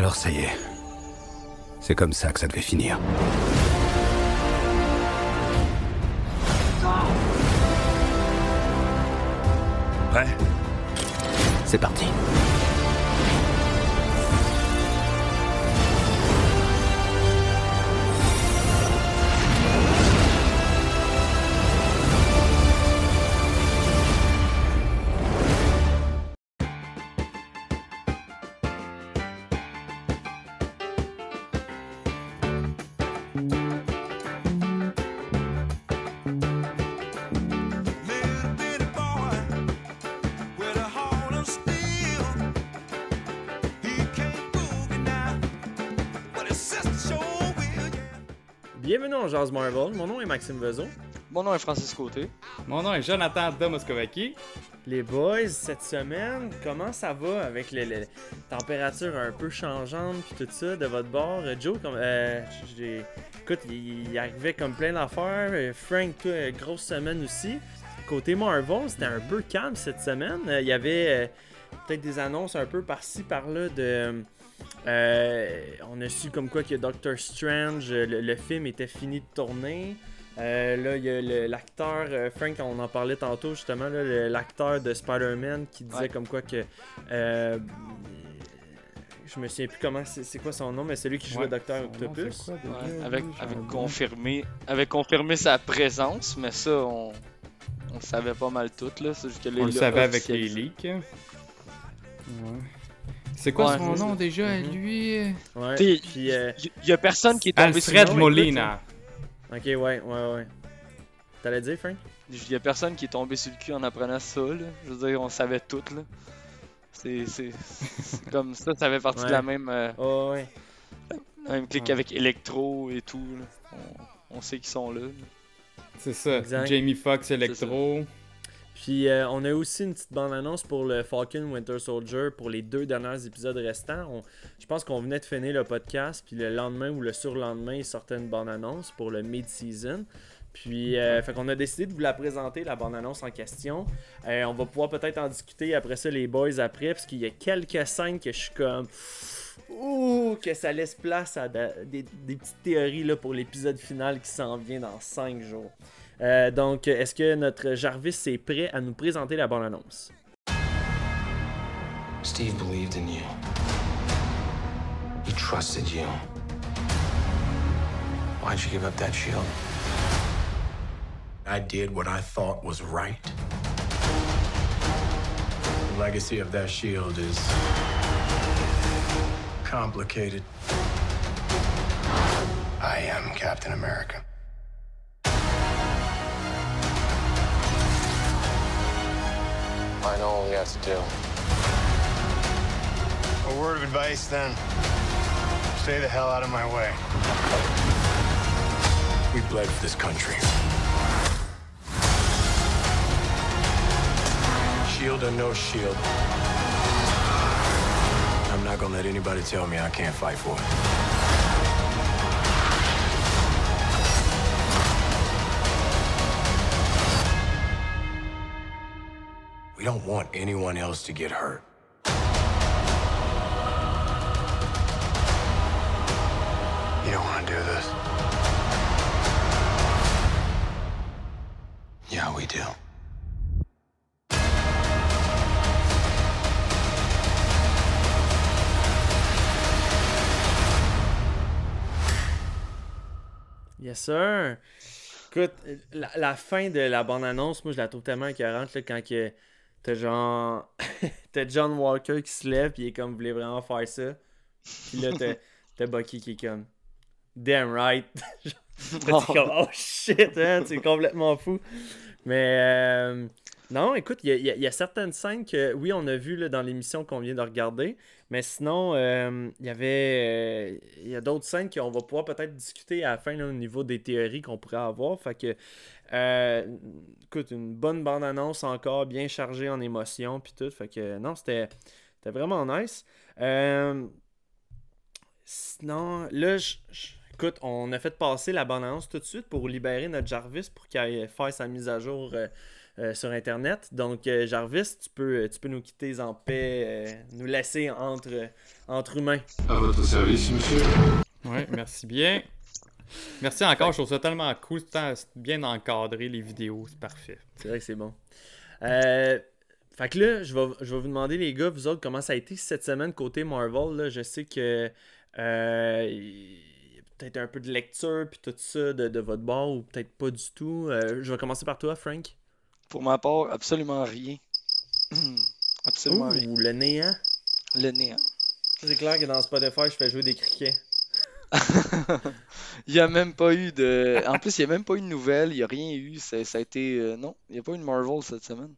Alors ça y est. C'est comme ça que ça devait finir. Prêt ? C'est parti. Bienvenue en Jazz Marvel, mon nom est Maxime Vezot. Mon nom est Francis Côté. Mon nom est Jonathan Domoskovaki. Les boys, cette semaine, comment ça va avec les températures un peu changeantes et tout ça de votre bord? Joe, écoute, il arrivait comme plein d'affaires. Frank, toi, grosse semaine aussi. Côté Marvel, c'était un peu calme cette semaine. Il y avait peut-être des annonces un peu par-ci, par-là de... on a su comme quoi que Doctor Strange, le film était fini de tourner. Là, il y a l'acteur, Frank, on en parlait tantôt justement, là, l'acteur de Spider-Man qui disait comme quoi que... je me souviens plus comment c'est quoi son nom, mais c'est lui qui jouait Docteur Octopus. Nom, confirmé sa présence, mais ça, on le savait pas mal tout. Là, c'est juste que on le savait avec les leaks. Ouais. C'est quoi son nom déjà à lui? Ouais, puis y a personne qui est tombé sur le nom. Alfred Molina. Ok, ouais. T'allais dire, Frank? Y a personne qui est tombé sur le cul en apprenant ça, là. Je veux dire, on savait tout, là. C'est comme ça, ça fait partie de la même... même clique avec Electro et tout, là. On sait qu'ils sont là. C'est ça, exact. Jamie Foxx, Electro... Puis on a aussi une petite bande-annonce pour le Falcon Winter Soldier pour les 2 derniers épisodes restants. Je pense qu'on venait de finir le podcast, puis le lendemain ou le surlendemain, il sortait une bande-annonce pour le mid-season. Puis fait qu'on a décidé de vous la présenter, la bande-annonce en question. On va pouvoir peut-être en discuter après ça, les boys, après, parce qu'il y a quelques scènes que je suis comme... Ouh, que ça laisse place à des petites théories là, pour l'épisode final qui s'en vient dans 5 jours. Donc, est-ce que notre Jarvis est prêt à nous présenter la bonne annonce? Steve believed in you. He trusted you. Why'd you give up that shield? I did what I thought was right. The legacy of that shield is complicated. I am Captain America. I know what we have to do. A word of advice, then. Stay the hell out of my way. We bled for this country. Shield or no shield. I'm not gonna let anybody tell me I can't fight for it. We don't want anyone else to get hurt. You don't want to do this. Yeah, we do. Yes sir! Écoute, la fin de la bande-annonce, moi je la trouve tellement écœurante là, quand que t'as genre... t'as John Walker qui se lève pis il est comme voulait vraiment faire ça. Pis là t'as Bucky qui est comme damn right! Genre, t'es comme oh shit, hein, c'est complètement fou. Mais non, écoute, il y a certaines scènes que oui on a vu là, dans l'émission qu'on vient de regarder. Mais sinon, il y a d'autres scènes qu'on va pouvoir peut-être discuter à la fin là, au niveau des théories qu'on pourrait avoir. Fait que, écoute, une bonne bande-annonce encore, bien chargée en émotions puis tout. Fait que non, c'était vraiment nice. Sinon, là, écoute, on a fait passer la bande-annonce tout de suite pour libérer notre Jarvis pour qu'il fasse sa mise à jour sur Internet. Donc, Jarvis, tu peux nous quitter en paix, nous laisser entre humains. À votre service, monsieur. Oui, merci bien. Merci encore, je trouve ça tellement cool. C'est bien encadré, les vidéos, c'est parfait. C'est vrai que c'est bon. Fait que là, je vais vous demander, les gars, vous autres, comment ça a été cette semaine côté Marvel. Là, je sais que il y a peut-être un peu de lecture puis tout ça de votre bord, ou peut-être pas du tout. Je vais commencer par toi, Frank. Pour ma part, absolument rien. Absolument rien. Ou le néant. Le néant. C'est clair que dans Spotify, je fais jouer des criquets. Il n'y a même pas eu de... En plus, il n'y a même pas eu de nouvelles. Il n'y a rien eu. Ça a été... Non, il n'y a pas eu de Marvel cette semaine.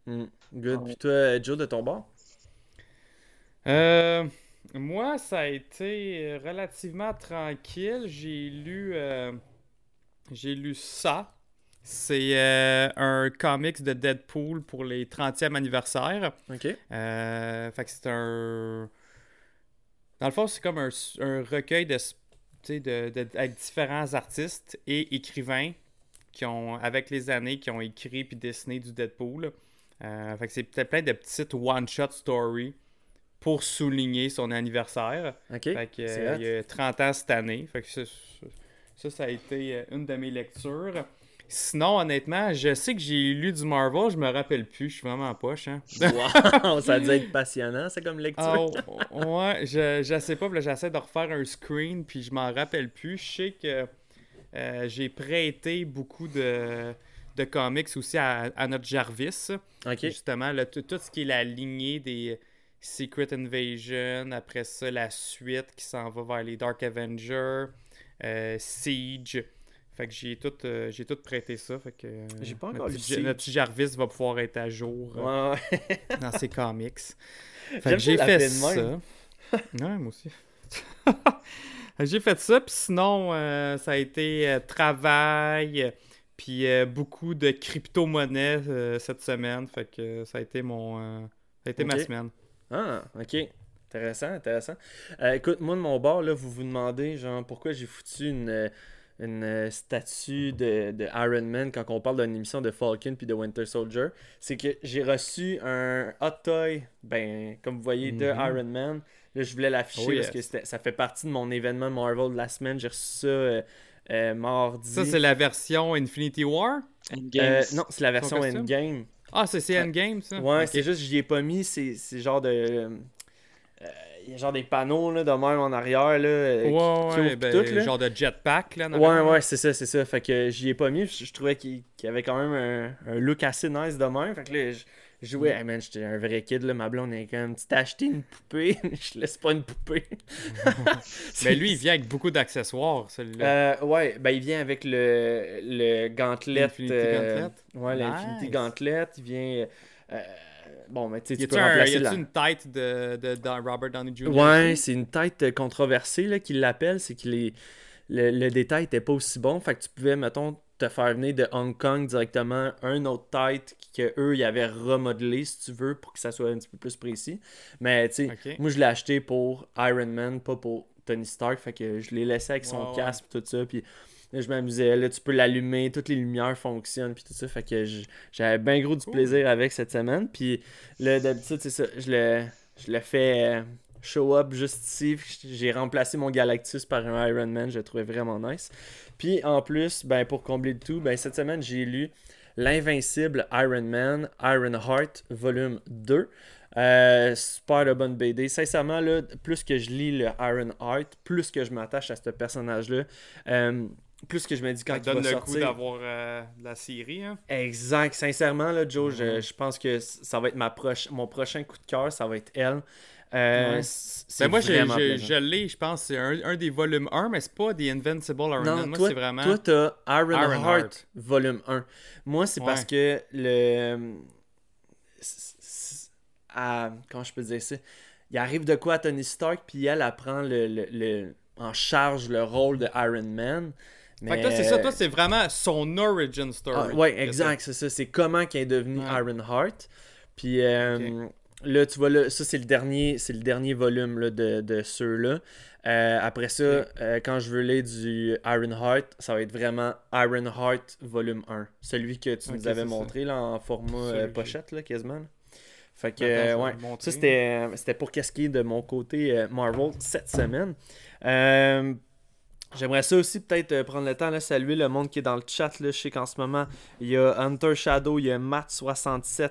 Good. Ah. Puis toi, Joe, de ton bord? Moi, ça a été relativement tranquille. J'ai lu ça. C'est un comics de Deadpool pour les 30e anniversaire. OK. Fait que c'est un... Dans le fond, c'est comme un recueil de... avec différents artistes et écrivains qui ont, avec les années, qui ont écrit puis dessiné du Deadpool. Fait que c'est peut-être plein de petites one-shot stories pour souligner son anniversaire. Okay. Fait que, il y a 30 ans cette année. Fait que ça a été une de mes lectures. Sinon, honnêtement, je sais que j'ai lu du Marvel, je me rappelle plus, je suis vraiment poche. Hein? Wow, ça a dû être passionnant, c'est comme lecture. Oh, ouais, je sais pas, j'essaie de refaire un screen, puis je m'en rappelle plus. Je sais que j'ai prêté beaucoup de comics aussi à notre Jarvis. Okay. Justement, tout ce qui est la lignée des Secret Invasion, après ça, la suite qui s'en va vers les Dark Avengers, Siege... Fait que j'ai tout prêté ça. Fait que j'ai pas encore notre petit Jarvis va pouvoir être à jour dans ses comics. Fait que j'ai fait ça. Non, moi aussi. J'ai fait ça, puis sinon, ça a été travail, puis beaucoup de crypto-monnaies cette semaine. Fait que ça a été ma semaine. Ah, OK. Intéressant. Écoute, moi, de mon bord, là, vous vous demandez genre pourquoi j'ai foutu une statue de Iron Man quand on parle d'une émission de Falcon puis de Winter Soldier. C'est que j'ai reçu un hot toy, comme vous voyez, de Iron Man. Là, je voulais l'afficher parce que ça fait partie de mon événement Marvel de la semaine. J'ai reçu ça mardi. Ça, c'est la version Infinity War? Endgame. Non, c'est la version Endgame. Ah, c'est Endgame, ça? Ouais, okay. C'est juste j'y ai pas mis. C'est genre de... il y a genre des panneaux là, de même en arrière là, tout, là. Genre de jetpack là, c'est ça, fait que j'y ai pas mis, je trouvais qu'il avait quand même un look assez nice de même, fait que là je jouais, hey man, j'étais un vrai kid là, ma blonde est comme, tu t'as acheté une poupée? Je laisse pas une poupée. Mais lui il vient avec beaucoup d'accessoires, celui-là. Il vient avec le gantelet, l'Infinity Gauntlet. L'Infinity Gauntlet, il vient... tu peux remplacer là. Y a-tu une tête de Robert Downey Jr.? Ouais, c'est une tête controversée là, qu'il l'appelle. C'est que le détail était pas aussi bon. Fait que tu pouvais, mettons, te faire venir de Hong Kong directement une autre tête qu'eux, ils avaient remodelée, si tu veux, pour que ça soit un petit peu plus précis. Mais, tu sais, moi, je l'ai acheté pour Iron Man, pas pour Tony Stark. Fait que je l'ai laissé avec son casque et tout ça. Puis... Là, je m'amusais. Là, tu peux l'allumer. Toutes les lumières fonctionnent. Puis tout ça. Fait que j'avais bien gros du plaisir avec cette semaine. Puis là, d'habitude, c'est ça. Je le fais show up juste ici. J'ai remplacé mon Galactus par un Iron Man. Je le trouvais vraiment nice. Puis en plus, pour combler le tout, cette semaine, j'ai lu L'Invincible Iron Man, Ironheart, volume 2. Super de bonne BD. Sincèrement, là, plus que je lis le Ironheart, plus que je m'attache à ce personnage-là. Plus que je me dis quand il va sortir. Ça donne le goût d'avoir la série. Hein? Exact. Sincèrement, là, Joe, je pense que ça va être mon prochain coup de cœur. Ça va être elle. C'est moi, je l'ai, je pense. C'est un des volumes 1, mais c'est pas des Invincible Iron Man. Moi, c'est vraiment... Toi, t'as Ironheart volume 1. Moi, c'est parce que le... Comment je peux dire ça? Il arrive de quoi à Tony Stark, puis elle prend en charge le rôle de Iron Man. Mais... Fait que toi, c'est ça, c'est vraiment son origin story. Ah, ouais, exact, c'est ça. C'est comment qu'il est devenu Ironheart. Puis Là, tu vois, là, ça, c'est le dernier volume là, de ceux-là. Après ça, quand je veux lire du Ironheart, ça va être vraiment Ironheart volume 1. Celui que tu nous avais montré là, en format pochette, là, quasiment. Là. Fait que, ouais. Ça, c'était pour qu'est-ce qui est de mon côté Marvel cette semaine. J'aimerais ça aussi peut-être prendre le temps de saluer le monde qui est dans le chat. Là. Je sais qu'en ce moment, il y a Hunter Shadow, il y a Matt67.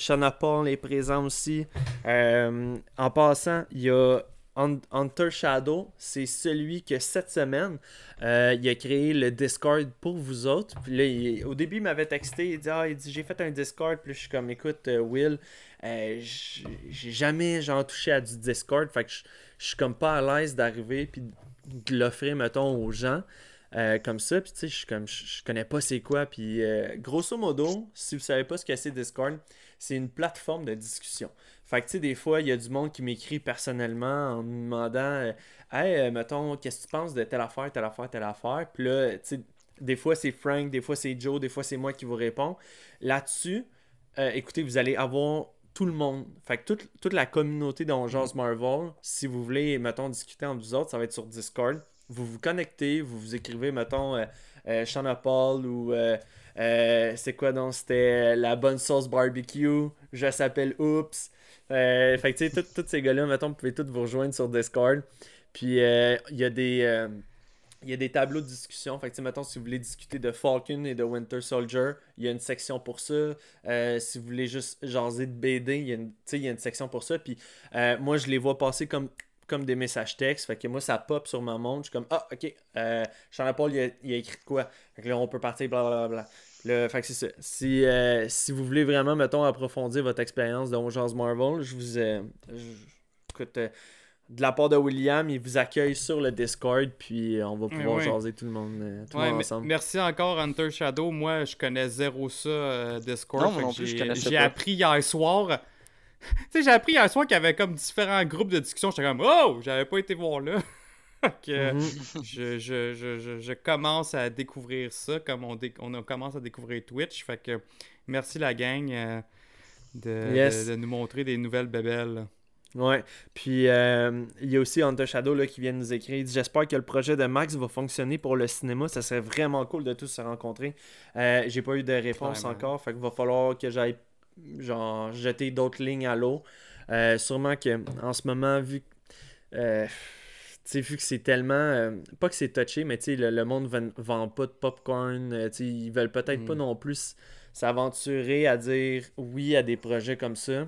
Shana Paul est présent aussi. En passant, il y a Hunter Shadow, c'est celui que cette semaine, il a créé le Discord pour vous autres. Puis là, au début, il m'avait texté, il dit j'ai fait un Discord. Puis là, je suis comme écoute, Will, j'ai jamais touché à du Discord. Fait que je suis comme pas à l'aise d'arriver puis de l'offrir, mettons, aux gens. Comme ça, puis tu sais, je connais pas c'est quoi, puis grosso modo, si vous savez pas ce que c'est Discord, c'est une plateforme de discussion. Fait que tu sais, des fois, il y a du monde qui m'écrit personnellement en me demandant hey, mettons, qu'est-ce que tu penses de telle affaire, puis là, tu sais, des fois c'est Frank, des fois c'est Joe, des fois c'est moi qui vous réponds. Là-dessus, écoutez, vous allez avoir tout le monde, fait que toute la communauté dont jase Marvel, si vous voulez, mettons, discuter entre vous autres, ça va être sur Discord. Vous vous connectez, vous écrivez, mettons, Shana Paul ou c'est quoi donc, c'était la bonne sauce barbecue, je s'appelle Oups. Fait que tu sais, tous ces gars-là, mettons, vous pouvez tous vous rejoindre sur Discord. Puis il y a des tableaux de discussion. Fait que tu sais, mettons, si vous voulez discuter de Falcon et de Winter Soldier, il y a une section pour ça. Si vous voulez juste jaser de BD, il y a une section pour ça. Puis moi, je les vois passer comme des messages textes, fait que moi ça pop sur ma montre, je suis comme Sean Paul il a écrit quoi, fait que là on peut partir blablabla. Là, fait que c'est ça, si vous voulez vraiment, mettons, approfondir votre expérience de Jazz Marvel, je vous écoute, de la part de William, il vous accueille sur le Discord, puis on va pouvoir jaser tout le monde ensemble. Merci encore Hunter Shadow, moi je connais zéro ça Discord, j'ai appris hier soir. Tu sais, j'ai appris hier soir qu'il y avait comme différents groupes de discussion. J'étais comme « Oh! J'avais pas été voir là! » je commence à découvrir ça comme on commence à découvrir Twitch. Fait que merci la gang de nous montrer des nouvelles bébelles. Ouais. Puis il y a aussi Hunter Shadow là, qui vient nous écrire. Il dit « J'espère que le projet de Max va fonctionner pour le cinéma. Ça serait vraiment cool de tous se rencontrer. J'ai pas eu de réponse encore. Fait qu'il va falloir que j'aille jeter d'autres lignes à l'eau. Sûrement que en ce moment, vu que c'est tellement pas que c'est touché, mais le monde vend pas de popcorn, ils veulent peut-être pas non plus s'aventurer à dire oui à des projets comme ça,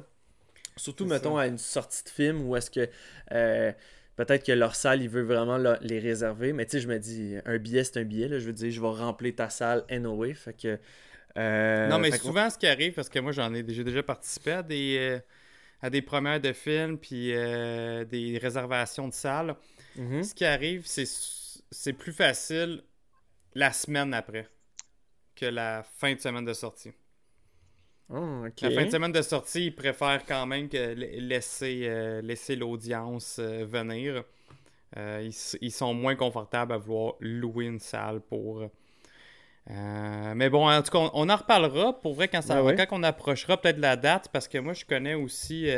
surtout mettons à une sortie de film où est-ce que peut-être que leur salle, ils veulent vraiment les réserver, mais tu sais, je me dis un billet c'est un billet là, je veux dire, je vais remplir ta salle anyway, fait que non, mais souvent, ce qui arrive, parce que moi, j'ai déjà participé à des premières de films, puis des réservations de salles. Mm-hmm. Ce qui arrive, c'est plus facile la semaine après que la fin de semaine de sortie. Oh, okay. La fin de semaine de sortie, ils préfèrent quand même que laisser l'audience venir. Ils sont moins confortables à vouloir louer une salle pour... mais bon, en tout cas, on en reparlera pour vrai quand on approchera peut-être la date, parce que moi je connais aussi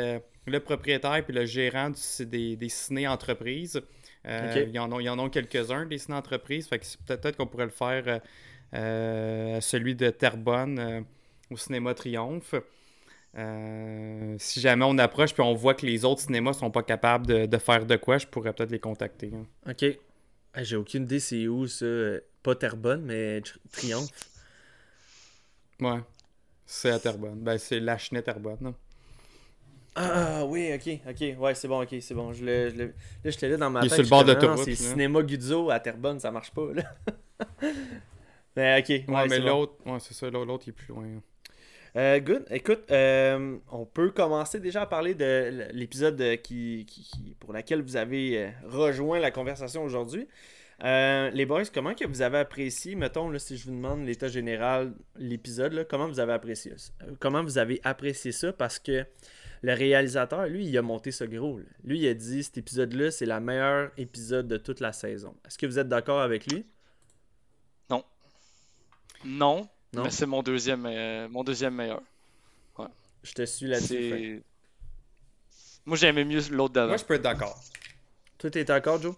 le propriétaire puis le gérant des ciné-entreprises. Ils en ont quelques-uns des ciné-entreprises, fait que peut-être qu'on pourrait le faire celui de Terrebonne au cinéma Triomphe. Si jamais on approche puis on voit que les autres cinémas sont pas capables de faire de quoi, je pourrais peut-être les contacter. Hein. Ok. J'ai aucune idée c'est où ça. Pas Terrebonne, mais Triomphe. Ouais. C'est à Terrebonne. Ben, c'est la Chenet Terrebonne, non? Ah, oui, ok. Ouais, c'est bon. Là, j'étais là dans ma tête. Sur le bord de l'autoroute. C'est Cinéma Guzzo à Terrebonne, ça marche pas, là. Mais ok. Ouais, mais l'autre, bon. Ouais, c'est ça. L'autre, il est plus loin. Hein. Good. Écoute, on peut commencer déjà à parler de l'épisode pour laquelle vous avez rejoint la conversation aujourd'hui. Les boys, comment que vous avez apprécié, mettons, là, si je vous demande l'état général, l'épisode, là, comment vous avez apprécié ça, parce que le réalisateur, lui, il a monté ce gros, là. Lui, il a dit, cet épisode-là, c'est le meilleur épisode de toute la saison. Est-ce que vous êtes d'accord avec lui? Non. Mais c'est mon deuxième meilleur. Ouais. Je te suis là-dessus. Moi, j'aimais mieux l'autre d'avant. Moi, je peux être d'accord. Toi, t'es d'accord, Joe?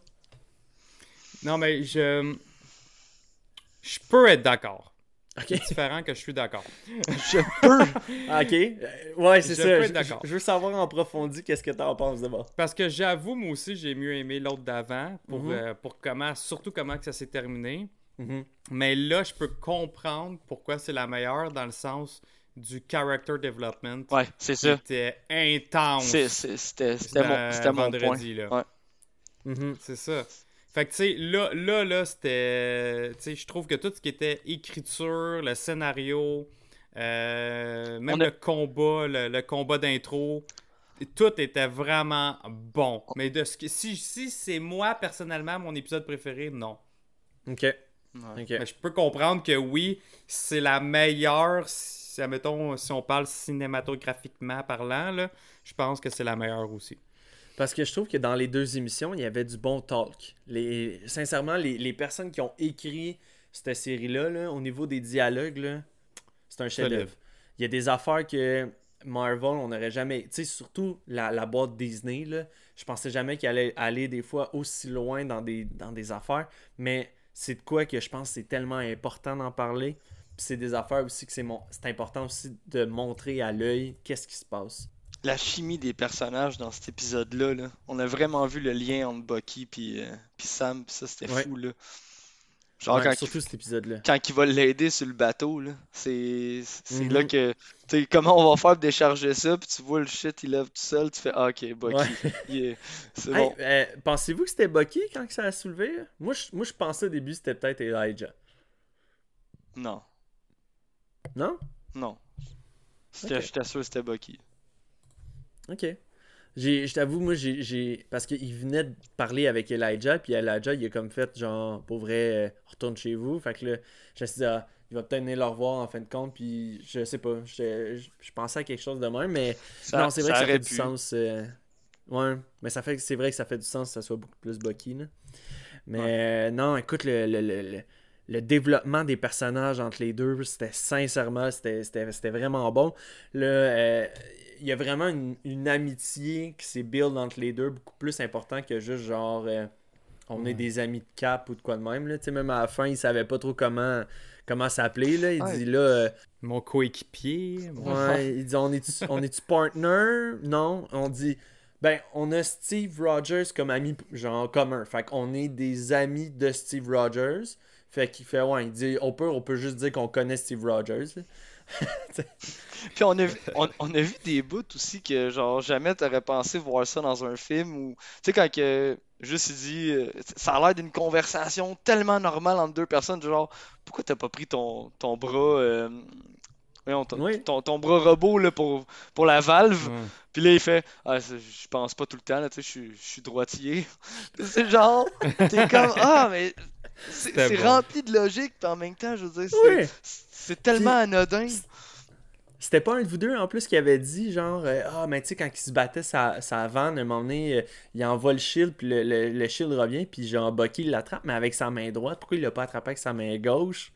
Non, mais je peux être d'accord. Okay. C'est différent que je suis d'accord. Je peux. OK. Ouais, c'est ça. Je peux être d'accord. Je veux savoir en profondeur qu'est-ce que t'en penses d'abord. Parce que j'avoue, moi aussi, j'ai mieux aimé l'autre d'avant pour comment, surtout comment que ça s'est terminé. Mm-hmm. Mais là, je peux comprendre pourquoi c'est la meilleure dans le sens du character development. Ouais, c'est ça. C'était intense. C'était mon point. Là. Ouais. Mm-hmm. C'est ça. Fait que, tu sais, là, c'était... Tu sais, je trouve que tout ce qui était écriture, le scénario, même le combat, le combat d'intro, tout était vraiment bon. Mais de ce que... si c'est moi, personnellement, mon épisode préféré, non. OK. Ouais. Okay. Mais je peux comprendre que, oui, c'est la meilleure... Si, admettons, si on parle cinématographiquement parlant, là, je pense que c'est la meilleure aussi. Parce que je trouve que dans les deux émissions, il y avait du bon talk. Sincèrement, les personnes qui ont écrit cette série-là, là, au niveau des dialogues, là, c'est un chef-d'œuvre. Il y a des affaires que Marvel, on n'aurait jamais... Tu sais, surtout la boîte Disney, là, je pensais jamais qu'elle allait aller des fois aussi loin dans des affaires. Mais c'est de quoi que je pense que c'est tellement important d'en parler. Puis c'est des affaires aussi que c'est important aussi de montrer à l'œil qu'est-ce qui se passe. La chimie des personnages dans cet épisode-là, là. On a vraiment vu le lien entre Bucky puis Sam, pis ça, c'était fou, là. Genre, ouais, surtout cet épisode-là. Quand il va l'aider sur le bateau, là, c'est là que... Tu sais, comment on va faire pour décharger ça, puis tu vois le shit, il lève tout seul, tu fais « Ah, ok, Bucky, c'est bon. » Pensez-vous que c'était Bucky quand ça a soulevé? Moi, je pensais au début c'était peut-être Elijah. Non. Non? Non. J'étais sûr que c'était Bucky. OK. Je t'avoue, moi, parce qu'il venait de parler avec Elijah, puis Elijah, il a comme fait, genre, pour vrai, retourne chez vous. Fait que là, je me suis dit, ah, il va peut-être venir le revoir en fin de compte, puis je sais pas. Je pensais à quelque chose de même, mais ça, non, c'est vrai que ça fait du sens. Ouais, mais c'est vrai que ça fait du sens que ça soit beaucoup plus Bucky, là. Mais non, écoute, le développement des personnages entre les deux, c'était sincèrement, c'était vraiment bon. Là, il y a vraiment une amitié qui s'est build entre les deux, beaucoup plus important que juste genre on est des amis de cap ou de quoi de même. Là. Même à la fin, il savait pas trop comment s'appeler. Là. Il dit là... mon coéquipier. Ouais, il dit on est-tu partner? Non. On dit ben on a Steve Rogers comme ami genre commun. Fait qu'on est des amis de Steve Rogers. Fait qu'il fait il dit on peut juste dire qu'on connaît Steve Rogers. Là. Puis on a vu des bouts aussi que genre jamais t'aurais pensé voir ça dans un film ou tu sais quand que juste il dit ça a l'air d'une conversation tellement normale entre deux personnes genre pourquoi t'as pas pris ton bras ton bras robot là, pour la valve puis là il fait je pense pas tout le temps tu sais je suis droitier c'est genre t'es comme mais c'est bon. Rempli de logique puis en même temps je veux dire c'est tellement anodin. C'était pas un de vous deux en plus qui avait dit genre mais tu sais quand il se battait sa vanne à un moment donné il envoie le shield puis le shield revient puis genre Bucky l'attrape mais avec sa main droite pourquoi il l'a pas attrapé avec sa main gauche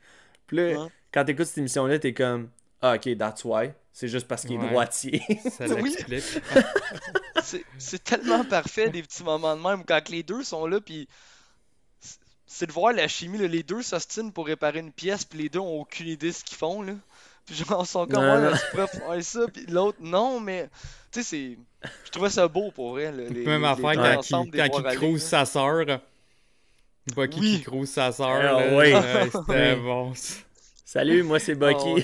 puis là quand t'écoutes cette émission là t'es comme ok that's why c'est juste parce qu'il est droitier ça l'explique c'est tellement parfait des petits moments de même quand les deux sont là puis c'est de voir la chimie, là. Les deux s'ostinent pour réparer une pièce, puis les deux ont aucune idée de ce qu'ils font, là. Puis genre, on sont comme, tu pourrais faire ça, puis l'autre, non, mais... Tu sais, c'est... Je trouvais ça beau, pour vrai, là. Même affaire quand il crouse sa sœur. Bucky qui crouse sa sœur, là. Oui. C'était bon. Salut, moi, c'est Bucky.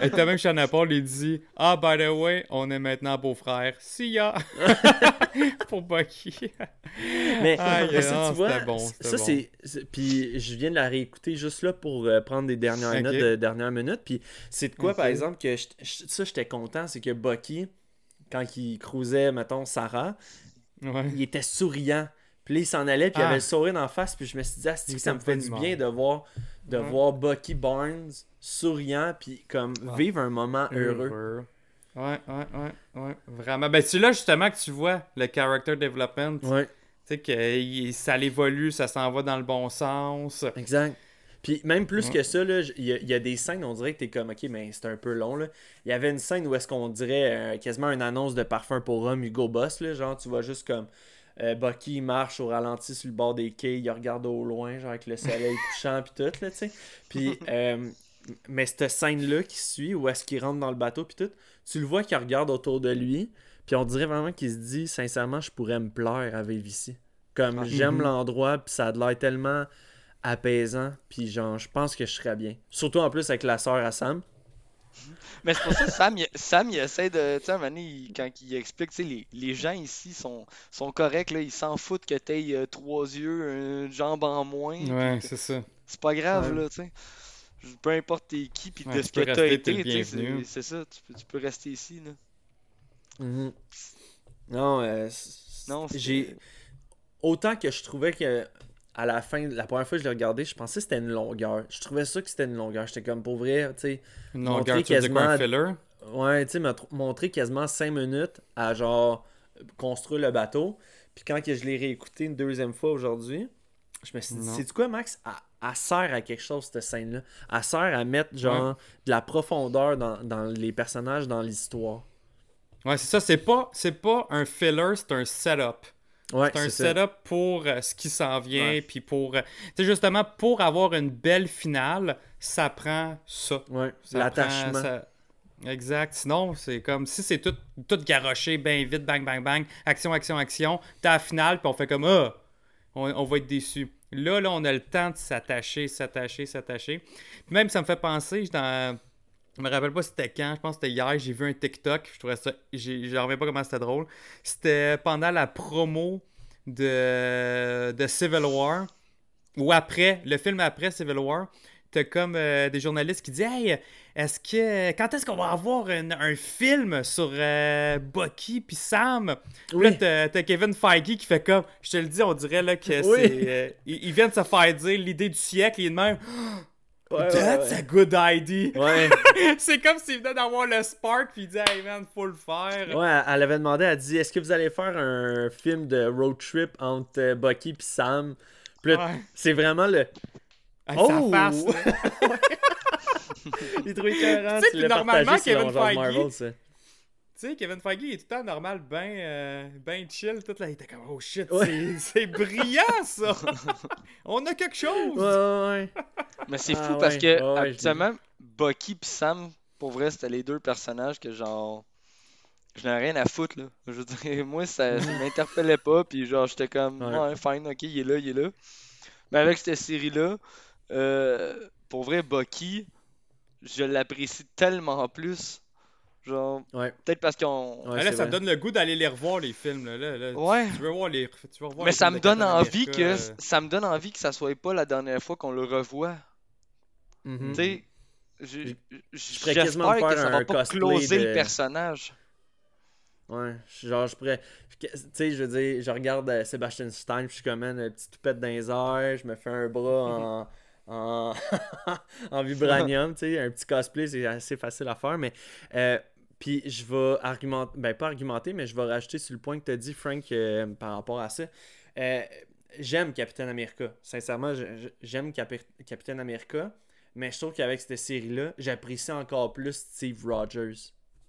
Et t'as même Shana Paul lui dit « Ah, by the way, on est maintenant beau-frère. See ya! » Pour Bucky. Mais ça, tu vois, bon, ça bon. C'est... Puis je viens de la réécouter juste là pour prendre des dernières notes de dernière minute. Puis c'est de quoi, par exemple, que ça, j'étais content, c'est que Bucky, quand il cruisait, mettons, Sarah, il était souriant. Puis là, il s'en allait, puis il avait le sourire en face. Puis je me suis dit « Ah, c'est que ça me fait du bien de voir Bucky Barnes. » souriant, puis comme vivre un moment heureux. Ouais, vraiment. Ben c'est là justement que tu vois le character development. Ouais. Tu sais que ça l'évolue, ça s'en va dans le bon sens. Exact. Puis même plus que ça, il y a des scènes, on dirait que t'es comme, ok, mais c'est un peu long. Il y avait une scène où est-ce qu'on dirait quasiment une annonce de parfum pour homme Hugo Boss. Là, genre, tu vois juste comme Bucky marche au ralenti sur le bord des quais, il regarde au loin, genre avec le soleil couchant puis tout, là, tu sais. Puis, mais cette scène-là qui suit, où est-ce qu'il rentre dans le bateau puis tout, tu le vois qu'il regarde autour de lui, puis on dirait vraiment qu'il se dit, sincèrement, je pourrais me plaire à vivre ici. Comme, j'aime l'endroit, puis ça a l'air tellement apaisant, puis genre, je pense que je serais bien. Surtout en plus avec la sœur à Sam. Mais c'est pour ça que Sam il essaie de... Tu sais, à un moment donné, quand il explique, tu sais, les gens ici sont corrects, là, ils s'en foutent que t'aies trois yeux, une jambe en moins. Ouais, c'est ça. C'est pas grave, là, tu sais. Peu importe t'es qui, puis de ce que t'as été, tu sais, c'est ça, tu peux rester ici, là. Mm-hmm. Non, j'ai... Autant que je trouvais que... À la fin, la première fois que je l'ai regardé, je pensais que c'était une longueur. Je trouvais ça que c'était une longueur. J'étais comme, pour vrai, tu sais... Une longueur, tu veux dire quoi, un filler? Ouais, tu sais, montrer quasiment 5 minutes à, genre, construire le bateau. Puis quand je l'ai réécouté une deuxième fois aujourd'hui, je me suis dit, c'est-tu quoi, Max? Elle sert à quelque chose, cette scène-là. Elle sert à mettre, genre, de la profondeur dans les personnages, dans l'histoire. Ouais, c'est ça. C'est pas un filler, c'est un setup. Ouais, c'est un setup pour ce qui s'en vient, puis pour... Tu sais, justement, pour avoir une belle finale, ça prend ça. Ouais, ça l'attachement. Exact. Sinon, c'est comme si c'est tout garoché, ben vite, bang, bang, bang, action, action, action, t'as la finale, puis on fait comme « Ah! » On va être déçus. Là, on a le temps de s'attacher. Puis même, ça me fait penser, je me rappelle pas c'était quand, je pense que c'était hier, j'ai vu un TikTok, je trouvais ça, je reviens pas comment c'était drôle. C'était pendant la promo de Civil War, ou après, le film après Civil War, t'as comme des journalistes qui disent « Hey, quand est-ce qu'on va avoir un film sur Bucky puis Sam? » Oui. Là, t'as Kevin Feige qui fait comme, je te le dis, on dirait là que c'est... ils viennent se faire dire l'idée du siècle, et de même... Ouais, That's a good idea. Ouais. C'est comme s'il venait d'avoir le spark puis il dit hey man, faut le faire. Ouais, elle avait demandé, elle dit est-ce que vous allez faire un film de road trip entre Bucky pis Sam? Puis là, c'est vraiment le avec sa face. Il trouvait carrément. Tu sais, normalement Kevin Feige. Tu sais, Kevin Feige il est tout le temps normal, ben chill, tout là, il était comme oh shit, c'est brillant ça! On a quelque chose! Ouais. Mais c'est fou parce que habituellement, Bucky pis Sam, pour vrai, c'était les deux personnages que genre je n'ai rien à foutre là. Je veux dire, moi ça m'interpellait pas, puis genre j'étais comme fine, ok, il est là. Mais avec cette série-là, pour vrai, Bucky, je l'apprécie tellement plus. Genre, peut-être parce qu'on... Ouais, là, ça me donne le goût d'aller les revoir, les films. Là. Ouais. Tu veux revoir mais ça me donne envie que... Ça me donne envie que ça soit pas la dernière fois qu'on le revoit. Mm-hmm. Tu sais, j'espère que ça va pas closer le personnage. Ouais, genre, je pourrais... Tu sais, je veux dire, je regarde Sebastian Stein, puis je suis comme une petite toupette dans les airs, je me fais un bras en vibranium, tu sais, un petit cosplay, c'est assez facile à faire, mais puis je vais argumenter, ben pas argumenter, mais je vais rajouter sur le point que t'as dit, Frank, par rapport à ça. J'aime Captain America, sincèrement, j'aime Captain America, mais je trouve qu'avec cette série-là, j'apprécie encore plus Steve Rogers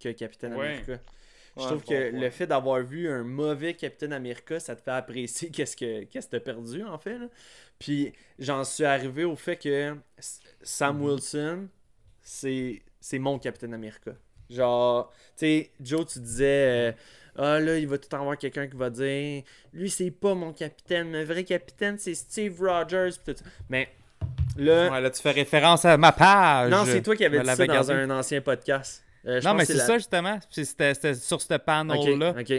que Captain America. Je trouve que le fait d'avoir vu un mauvais Captain America, ça te fait apprécier qu'est-ce que t'as perdu, en fait. Là. Puis, j'en suis arrivé au fait que Sam Wilson, c'est mon Captain America. Genre, tu sais, Joe, tu disais... là, il va tout avoir quelqu'un qui va dire... Lui, c'est pas mon capitaine. Le vrai capitaine, c'est Steve Rogers. Pis tout ça. Mais... Là, tu fais référence à ma page. Non, c'est toi qui avais dit ça dans un ancien podcast. Non, mais c'est ça, justement. C'était sur ce panel-là. OK.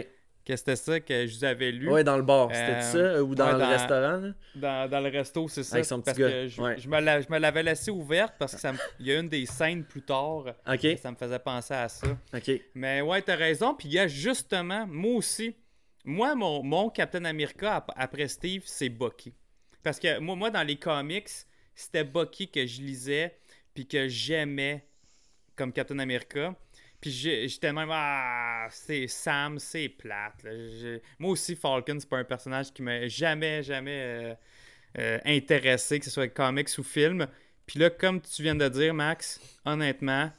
Que c'était ça que je vous avais lu. Ouais, dans le bar. C'était ça? Ou dans le restaurant? Là? Dans le resto, c'est ça. Avec son petit parce gars. Que je me l'avais laissé ouverte parce que il y a une des scènes plus tard. OK. Ça me faisait penser à ça. OK. Mais ouais, t'as raison. Puis il y a justement, moi aussi, mon Captain America après Steve, c'est Bucky. Parce que moi, dans les comics, c'était Bucky que je lisais puis que j'aimais comme Captain America. Puis j'étais même c'est Sam, c'est plate. Là. Moi aussi, Falcon, c'est pas un personnage qui m'a jamais intéressé, que ce soit comics ou film. Puis là, comme tu viens de dire, Max, honnêtement,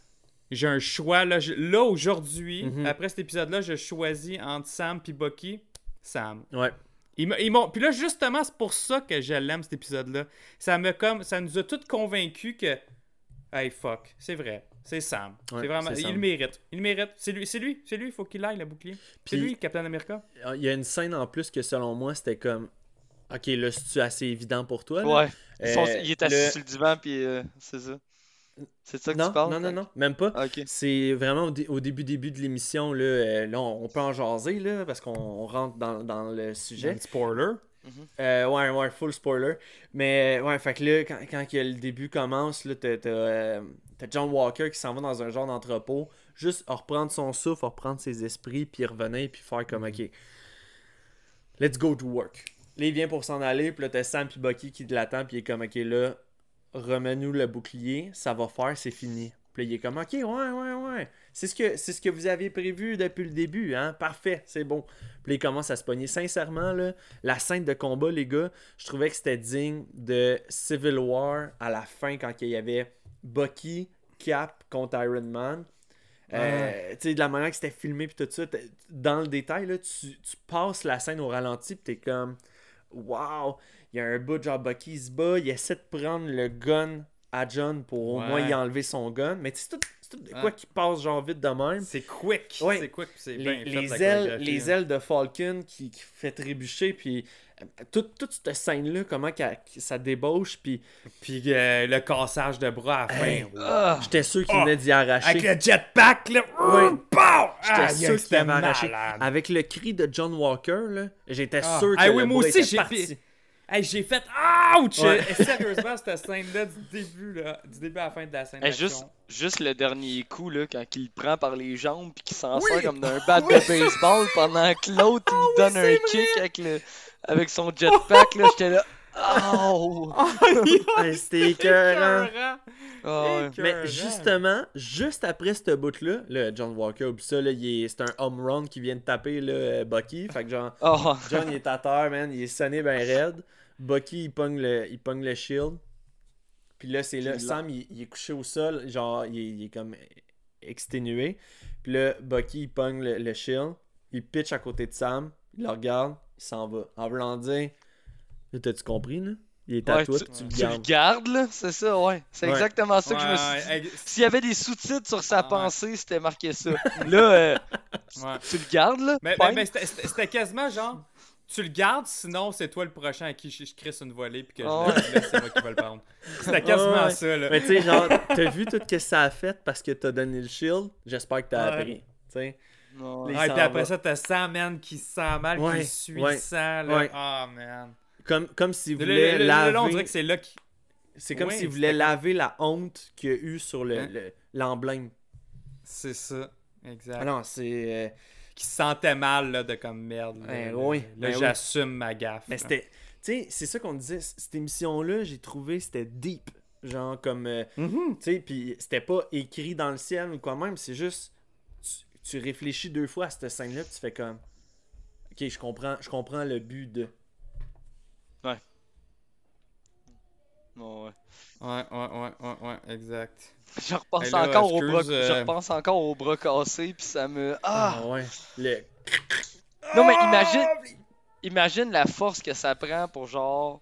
j'ai un choix. Là aujourd'hui, après cet épisode-là, je choisis entre Sam et Bucky. Sam. Ouais. Puis là, justement, c'est pour ça que je l'aime, cet épisode-là. Ça nous a tous convaincus que... Hey, fuck. C'est vrai. C'est Sam. Ouais, c'est vraiment... Sam. Il le mérite. Il le mérite. C'est lui. Il faut qu'il aille, le bouclier. Puis, c'est lui, Captain America. Il y a une scène en plus que, selon moi, c'était comme... Ok, là, c'est assez évident pour toi. Là. Ouais. Il est assis sur le divan, puis c'est ça. C'est de ça que tu parles? Non, même pas. Okay. C'est vraiment au début de l'émission, là on peut en jaser, là, parce qu'on rentre dans le sujet. Un spoiler. Ouais, full spoiler. Mais ouais, fait que là, quand le début commence, là, t'as John Walker qui s'en va dans un genre d'entrepôt, juste à reprendre son souffle, à reprendre ses esprits, puis revenir, puis faire comme, ok, let's go to work. Là, il vient pour s'en aller, puis là, t'as Sam puis Bucky qui l'attend, puis il est comme, ok, là, remets-nous le bouclier, ça va faire, c'est fini. Puis là, il est comme, ok, ouais. C'est ce que vous avez prévu depuis le début, hein, parfait, c'est bon. Puis là, il commence à se pogner. Sincèrement, là, la scène de combat, les gars, je trouvais que c'était digne de Civil War à la fin, quand il y avait Bucky, Cap contre Iron Man. Tu sais, de la manière que c'était filmé, puis tout ça, dans le détail, là, tu passes la scène au ralenti, puis t'es comme... Wow! Il y a un bout de genre Bucky, il se bat, il essaie de prendre le gun à John pour au moins y enlever son gun. Mais c'est tout de quoi qui passe genre vite de même. C'est quick! Ouais. C'est quick, c'est bien les ailes de Falcon qui fait trébucher, puis toute cette scène-là, comment ça débauche, puis le cassage de bras à la fin. J'étais sûr qu'il venait d'y arracher. Avec le jetpack, là! Ouais. J'étais sûr que c'était arraché. Avec le cri de John Walker, là, j'étais sûr que le bras était parti. Hey, j'ai fait « Ouch! Ouais. » Sérieusement, cette scène-là, du début à la fin de la scène. Hey, juste le dernier coup, là, quand il le prend par les jambes et qu'il s'en sert comme d'un bat de baseball pendant que l'autre lui donne un kick avec son jetpack. Là, j'étais là « Oh! » C'était écœurant. Mais justement, juste après ce bout-là, là, John Walker, ça, là, c'est un home run qui vient de taper là, Bucky. Fait que John, il est à terre, man. Il est sonné ben raide. Bucky, il pogne le shield. Puis là, c'est là. Sam, il est couché au sol. Genre, il est comme exténué. Puis là, Bucky, il pogne le shield. Il pitch à côté de Sam. Il le regarde. Il s'en va. En voulant dire... T'as-tu compris, là? Il est à toi, tu le gardes, là? C'est ça, ouais. C'est exactement ça que je me suis dit. S'il y avait des sous-titres sur sa pensée, c'était marqué ça. Là, tu le gardes, là? Mais c'était quasiment genre... Tu le gardes, sinon c'est toi le prochain à qui je crisse une volée puis que c'est moi qui vais le prendre. C'était quasiment ça, là. Mais tu sais, genre, t'as vu tout ce que ça a fait parce que t'as donné le shield? J'espère que t'as appris, tu sais. Et puis après ça, t'as Sam, man, qui sent mal, qui suit sang, là. Ah, man. Comme s'il voulait laver... Là, on dirait que c'est là qui... C'est comme s'il voulait laver la honte qu'il y a eu sur l'emblème. C'est ça, exact. Ah non, c'est... Qui se sentait mal, là, de comme merde. Là, j'assume ma gaffe. Mais c'était... Tu sais, c'est ça qu'on disait. Cette émission-là, j'ai trouvé, c'était deep. Genre comme... Tu sais, puis c'était pas écrit dans le ciel ou quoi même. C'est juste... Tu réfléchis deux fois à cette scène-là, puis tu fais comme... Ok, je comprends le but de... Ouais, exact. Je repense encore au bras cassé, puis ça me... Non, mais imagine la force que ça prend pour, genre,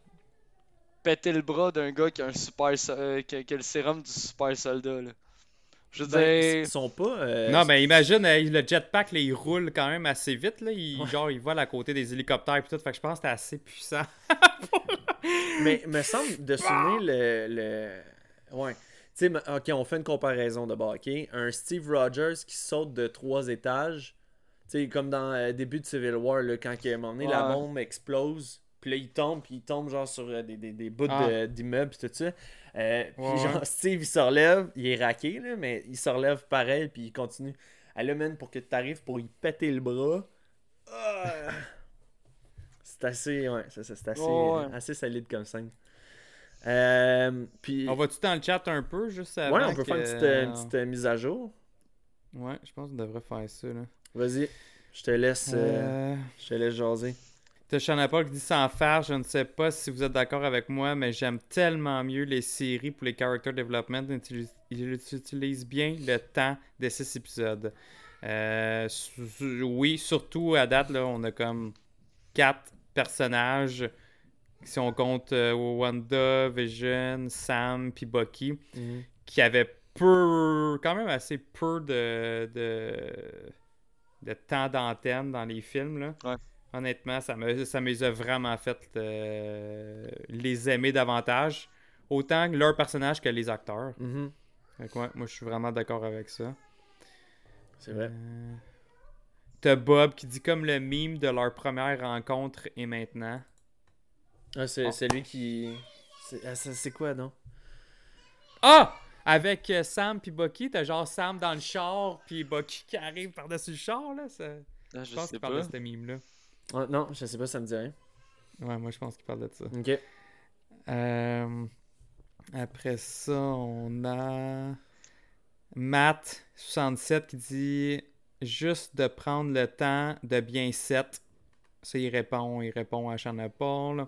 péter le bras d'un gars qui a le sérum du super soldat, là. Je veux dire... Ils sont pas... Non, mais imagine, le jetpack, là, il roule quand même assez vite, là. Genre, il vole à côté des hélicoptères pis tout. Fait que je pense que c'était assez puissant. Mais me semble de souvenir le... Ouais. Tu sais, ok, on fait une comparaison d'abord, ok? Un Steve Rogers qui saute de 3 étages. Tu sais, comme dans le début de Civil War, là, quand il a emmené la bombe explose. Puis là, il tombe genre sur des bouts d'immeubles et tout ça. Puis genre, Steve, il se relève, il est raqué, là, mais il se relève pareil, puis il continue. Elle mène pour que tu arrives pour lui péter le bras. C'est assez, assez solide comme scène. Puis... On va-tu dans le chat un peu, juste avant? Ouais, on peut faire une petite mise à jour. Ouais, je pense qu'on devrait faire ça, là. Vas-y, je te laisse jaser. T'as Shana Paul qui dit « Sans faire, je ne sais pas si vous êtes d'accord avec moi, mais j'aime tellement mieux les séries pour les character development. Ils utilisent bien le temps des 6 épisodes. » Oui, surtout à date, là, on a comme 4 personnages. Si on compte Wanda, Vision, Sam puis Bucky, qui avaient peu, quand même assez peu de temps d'antenne dans les films. Là. Ouais. Honnêtement, ça m'a vraiment fait les aimer davantage. Autant leurs personnages que les acteurs. Mm-hmm. Donc, ouais, moi, je suis vraiment d'accord avec ça. C'est vrai. T'as Bob qui dit comme le meme de leur première rencontre et maintenant. Ah, c'est lui qui... C'est quoi, non? Ah! Avec Sam pis Bucky, t'as genre Sam dans le char pis Bucky qui arrive par-dessus le char, là. Ça... Ah, je pense qu'il parle de ce meme-là. Ah, non, je sais pas, ça me dit rien. Ouais, moi je pense qu'il parle de ça. Ok. Après ça, on a Matt67 qui dit « Juste de prendre le temps de bien set ». Ça, il répond à Shana Paul.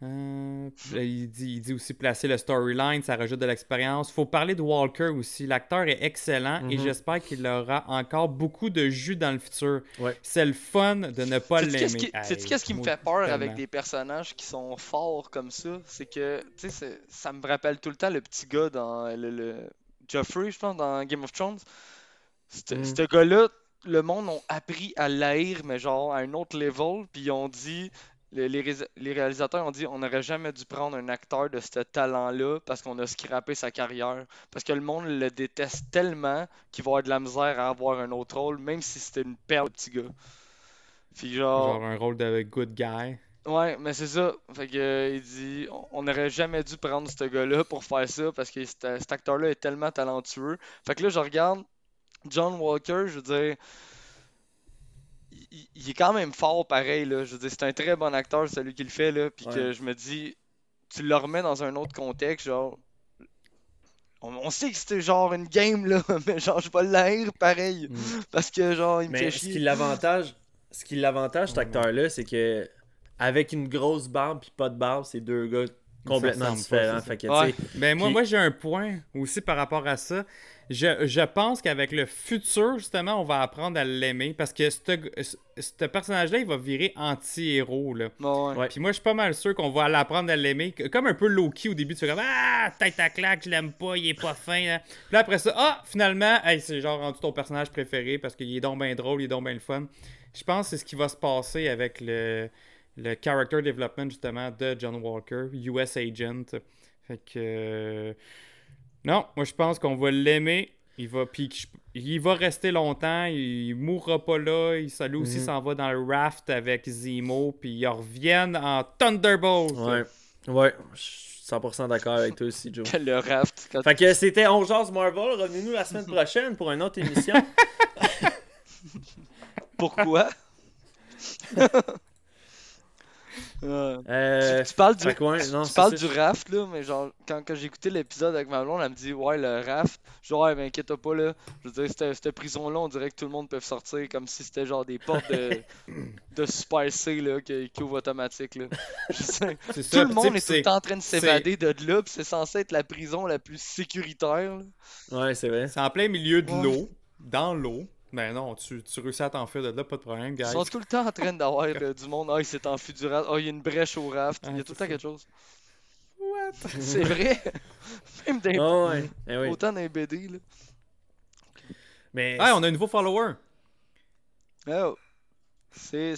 Il dit aussi placer le storyline, ça rajoute de l'expérience. Faut parler de Walker aussi. L'acteur est excellent et j'espère qu'il aura encore beaucoup de jus dans le futur. Ouais. C'est le fun de ne pas l'aimer. Qu'est-ce qui me fait peur tellement avec des personnages qui sont forts comme ça? C'est que tu sais, ça me rappelle tout le temps le petit gars dans le Joffrey, je pense, dans Game of Thrones. Ce gars-là, le monde ont appris à l'haïr, mais genre à un autre level, puis ils ont dit. Les réalisateurs ont dit on n'aurait jamais dû prendre un acteur de ce talent-là parce qu'on a scrappé sa carrière. Parce que le monde le déteste tellement qu'il va avoir de la misère à avoir un autre rôle, même si c'était une perle, petit gars. Puis genre un rôle de good guy. Ouais, mais c'est ça. Fait que il dit on n'aurait jamais dû prendre ce gars-là pour faire ça parce que cet acteur-là est tellement talentueux. Fait que là, je regarde John Walker, je veux dire. Il est quand même fort pareil, là. Je veux dire, c'est un très bon acteur, celui qui le fait, là. Puis que je me dis, tu le remets dans un autre contexte, genre. On sait que c'était genre une game, là, mais genre, je vais l'haïr pareil. Parce que, genre, il me fait chier. Ce qui l'avantage, cet acteur-là, c'est que, avec une grosse barbe pis pas de barbe, c'est deux gars complètement différents. Fait que, ben, moi, j'ai un point aussi par rapport à ça. Je pense qu'avec le futur, justement, on va apprendre à l'aimer. Parce que ce personnage-là, il va virer anti-héros. Là. Bon, ouais. Puis moi, je suis pas mal sûr qu'on va l'apprendre à l'aimer. Comme un peu Loki au début, tu fais comme « Ah, tête à claque, je l'aime pas, il est pas fin. » Hein. Puis là, après ça, finalement, c'est genre rendu ton personnage préféré parce qu'il est donc bien drôle, il est donc bien le fun. Je pense que c'est ce qui va se passer avec le character development, justement, de John Walker, US Agent. Fait que... Non, moi je pense qu'on va l'aimer. Il va rester longtemps. Il mourra pas là. Ça lui aussi s'en va dans le Raft avec Zemo. Puis ils reviennent en Thunderbolts. Ouais. Je suis 100% d'accord avec toi aussi, Joe. Le Raft. Fait que c'était On Jase Marvel. Revenez-nous la semaine prochaine pour une autre émission. Pourquoi? Tu parles du raft là, mais genre quand j'ai écouté l'épisode avec ma blonde, elle me dit ouais le raft, genre ouais, m'inquiète pas là, je veux dire cette prison là on dirait que tout le monde peut sortir comme si c'était genre des portes de Super C là qui ouvre automatique là. Tout le monde est tout le temps en train de s'évader de là, pis c'est censé être la prison la plus sécuritaire. Là. Ouais c'est vrai. C'est en plein milieu de l'eau, dans l'eau. Ben non, tu réussis à t'enfuir de là, pas de problème, guys. Ils sont tout le temps en train d'avoir du monde. Il s'est enfui du raft. Il y a une brèche au raft. Il y a tout le temps quelque chose. What? C'est vrai? Même dans les... Autant dans les BD, là. Mais... on a un nouveau follower. Oh. C'est...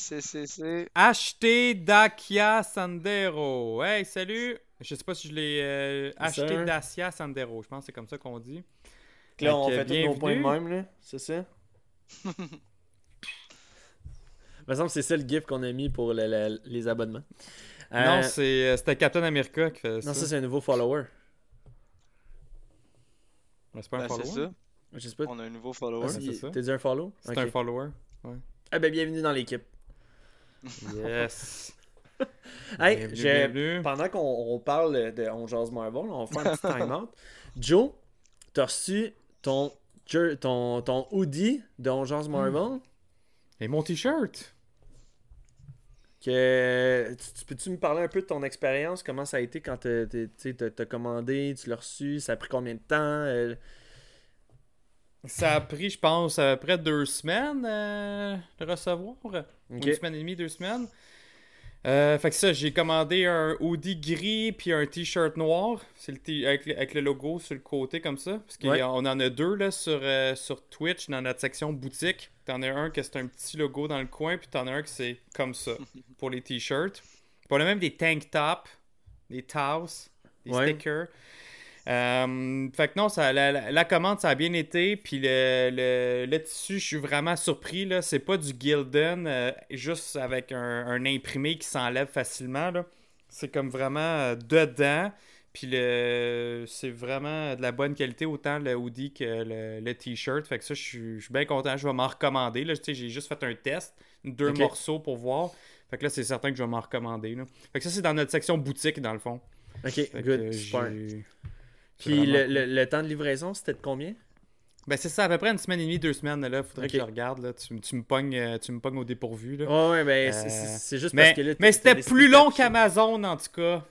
Acheté Dacia Sandero. Hey, salut! Je sais pas si je l'ai... acheté Dacia Sandero. Je pense que c'est comme ça qu'on dit. Là, on fait tous nos points de même, là. C'est ça? Il me semble que c'est ça le gif qu'on a mis pour les abonnements. Non, c'était Captain America qui fait ça. Non, ça, c'est un nouveau follower. Mais c'est pas un follower? C'est ça. Je sais pas. On a un nouveau follower. T'as dit un follow? C'est un follower. Ouais. Eh bien, bienvenue dans l'équipe. Yes! Hey, bienvenue. Pendant qu'on parle de On Jase Marvel, on va faire un petit time-out. Joe, t'as reçu ton hoodie de On Jase Marvel. Et mon t-shirt. Que, peux-tu me parler un peu de ton expérience? Comment ça a été quand t'as commandé, tu l'as reçu? Ça a pris combien de temps? Ça a pris, je pense, à peu près 2 semaines de recevoir. Okay. 1 semaine et demie, 2 semaines. Fait que ça, j'ai commandé un hoodie gris puis un t-shirt noir. C'est avec le logo sur le côté comme ça. Parce qu'on en a 2 là, sur Twitch dans notre section boutique. T'en as un que c'est un petit logo dans le coin, puis t'en as un que c'est comme ça pour les t-shirts. On a même des tank tops, des towels, des stickers. Fait que non, ça, la commande, ça a bien été. Puis le tissu, je suis vraiment surpris là. C'est pas du Gildan juste avec un imprimé qui s'enlève facilement là. C'est comme vraiment dedans. Puis c'est vraiment de la bonne qualité, autant le hoodie que le t-shirt. Fait que ça, je suis bien content. Je vais m'en recommander là. Tu sais, j'ai juste fait un test, 2 morceaux pour voir. Fait que là, c'est certain que je vais m'en recommander là. Fait que ça, c'est dans notre section boutique dans le fond. Ok, fait good, super. Puis le temps de livraison, c'était de combien? Ben c'est ça, à peu près 1 semaine et demie, 2 semaines. Là, faudrait que je regarde. Là. Tu me pognes au dépourvu. Là. Oh, ouais, ben c'est juste parce que là... Mais c'était plus long qu'Amazon, en tout cas.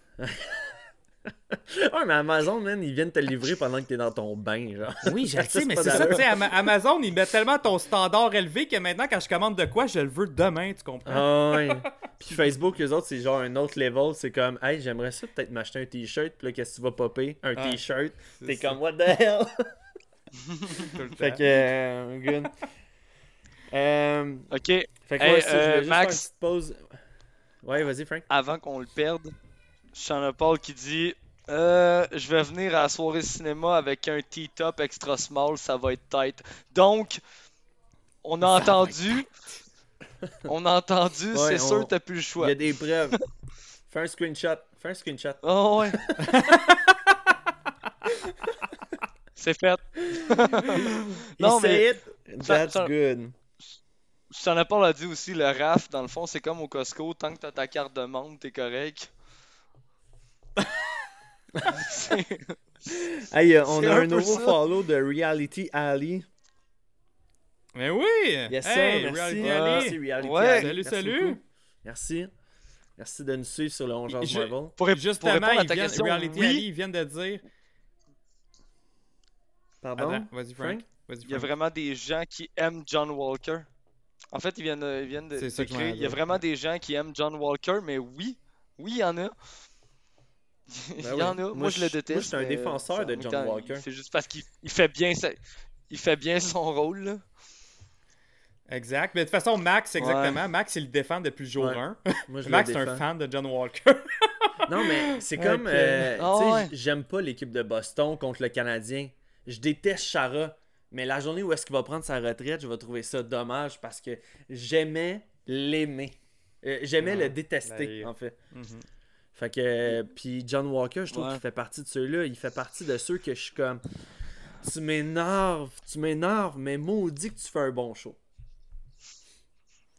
Ouais, mais Amazon, man, ils viennent te livrer pendant que t'es dans ton bain, genre. Oui, je sais, mais c'est ça, tu sais, Amazon, ils mettent tellement ton standard élevé que maintenant, quand je commande de quoi, je le veux demain, tu comprends? Ah ouais. Puis Facebook, eux autres, c'est genre un autre level, c'est comme, hey, j'aimerais ça peut-être m'acheter un t-shirt, puis là, qu'est-ce que tu vas popper? Un t-shirt, t'es ça. Comme, what the hell? Tout le temps. Fait que, good. Ok. Fait que moi, hey, je vais Max... juste faire une petite pause. Ouais, vas-y, Frank. Avant qu'on le perde... Shana Paul qui dit je vais venir à la soirée cinéma avec un T-top extra small, ça va être tight. Donc on a entendu ouais, c'est sûr t'as plus le choix. Il y a des preuves. Fais un screenshot. Oh ouais. C'est fait. Non mais that's good. Shana Paul a dit aussi le Raft dans le fond c'est comme au Costco, tant que t'as ta carte de membre, t'es correct. Hey, on a un nouveau follow de Reality Alley. Mais oui! Yes, hey, sir, merci. Reality Alley. Salut, merci salut! Beaucoup. Merci. Merci de nous suivre sur le Ongeance Marvel. Justement, Reality Alley, ils viennent de dire... Pardon? Attends, vas-y, Frank. Il y a vraiment des gens qui aiment John Walker. En fait, ils viennent de... Il y a vraiment des gens qui aiment John Walker, mais oui, il y en a. Ben il y en a, moi je le déteste. Moi je suis un défenseur de John Walker. C'est juste parce qu'il fait bien son rôle là. Exact, mais de toute façon Max exactement, ouais. Max il le défend depuis le jour 1. Moi, je Max est un fan de John Walker. Non mais c'est comme j'aime pas l'équipe de Boston contre le Canadien. Je déteste Chara, mais la journée où est-ce qu'il va prendre sa retraite, je vais trouver ça dommage parce que j'aimais l'aimer. J'aimais le détester en fait. Mm-hmm. Fait que, puis John Walker, je trouve qu'il fait partie de ceux-là. Il fait partie de ceux que je suis comme, tu m'énerves, mais maudit que tu fais un bon show.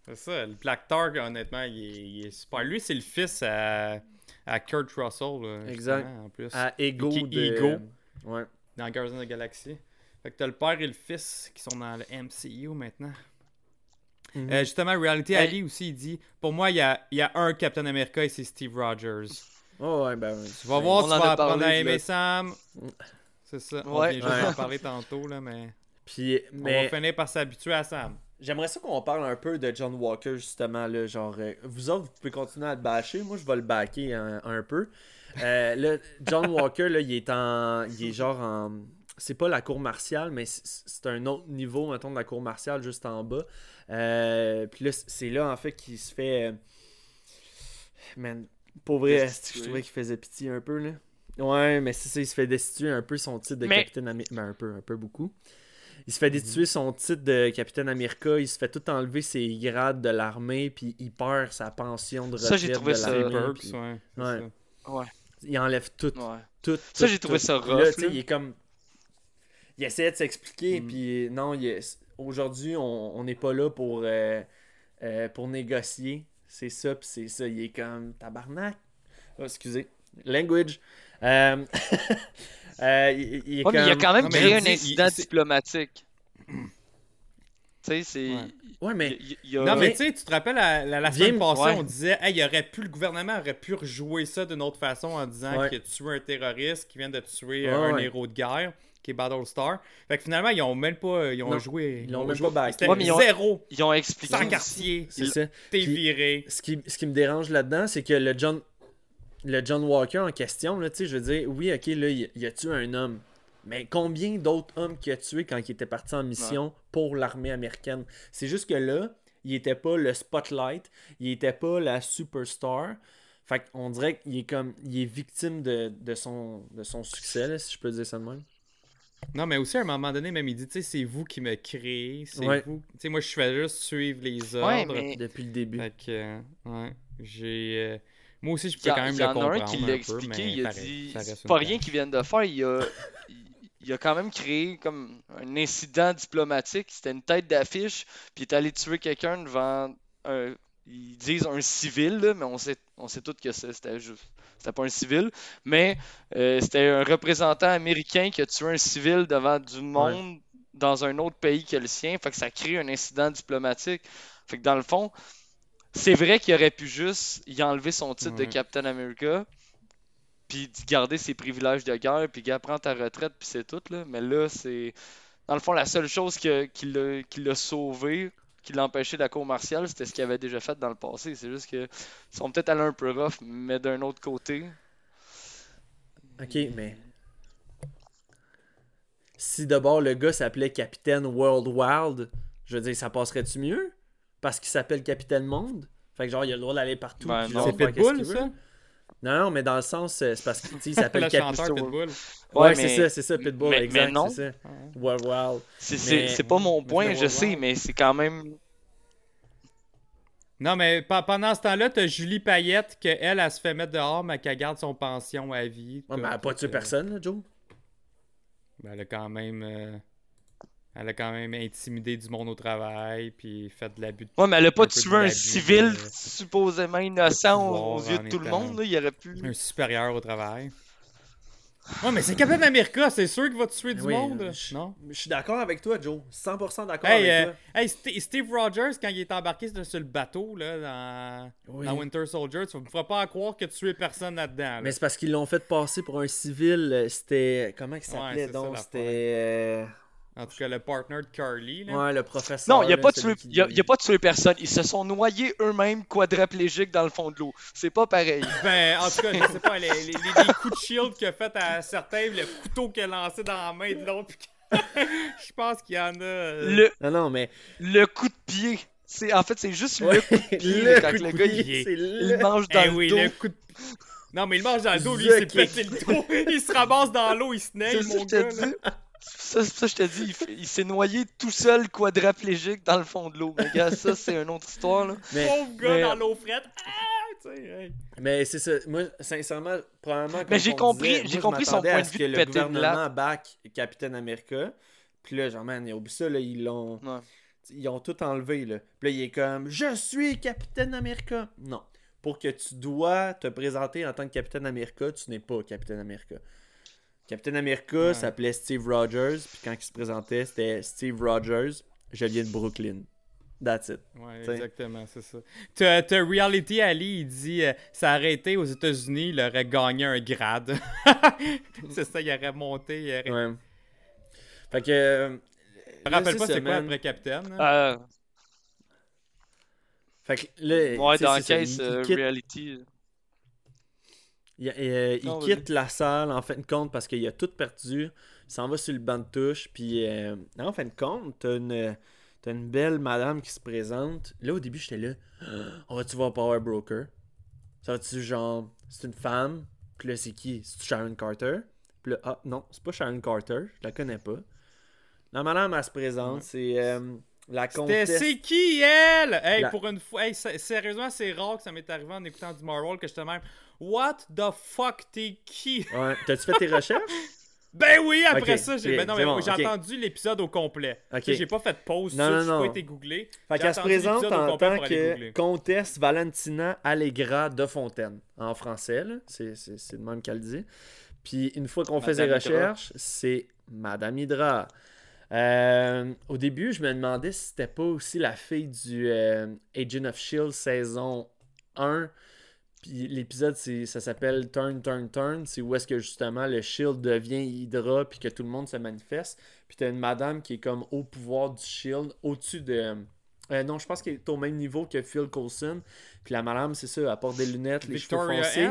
C'est ça, le Black Tark, honnêtement, il est super. Lui, c'est le fils à Kurt Russell. Là, exact. En plus. À Ego. Dans Guardians of the Galaxy. Fait que t'as le père et le fils qui sont dans le MCU maintenant. Mm-hmm. Justement, Reality Ali aussi, il dit pour moi, il y a un Captain America et c'est Steve Rogers. Oh, ouais, ben oui. Tu vas voir, tu vas apprendre à aimer Sam. C'est ça, on vient juste en parler tantôt, là, mais... Puis, on va finir par s'habituer à Sam. J'aimerais ça qu'on parle un peu de John Walker, justement, là, genre, vous autres, vous pouvez continuer à le bâcher, moi, je vais le backer un peu. Là, John Walker, là, il est genre en... C'est pas la cour martiale, mais c'est un autre niveau, mettons, de la cour martiale juste en bas. Puis là, c'est là, en fait, qu'il se fait... Man, pauvre, je trouvais qu'il faisait pitié un peu, là. Ouais, mais c'est ça, il se fait destituer un peu son titre de Capitaine America. Mais un peu beaucoup. Il se fait destituer son titre de Capitaine America, il se fait tout enlever ses grades de l'armée, puis il perd sa pension de retraite de l'armée. Ça, j'ai trouvé ça burps, ouais. Il enlève tout. Ça, j'ai trouvé ça rough, là. Tu sais, il est comme... Il essayait de s'expliquer, puis non, aujourd'hui, on n'est pas là pour négocier. C'est ça, puis c'est ça. Il est comme tabarnak. Oh, excusez. Language. Il est comme... mais il a quand même créé un incident diplomatique. Tu sais, c'est... Ouais, mais... Y a... Non, mais tu sais, tu te rappelles, la semaine passée, on disait, hey, il aurait pu, le gouvernement aurait pu rejouer ça d'une autre façon en disant qu'il a tué un terroriste qui vient de tuer un héros de guerre, qui est Battlestar. Fait que finalement, ils ont même pas... Ils ont joué... Ils ont même pas back. C'était zéro. Ils ont expliqué. Sans quartier. C'est ça. T'es viré. Ce qui me dérange là-dedans, c'est que le John Walker en question, là, tu sais, je veux dire, oui, ok, là, il a tué un homme. Mais combien d'autres hommes qu'il a tué quand il était parti en mission pour l'armée américaine? C'est juste que là, il était pas le spotlight, il était pas la superstar. Fait qu'on dirait qu'il est comme il est victime de son succès, là, si je peux dire ça de même. Non, mais aussi à un moment donné, même il dit, tu sais, c'est vous qui me créez, c'est vous. Tu sais, moi je fais juste suivre les ordres depuis le début. Fait que j'ai moi aussi je peux quand même le comprendre. Il y en a un qui l'a expliqué, il a dit c'est pas rien qu'ils viennent de faire, il a quand même créé comme un incident diplomatique, c'était une tête d'affiche, puis il est allé tuer quelqu'un devant un, ils disent un civil, là, mais on sait tous que c'était pas un civil, mais c'était un représentant américain qui a tué un civil devant du monde dans un autre pays que le sien, fait que ça crée un incident diplomatique. Fait que dans le fond, c'est vrai qu'il aurait pu juste y enlever son titre de Captain America, puis garder ses privilèges de guerre, puis gars, prends ta retraite, puis c'est tout, là. Mais là, c'est... Dans le fond, la seule chose qui l'a sauvé, qui l'a empêché de la cour martiale, c'était ce qu'il avait déjà fait dans le passé. C'est juste que ils sont peut-être allés un peu rough, mais d'un autre côté... Ok, mais... Si d'abord le gars s'appelait Capitaine World, je veux dire, ça passerait-tu mieux? Parce qu'il s'appelle Capitaine Monde? Fait que genre, il a le droit d'aller partout. Ben, non, c'est Pitbull, ça? Non, mais dans le sens, c'est parce qu'il s'appelle Capitaine Pitbull. Ouais, mais... c'est ça, Pitbull, mais, exact. Mais non. C'est ça. Wow. C'est pas mon point, je sais, mais c'est quand même... Non, mais pendant ce temps-là, t'as Julie Payette, qu'elle se fait mettre dehors, mais qu'elle garde son pension à vie. Ouais, mais elle n'a pas tué personne, là, Joe. Ben, elle a quand même... Elle a quand même intimidé du monde au travail, puis fait de l'abus de... Ouais, mais elle a pas tué un civil supposément innocent aux yeux de tout le monde, là. Il aurait pu... Un supérieur au travail. Ouais, mais c'est Captain America, c'est sûr qu'il va tuer du monde. Non? Je suis d'accord avec toi, Joe. 100% d'accord avec toi. Hey, Steve Rogers, quand il est embarqué sur le bateau, là, dans Winter Soldier, tu me feras pas croire que tu es personne là-dedans. Là. Mais c'est parce qu'ils l'ont fait passer pour un civil. C'était... Comment il s'appelait, donc? C'était... En tout cas, le partner de Karli. Là. Ouais, le professeur. Non, il n'y a pas tué personne. Ils se sont noyés eux-mêmes quadriplégiques dans le fond de l'eau. C'est pas pareil. Ben, en tout cas, je sais pas, les coups de shield qu'il a fait à certains, le couteau qu'il a lancé dans la main de l'autre. Je pense qu'il y en a... Non, mais... Le coup de pied. En fait, c'est juste le coup de pied. Le mange dans le dos. Le coup de... Non, mais il mange dans le dos, lui, il s'est pété le dos. Il se ramasse dans l'eau, il se naille, mon gars. Ça, je te dis, il s'est noyé tout seul quadraplégique dans le fond de l'eau. Mais gars, ça, c'est une autre histoire. Là. Pauvre gars dans l'eau frette. Ah, mais c'est ça. Moi, sincèrement, probablement... Mais j'ai compris son point de vue de péter de là. Le gouvernement back Captain America. Puis là, genre, man, oublie ça, là, ils l'ont tout enlevé. Là. Puis là, il est comme, je suis Captain America. Non. Pour que tu dois te présenter en tant que Captain America, tu n'es pas Captain America. Captain America s'appelait Steve Rogers, puis quand il se présentait, c'était Steve Rogers, je viens de Brooklyn. That's it. Ouais, t'sais. Exactement, c'est ça. T'as Reality Ali, il dit ça aurait été aux États-Unis, il aurait gagné un grade. C'est ça, il aurait monté. Ouais. Fait que. Rappelle pas c'est quoi après Captain. Hein? Fait que là. Ouais, dans le case Reality. Il quitte la salle en fin de compte parce qu'il a tout perdu. Il s'en va sur le banc de touche. Puis en fin de compte, t'as une belle madame qui se présente. Là, au début, j'étais là. On va-tu voir Power Broker? Ça va-tu genre, c'est une femme. Puis là, c'est qui? C'est Sharon Carter? Puis là, ah non, c'est pas Sharon Carter. Je la connais pas. La madame, elle se présente. C'est la comtesse. C'est qui, elle? Hey, pour une fois. Hey, sérieusement, c'est rare que ça m'est arrivé en écoutant du Marvel que j'étais même. What the fuck, t'es qui? Ouais, t'as-tu fait tes recherches? Ben oui, après ça, j'ai entendu l'épisode au complet. Okay. J'ai pas fait de pause, j'ai pas été googlé. Fait qu'elle se présente en tant que comtesse Valentina Allegra de Fontaine, en français, là. C'est le même qu'elle dit. Puis une fois qu'on fait ses recherches, c'est Madame Hydra. Au début, je me demandais si c'était pas aussi la fille du Agent of S.H.I.E.L.D. saison 1. Puis l'épisode, ça s'appelle Turn, Turn, Turn. C'est où est-ce que justement le S.H.I.E.L.D. devient Hydra puis que tout le monde se manifeste. Puis t'as une madame qui est comme au pouvoir du S.H.I.E.L.D. au-dessus de... non, je pense qu'elle est au même niveau que Phil Coulson. Puis la madame, c'est ça, elle porte des lunettes, les cheveux foncés.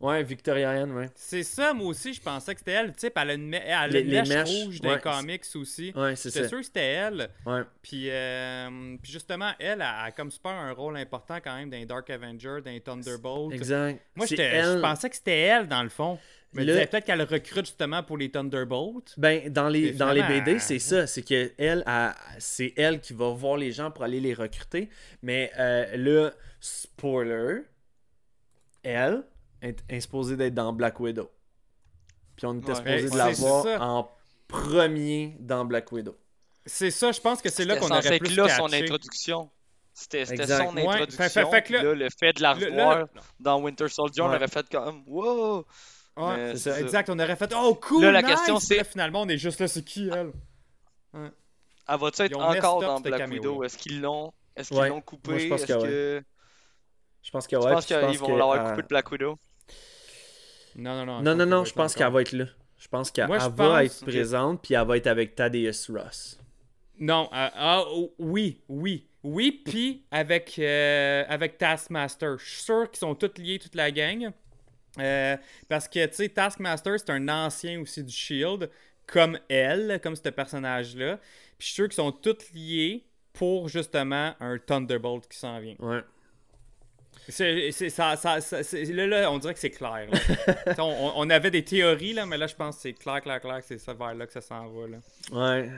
Ouais, Victoria End, ouais. C'est ça, moi aussi, je pensais que c'était elle. Tu sais, elle a une mèche rouge dans les comics aussi. Ouais, c'est ça. J'étais sûr que c'était elle. Ouais. Puis justement, elle a comme super un rôle important quand même dans les Dark Avengers, dans les Thunderbolts. Exact. Moi, je pensais que c'était elle, dans le fond. Mais peut-être qu'elle recrute justement pour les Thunderbolts. Ben, dans les BD, c'est ça. C'est que c'est elle qui va voir les gens pour aller les recruter. Mais là, spoiler, elle est supposée d'être dans Black Widow. Puis on était supposé de la voir en premier dans Black Widow. C'est ça, je pense que c'est là qu'on aurait plus catché. Son introduction. C'était son introduction. Là, le fait de la revoir dans Winter Soldier, on aurait fait comme « Wow! » Ouais, c'est ça. Exact, on aurait fait « Oh, cool, là, la nice! » question, c'est... Là, finalement, on est juste là, c'est qui, elle? Ouais. Elle va-tu être encore dans Black Widow? Est-ce qu'ils l'ont coupé? Moi, je pense que... Je pense qu'ils vont l'avoir coupé de Black Widow. Non, je pense qu'elle va être là. Je pense qu'elle va être présente, puis elle va être avec Thaddeus Ross. Non, oui, puis avec Taskmaster. Je suis sûr qu'ils sont tous liés, toute la gang. Parce que, tu sais, Taskmaster, c'est un ancien aussi du S.H.I.E.L.D., comme elle, comme ce personnage-là. Puis je suis sûr qu'ils sont tous liés pour, justement, un Thunderbolt qui s'en vient. Ouais. Là, on dirait que c'est clair. on avait des théories, là, mais là, je pense que c'est clair que c'est ça vers là que ça s'en va. Là. Ouais.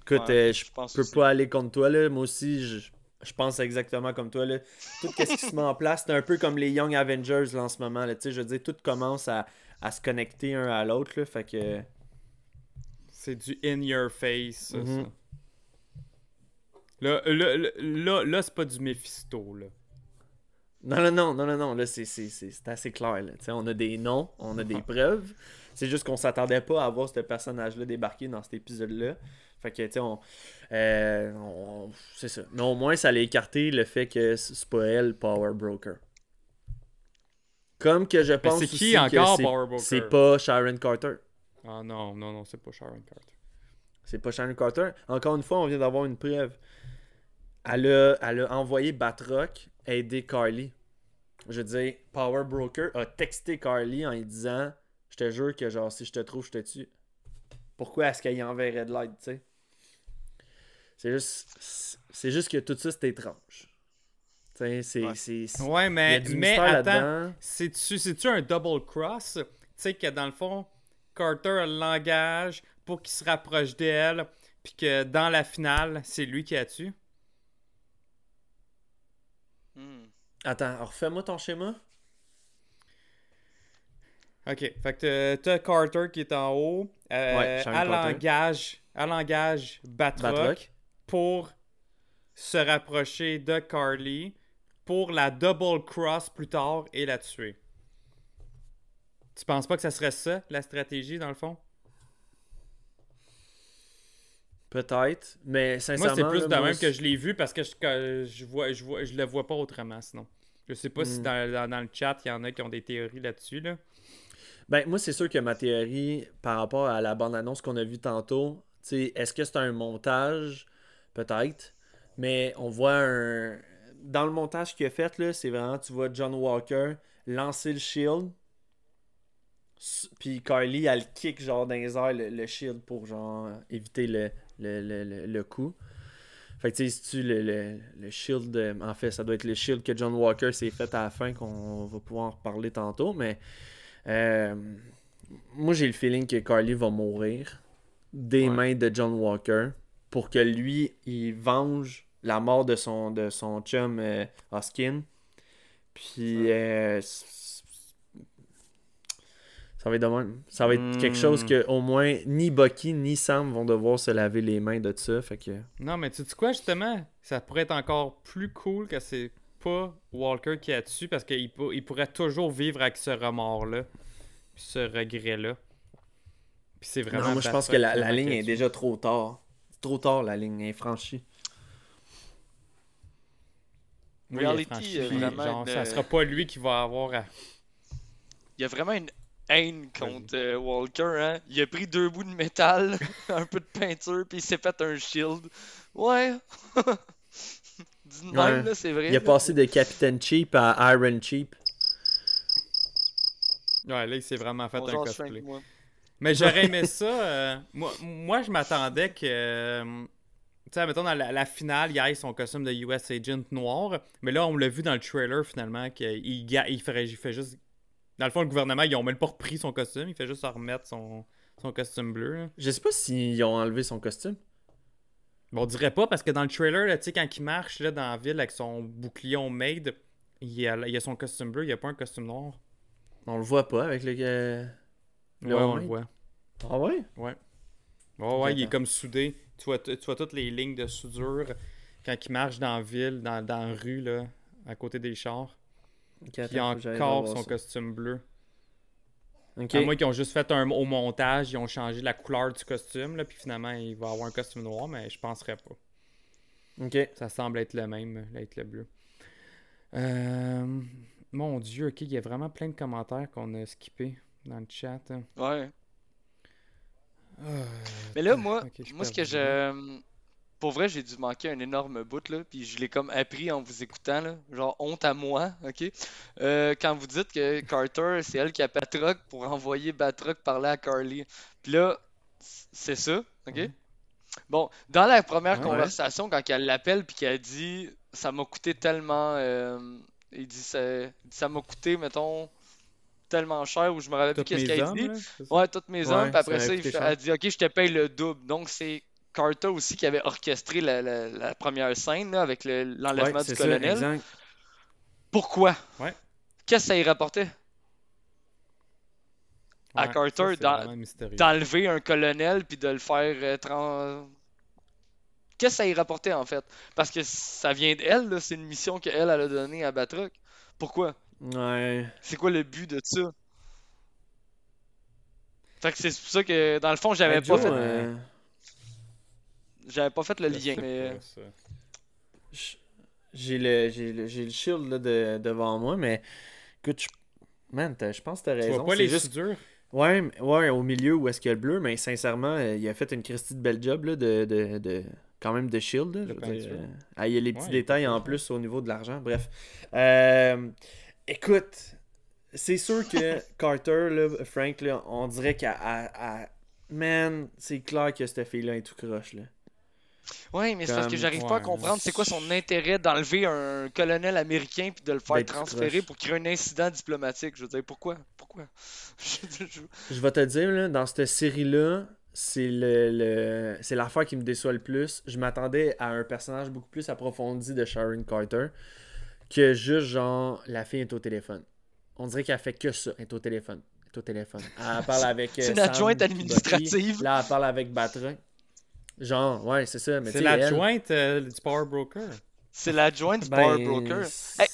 Écoute, je peux pas aller contre toi, là. Moi aussi, je pense exactement comme toi. Là. Tout ce qui se met en place, c'est un peu comme les Young Avengers là, en ce moment. Là. Je veux dire, tout commence à se connecter un à l'autre. Là, fait que... C'est du in your face. Mm-hmm. Ça. Là, c'est pas du Mephisto. Là. Non. Là, c'est assez clair. Là. On a des noms, on a des preuves. C'est juste qu'on s'attendait pas à voir ce personnage-là débarquer dans cet épisode-là. Fait que, tu sais, on c'est ça. Mais au moins, ça allait écarter le fait que c'est pas elle, Power Broker. Comme que je pense aussi que Power Broker? C'est pas Sharon Carter. Ah non, c'est pas Sharon Carter. C'est pas Sharon Carter. Encore une fois, on vient d'avoir une preuve. Elle a envoyé Batroc aider Karli. Je veux dire, Power Broker a texté Karli en lui disant « Je te jure que genre si je te trouve, je te tue. » Pourquoi est-ce qu'elle enverrait de l'aide, tu sais? C'est juste que tout ça, c'est étrange. T'sais, ouais, mais attends, c'est-tu un double cross? Tu sais que dans le fond, Carter l'engage pour qu'il se rapproche d'elle, puis que dans la finale, c'est lui qui la tue. Attends, refais-moi ton schéma. Ok, fait que t'as Carter qui est en haut. Elle engage Batroc pour se rapprocher de Karli pour la double cross plus tard et la tuer. Tu penses pas que ça serait ça, la stratégie, dans le fond? Peut-être, mais sincèrement... Moi, c'est plus de même que je l'ai vu parce que je le vois pas autrement, sinon. Je sais pas si dans le chat, il y en a qui ont des théories là-dessus, là. Ben, moi, c'est sûr que ma théorie par rapport à la bande-annonce qu'on a vue tantôt, t'sais, est-ce que c'est un montage? Peut-être. Mais on voit un... Dans le montage qu'il a fait, là, c'est vraiment, tu vois John Walker lancer le shield, puis Karli, elle kick genre dans les airs le shield pour genre éviter le coup. Fait que tu sais, si tu le shield... En fait, ça doit être le shield que John Walker s'est fait à la fin, qu'on va pouvoir reparler tantôt, mais... moi j'ai le feeling que Karli va mourir des mains de John Walker pour que lui il venge la mort de son chum Hoskin, puis ça va être de même. Ça va être quelque chose que au moins ni Bucky ni Sam vont devoir se laver les mains de ça, fait que... Non, mais tu dis quoi, justement, ça pourrait être encore plus cool que c'est pas Walker qui a dessus, parce qu'il pourrait toujours vivre avec ce remords-là, ce regret-là. Puis c'est vraiment non, moi je pense que la ligne est déjà trop tard. Trop tard, la ligne est franchie. Oui, Reality, est vraiment genre, ça sera pas lui qui va avoir à... Il y a vraiment une haine contre Walker, hein. Il a pris 2 bouts de métal, un peu de peinture, puis il s'est fait un shield. Ouais. Dis-nous même, là, c'est vrai. Il a passé de Capitaine Cheap à Iron Cheap. Ouais, là, il s'est vraiment fait un cosplay. Mais j'aurais aimé ça. Moi, je m'attendais que... tu sais, mettons, dans la finale, il y a son costume de US Agent noir. Mais là, on l'a vu dans le trailer, finalement, qu'il fait juste... Dans le fond, le gouvernement, ils ont même pas repris son costume. Il fait juste remettre son costume bleu. Là. Je sais pas s'ils ont enlevé son costume. Bon, on dirait pas, parce que dans le trailer, là, quand il marche là, dans la ville avec son bouclier homemade, il a son costume bleu, il n'y a pas un costume noir. On le voit pas avec le ouais, on le voit. Ah ouais? Ouais. Oh, ouais, il est comme soudé. Tu vois toutes les lignes de soudure quand il marche dans la ville, dans la rue, là, à côté des chars. Okay, puis encore son costume bleu. Okay. À moins qu'ils ont juste fait au montage, ils ont changé la couleur du costume, là, puis finalement, il va avoir un costume noir, mais je penserais pas. Okay. Ça semble être le même, être le bleu. Mon Dieu, ok, il y a vraiment plein de commentaires qu'on a skippés dans le chat. Ouais. Mais là, moi ce que je... Pour vrai, j'ai dû manquer un énorme bout, là, puis je l'ai comme appris en vous écoutant, là, genre honte à moi, ok? Quand vous dites que Carter, c'est elle qui a Batroc pour envoyer Batroc parler à Karli. Puis là, c'est ça, ok? Ouais. Bon, dans la première conversation, quand elle l'appelle, puis qu'elle dit « ça m'a coûté tellement... il dit « ça m'a coûté, mettons... » tellement cher où je me rappelle plus qu'est-ce qu'elle dit. Ouais, toutes mes hommes. Puis après ça, elle dit « Ok, je te paye le double. » Donc, c'est Carter aussi qui avait orchestré la première scène là, avec l'enlèvement du colonel. Ça, pourquoi? Ouais. Qu'est-ce que ça y rapportait? À Carter, d'enlever un colonel puis de le faire... Qu'est-ce que ça y rapportait, en fait? Parce que ça vient d'elle, là. C'est une mission qu'elle a donnée à Batroc. Pourquoi? Ouais. C'est quoi le but de ça? Fait que c'est pour ça que dans le fond j'avais pas fait le lien. Mais... J'ai le shield là, devant moi, mais écoute, je pense que t'as raison. Tu vois pas c'est les juste dur. Ouais, au milieu où est-ce qu'il y a le bleu, mais sincèrement, il a fait une Christie de belle job là, de quand même de shield. Là, il y a les petits détails en plus au niveau de l'argent. Bref. Écoute, c'est sûr que Carter, là, Frank, là, on dirait qu'elle... Man, c'est clair que cette fille-là est tout croche, là. Ouais, mais c'est parce que j'arrive pas à comprendre c'est quoi son intérêt d'enlever un colonel américain puis de le faire transférer pour créer un incident diplomatique. Je veux dire, pourquoi? Je vais te dire, là, dans cette série-là, c'est c'est l'affaire qui me déçoit le plus. Je m'attendais à un personnage beaucoup plus approfondi de Sharon Carter. Que juste, genre, la fille est au téléphone. On dirait qu'elle fait que ça. Elle est au téléphone. Elle parle avec... c'est une adjointe administrative. Bucky. Là, elle parle avec Batroc. Genre, ouais, c'est ça. Mais c'est l'adjointe du Power Broker. C'est l'adjointe du Power Broker. Hey.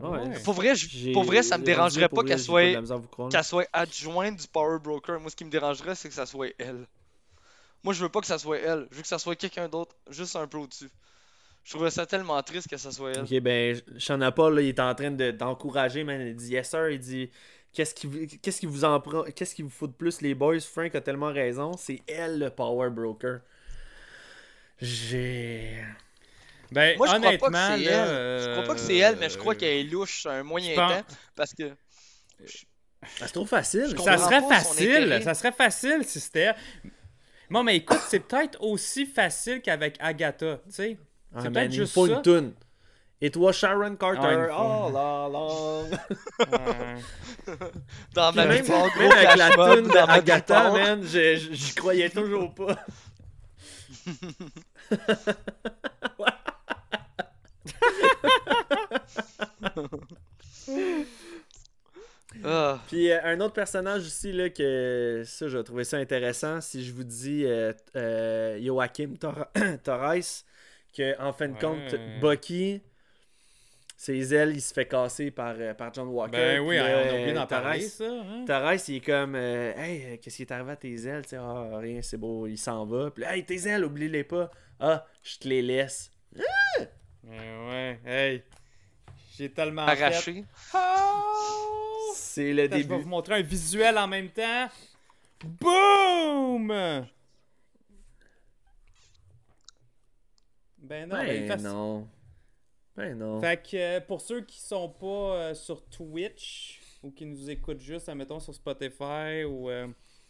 Ouais. Pour vrai, ça me dérangerait pas qu'elle soit adjointe du Power Broker. Moi, ce qui me dérangerait, c'est que ça soit elle. Moi, je veux pas que ça soit elle. Je veux que ça soit quelqu'un d'autre, juste un peu au-dessus. Je trouvais ça tellement triste que ça soit elle. Ok, ben, Shana Paul, là, il est en train d'encourager, man. Il dit, yes sir, il dit, qu'est-ce qui vous en prend, qu'est-ce qui vous fout de plus, les boys? Frank a tellement raison, c'est elle le Power Broker. Ben, moi, honnêtement, je crois pas que c'est elle, mais je crois qu'elle est louche un moyen temps. Parce que. C'est trop facile. Ça serait facile si c'était. Bon, mais écoute, c'est peut-être aussi facile qu'avec Agatha, tu sais. C'est peut-être juste ça. Une toune. Et toi, Sharon Carter, dans ma même avec la toune d'Agatha, man, j'y croyais toujours pas. Puis un autre personnage aussi là, que ça je trouvais ça intéressant, si je vous dis Joaquin Torres, que en fin de compte Bucky ses ailes, il se fait casser par John Walker. Ben oui, on a oublié d'en parler, ça. Hein? Torres, il est comme, hey, qu'est-ce qui est arrivé à tes ailes? Ah, rien, c'est beau, il s'en va. Puis, hey, tes ailes, oublie-les pas. Ah, je te les laisse. Ah! Ben ouais, hey, j'ai tellement arraché. Oh! C'est le début. Je vais vous montrer un visuel en même temps. Boum! Ben non. Fait que pour ceux qui sont pas sur Twitch ou qui nous écoutent juste, admettons, sur Spotify ou...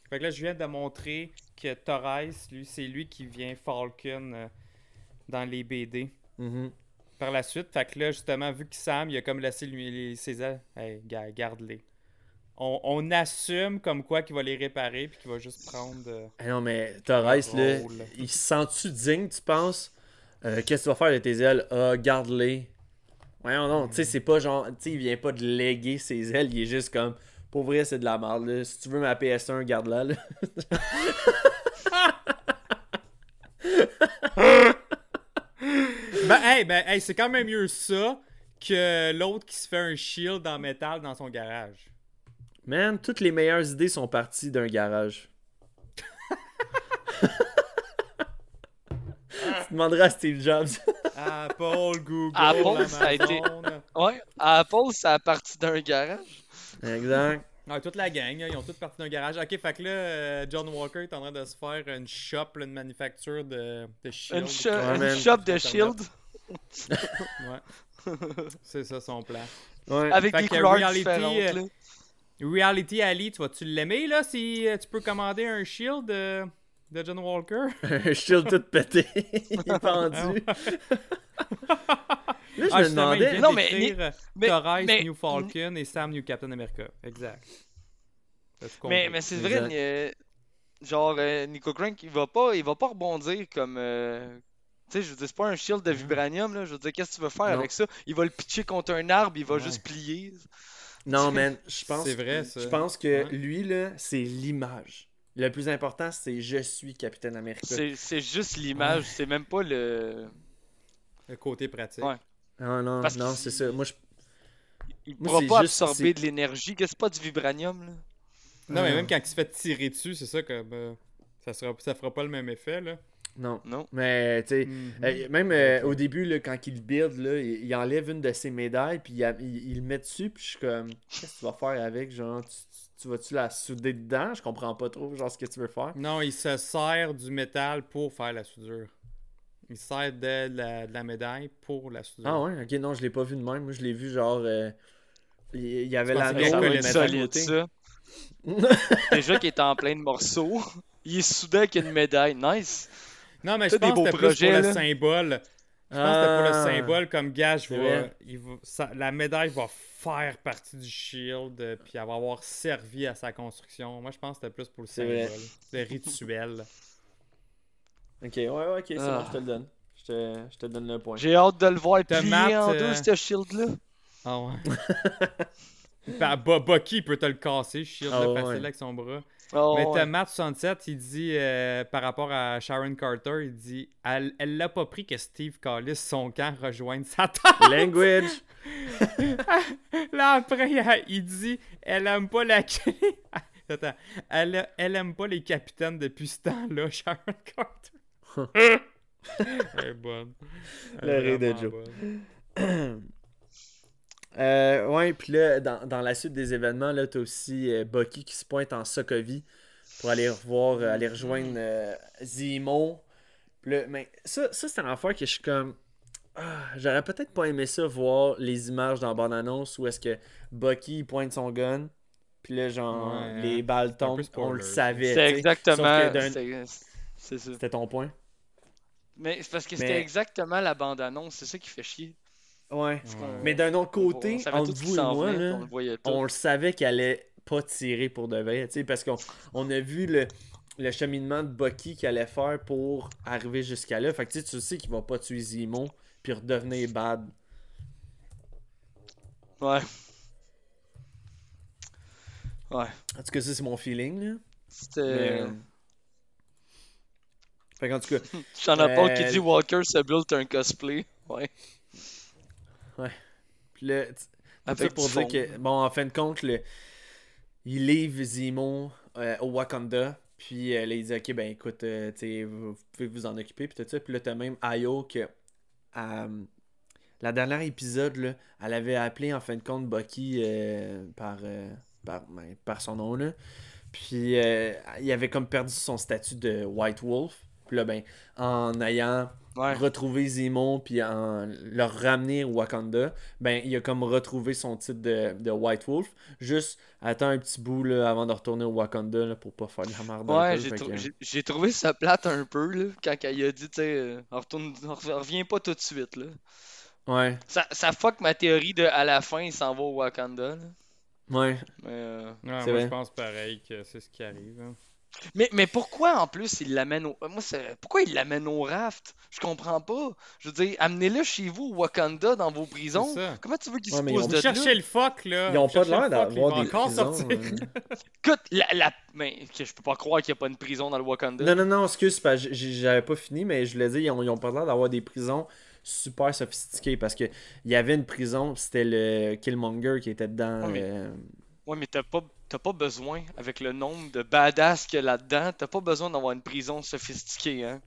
Fait que là, je viens de montrer que Torres, lui, c'est lui qui vient Falcon dans les BD. Mm-hmm. Par la suite, fait que là, justement, vu que Sam, il a comme laissé ses ailes, hey, garde-les. On assume comme quoi qu'il va les réparer puis qu'il va juste prendre... Ah non, mais Torres, là, il se sent-tu digne, tu penses? Qu'est-ce que tu vas faire de tes ailes? Garde-les. Ouais, non, tu sais, c'est pas genre... Tu sais, il vient pas de léguer ses ailes, il est juste comme... Pour vrai, c'est de la merde, là. Si tu veux ma PS1, garde-la, là. Ben, hey, c'est quand même mieux ça que l'autre qui se fait un shield en métal dans son garage. Man, toutes les meilleures idées sont parties d'un garage. Tu demanderas à Steve Jobs. Apple, Google, Amazon. Ça a été... Ouais, Apple, ça a parti d'un garage. Exact. Ouais, toute la gang, ils ont tous parti d'un garage. Ok, fait que là, John Walker est en train de se faire une shop, une manufacture de shield. Une shop de shield. Ouais. C'est ça son plan. Ouais. Avec fait des couleurs différentes, là. Reality Ali, tu vas-tu l'aimer, là, si tu peux commander un shield de John Walker? Un shield tout pété, il est pendu. Là, je me demandais... Non, mais Torres, New Falcon et Sam, New Captain America. Exact. Mais c'est vrai, genre, Nico Crank, il va pas rebondir comme... Tu sais, je veux dire, c'est pas un shield de vibranium, là. Je veux dire, qu'est-ce que tu veux faire avec ça? Il va le pitcher contre un arbre, il va juste plier. Non, man, je pense que lui, là, c'est l'image. Le plus important, c'est « Je suis Capitaine America ». C'est juste l'image, c'est même pas le côté pratique. Ouais. Non, c'est ça. Moi, il pourra pas absorber de l'énergie. C'est pas du vibranium, là. Non, mais même quand il se fait tirer dessus, c'est ça comme... ça fera pas le même effet, là. Non. Mais, tu sais, même au début, là, quand il build, là, il enlève une de ses médailles, puis il le met dessus, puis je suis comme, qu'est-ce que tu vas faire avec, genre, tu vas-tu la souder dedans? Je comprends pas trop, genre, ce que tu veux faire. Non, il se sert du métal pour faire la soudure. Il sert de la médaille pour la soudure. Ah ouais? Ok, non, je l'ai pas vu de même. Moi, je l'ai vu, genre, il y avait la médaille. Déjà qu'il est en plein de morceaux, il est soudé avec une médaille. Nice! Non, mais je pense que c'était pour le symbole. Je pense que c'était pour le symbole. Comme gars, la médaille va faire partie du shield, puis elle va avoir servi à sa construction. Moi, je pense que c'était plus pour le symbole. Le rituel. Ok, ouais, ok, c'est bon, je te le donne. Je te donne le point. J'ai hâte de le voir plier en deux, ce shield-là. Ah ouais. Bucky peut te le casser, shield facile avec son bras. Mais Matt67, il dit par rapport à Sharon Carter, il dit elle l'a pas pris que Steve Callis, son camp, rejoigne sa tante. Language. Là après, il dit elle aime pas la Attends, elle aime pas les capitaines depuis ce temps-là, Sharon Carter. Elle est bonne. Le rire de Joe. Ouais, puis là, dans la suite des événements, là, t'as aussi Bucky qui se pointe en Sokovie pour aller rejoindre Zemo. Là, mais ça c'est un affaire que je suis comme... j'aurais peut-être pas aimé ça, voir les images dans la bande-annonce où est-ce que Bucky pointe son gun, puis là, genre, les balles tombent, on le savait. C'est exactement... C'est ça. C'était ton point? Mais c'est parce que c'était exactement la bande-annonce, c'est ça qui fait chier. Ouais. Mais d'un autre côté, entre vous et moi, là, on le savait qu'il allait pas tirer pour de vrai, parce qu'on a vu le cheminement de Bucky qu'il allait faire pour arriver jusqu'à là. Fait que tu sais qu'il va pas tuer Zemo puis redevenir bad. Ouais. Ouais. En tout cas, ça, c'est mon feeling, là. C'était... Fait qu'en tout cas... Shana Paul qui dit « Walker se build un cosplay ». Ouais. Puis là, tout ça pour dire que, bon, en fin de compte, il livre Zemo au Wakanda. Puis là, il dit, OK, ben écoute, vous pouvez vous en occuper. Puis tout ça. Puis là, t'as même Ayo que. La dernière épisode, là, elle avait appelé en fin de compte Bucky par son nom. Là. Puis il avait comme perdu son statut de White Wolf. Puis là, ben, en ayant retrouvé Zemo puis en leur ramener Wakanda, ben, il a comme retrouvé son titre de White Wolf. Juste, attends un petit bout là, avant de retourner au Wakanda là, pour pas faire de la merde. Ouais, j'ai trouvé ça plate un peu là, quand il a dit, tu sais, on revient pas tout de suite. Là. Ouais. Ça fuck ma théorie de à la fin, il s'en va au Wakanda. Là. Ouais. Mais ouais, moi, je pense pareil que c'est ce qui arrive. Hein. Mais pourquoi en plus il l'amène au. Moi, c'est... Pourquoi il l'amène au raft? Je comprends pas. Je veux dire, amenez-le chez vous au Wakanda dans vos prisons. Comment tu veux qu'il se pose de chercher le fuck là? Ils ont pas l'air d'avoir des prisons. Écoute, mais je peux pas croire qu'il y a pas une prison dans le Wakanda. Non, excuse, j'avais pas fini, mais je voulais dire, ils ont pas l'air d'avoir des prisons super sophistiqué parce que il y avait une prison, c'était le Killmonger qui était dedans. Mais t'as pas besoin, avec le nombre de badass qu'il y a là-dedans, t'as pas besoin d'avoir une prison sophistiquée, hein.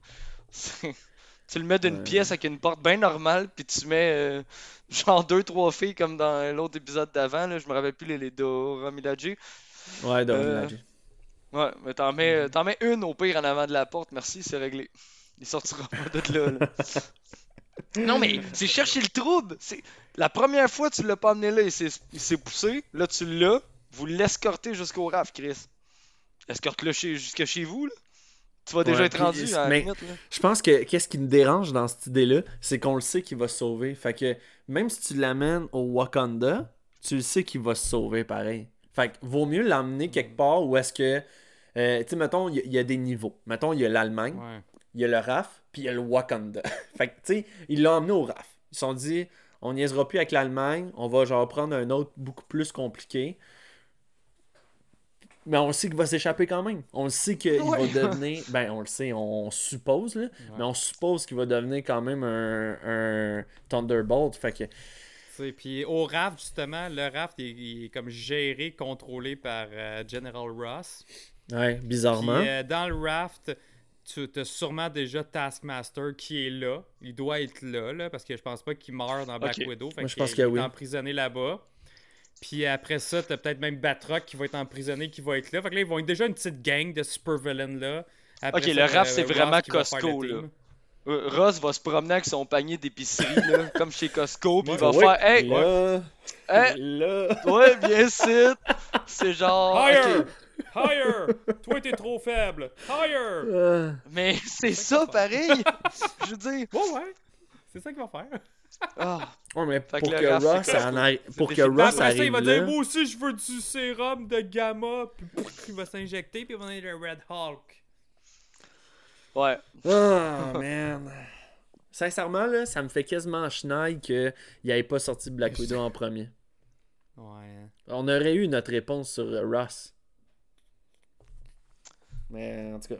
Tu le mets d'une pièce avec une porte bien normale, puis tu mets genre 2-3 filles comme dans l'autre épisode d'avant, là, je me rappelle plus les Dora Milaje. Ouais, Dora Milaje. Ouais, mais t'en mets une au pire en avant de la porte, merci, c'est réglé. Il sortira pas de là. Non, mais c'est chercher le trouble. C'est... La première fois, tu l'as pas amené là, il s'est poussé. Là, tu l'as. Vous l'escortez jusqu'au raft, Chris. Escorte-le jusqu'à chez vous. Là. Tu vas déjà être rendu à la minute. Là. Je pense que qu'est-ce qui nous dérange dans cette idée-là, c'est qu'on le sait qu'il va se sauver. Fait que même si tu l'amènes au Wakanda, tu le sais qu'il va se sauver pareil. Fait que vaut mieux l'emmener quelque part où est-ce que... tu sais, mettons, il y a des niveaux. Mettons, il y a l'Allemagne. Ouais. Il y a le RAF, puis il y a le Wakanda. Fait que, tu sais, ils l'ont emmené au RAF. Ils se sont dit, on niaisera plus avec l'Allemagne, on va genre prendre un autre beaucoup plus compliqué. Mais on sait qu'il va s'échapper quand même. On sait qu'il va devenir... Ben, on le sait, on suppose, là. Ouais. Mais on suppose qu'il va devenir quand même un Thunderbolt. Fait que... Puis au RAF, justement, le RAF, il est comme géré, contrôlé par General Ross. Ouais, bizarrement. Puis dans le raft... Tu as sûrement déjà Taskmaster qui est là. Il doit être là parce que je pense pas qu'il meurt dans Black Widow. Fait qu'il est emprisonné là-bas. Puis après ça, t'as peut-être même Batroc qui va être emprisonné, qui va être là. Fait que là, ils vont être déjà une petite gang de supervillains là. Après ça, le Raph, c'est vraiment Costco, là. Ross va se promener avec son panier d'épicerie, là, comme chez Costco, puis il va faire « Hey! Là! Là! Ouais, bien sûr! » C'est genre... Higher! Okay. Higher! Toi, t'es trop faible! Higher! Mais c'est ça, pareil! Je veux dire... Oh, ouais! C'est ça qu'il va faire. Oh, mais pour que Ross arrive là... Après ça, il va dire « Moi aussi, je veux du sérum de gamma! » Puis il va s'injecter, puis il va donner le Red Hulk. Ouais. Oh, man. Sincèrement, là, ça me fait quasiment schneid qu'il n'avait pas sorti Black Widow en premier. Ouais. On aurait eu notre réponse sur Ross. Mais en tout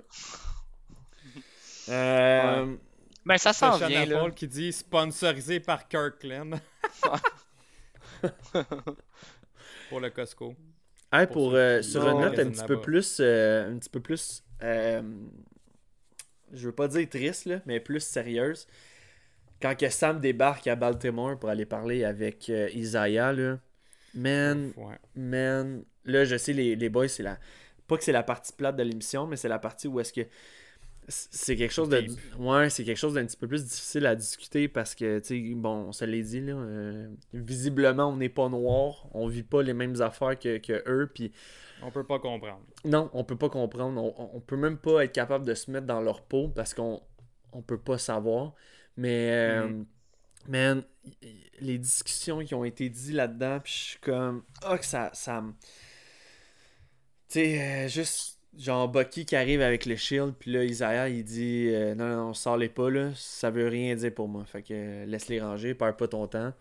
cas. Ouais. Mais ça s'en vient, Shana Paul qui dit sponsorisé par Kirkland. Pour le Costco. Hey, sur une note un petit peu plus... je veux pas dire triste, là, mais plus sérieuse. Quand que Sam débarque à Baltimore pour aller parler avec Isaiah, là, man, là, je sais, les boys, c'est la... Pas que c'est la partie plate de l'émission, mais c'est la partie où est-ce que c'est quelque chose de... Ouais, c'est quelque chose d'un petit peu plus difficile à discuter parce que, tu sais, bon, on se l'est dit, là, visiblement, on n'est pas noir, on vit pas les mêmes affaires que eux, puis... On peut pas comprendre. Non, on peut pas comprendre. On peut même pas être capable de se mettre dans leur peau parce qu'on peut pas savoir. Mais, man, les discussions qui ont été dites là-dedans, pis je suis comme... que ça me... Tu sais, juste genre Bucky qui arrive avec le shield, puis là, Isaiah, il dit « Non, sors-les pas, là, ça veut rien dire pour moi. Fait que laisse-les ranger, perds pas ton temps. »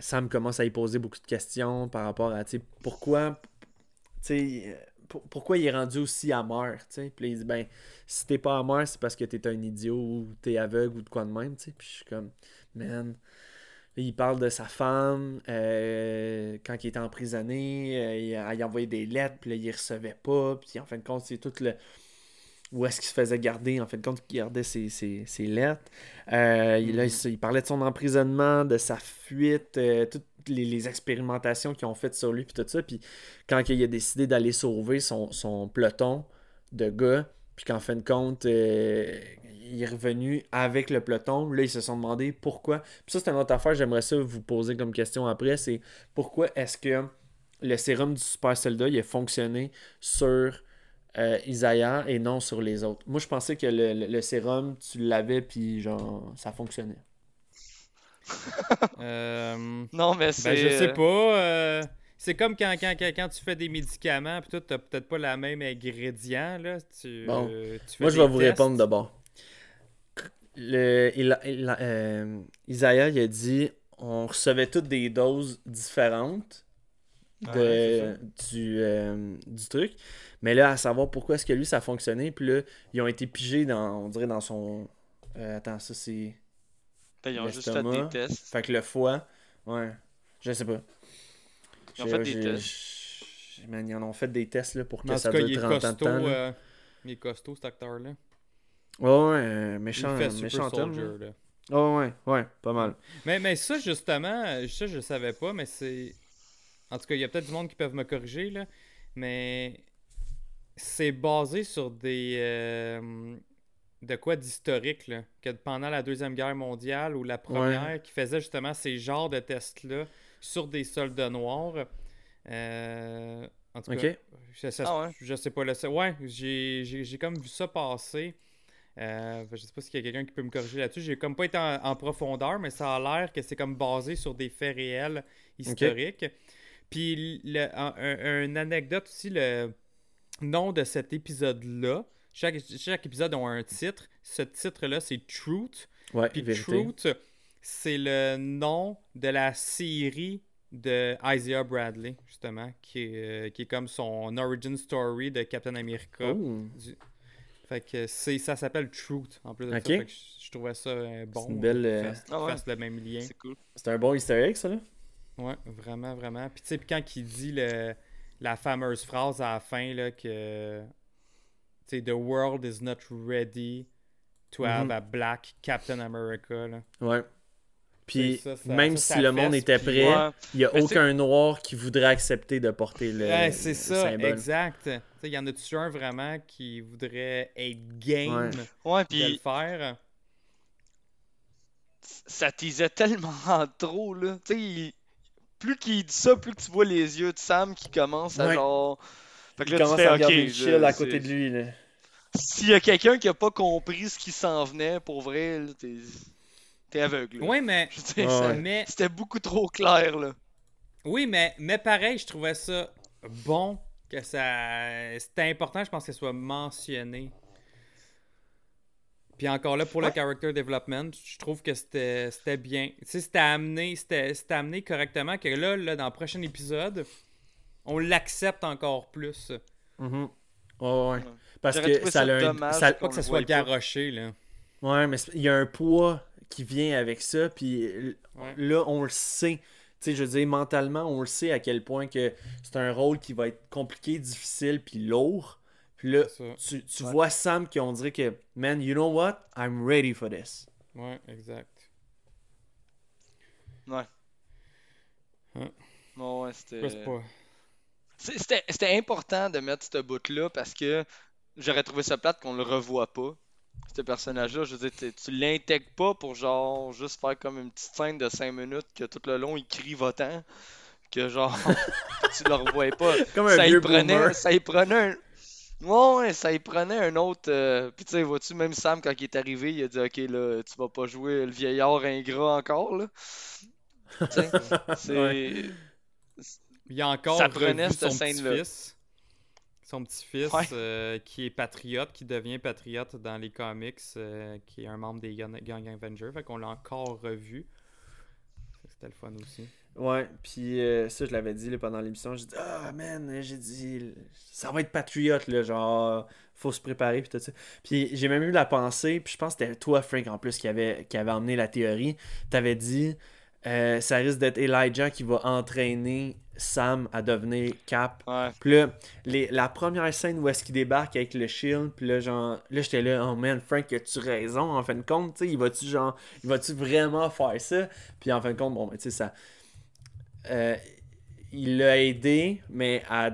Sam commence à y poser beaucoup de questions par rapport à, tu sais, pourquoi il est rendu aussi amer, tu sais. Puis il dit, ben, si t'es pas amer, c'est parce que t'es un idiot ou t'es aveugle ou de quoi de même, tu sais. Puis je suis comme, man, Il parle de sa femme, quand il était emprisonné, il envoyait des lettres, puis là, il ne recevait pas, puis en fin de compte, c'est tout le... Où est-ce qu'il se faisait garder, en fin de compte, il gardait ses lettres. Il parlait de son emprisonnement, de sa fuite, toutes les expérimentations qu'ils ont faites sur lui, puis tout ça, puis quand il a décidé d'aller sauver son peloton de gars, puis qu'en fin de compte... il est revenu avec le peloton. Là, ils se sont demandé pourquoi. Puis ça, c'est une autre affaire. J'aimerais ça vous poser comme question après. C'est pourquoi est-ce que le sérum du super soldat, il a fonctionné sur Isaiah et non sur les autres? Moi, je pensais que le sérum, tu l'avais puis genre, ça fonctionnait. Non, mais c'est... Ben, je sais pas. C'est comme quand tu fais des médicaments puis tout, t'as peut-être pas la même ingrédient. Là. Bon. Tu fais moi, je vais vous répondre d'abord. Isaiah il a dit on recevait toutes des doses différentes du truc, mais là à savoir pourquoi est-ce que lui ça a fonctionné, puis là ils ont été pigés dans son attends ça c'est ils ont juste fait des tests, fait que le foie ouais je sais pas ils ont fait des tests, man, ils en ont fait des tests là, pour que en ça dure 30 ans de temps il est costaud cet acteur là. Oh ouais, méchant soldier, là. Oh ouais, pas mal. Mais ça, justement, ça, je savais pas, mais c'est... En tout cas, il y a peut-être du monde qui peuvent me corriger, là, mais c'est basé sur des... de quoi d'historique, là, que pendant la Deuxième Guerre mondiale ou la Première, qui faisait justement ces genres de tests-là sur des soldats noirs. En tout cas, je sais pas. J'ai comme vu ça passer... je sais pas s'il y a quelqu'un qui peut me corriger là-dessus. J'ai comme pas été en profondeur, mais ça a l'air que c'est comme basé sur des faits réels historiques. Okay. Puis une anecdote aussi, le nom de cet épisode-là, chaque épisode a un titre. Ce titre-là, c'est Truth. Ouais, puis vérité. Truth, c'est le nom de la série de Isaiah Bradley, justement, qui est comme son origin story de Captain America. Oh. Fait que ça s'appelle Truth en plus de ça. Fait que je trouvais ça bon. C'est une belle. Fasse le même lien. C'est cool. C'est un bon easter egg, ça là? Ouais, vraiment, vraiment. Puis tu sais, quand il dit la fameuse phrase à la fin là, que The world is not ready to have a black Captain America. Là. Ouais. Puis ça, même si le monde était prêt, il n'y a aucun noir qui voudrait accepter de porter le symbole. C'est ça, exact. Il y en a-tu un vraiment qui voudrait être game de le faire? Ça teasait tellement trop, là. Plus qu'il dit ça, plus que tu vois les yeux de Sam qui commence à genre... Fait que là, tu fais, regarder chill à côté de lui. Là. S'il y a quelqu'un qui n'a pas compris ce qui s'en venait, pour vrai, là, t'es aveugle. Oui, mais... C'était beaucoup trop clair, là. Oui, mais pareil, je trouvais ça bon, que ça... C'était important, je pense, que ça soit mentionné. Puis encore là, pour le character development, je trouve que c'était bien. Tu sais, c'était amené correctement, que là, dans le prochain épisode, on l'accepte encore plus. Mm-hmm. Oh, ouais. Parce que ça a un... Pas que ça soit garoché, là. Ouais, mais il y a un poids... qui vient avec ça, puis là, on le sait. Tu sais, je veux dire, mentalement, on le sait à quel point que c'est un rôle qui va être compliqué, difficile, puis lourd. Puis là, tu vois Sam qui on dirait que « Man, you know what? I'm ready for this. » Ouais, exact. Ouais. Hein? Non, ouais, c'était important de mettre ce bout-là, parce que j'aurais trouvé ça plate qu'on le revoit pas. Ce personnage-là, je veux dire, tu l'intègres pas pour genre juste faire comme une petite scène de 5 minutes que tout le long il crie votant, que genre tu le revois pas. Comme un vieux boomer. Ça y prenait un. Ouais, ça y prenait un autre. Puis tu sais, vois-tu, même Sam, quand il est arrivé, il a dit ok, là, tu vas pas jouer le vieillard ingrat encore, là. T'sais, il y a encore ça prenait cette scène-là. Son petit-fils qui est patriote, qui devient patriote dans les comics, qui est un membre des Young Avengers. Fait qu'on l'a encore revu. C'était le fun aussi. Ouais, puis ça, je l'avais dit là, pendant l'émission. J'ai dit, ça va être patriote, là, genre, faut se préparer, puis tout ça. Puis j'ai même eu la pensée, puis je pense que c'était toi, Frank, en plus, qui avait emmené la théorie. T'avais dit, ça risque d'être Elijah qui va entraîner Sam à devenir Cap. Ouais. Puis là, la première scène où est-ce qu'il débarque avec le shield, puis là, genre, là, j'étais là, oh man, Frank, as-tu raison, en fin de compte, tu sais, il va-tu vraiment faire ça? Puis en fin de compte, bon, ben, tu sais, ça. Il l'a aidé, mais à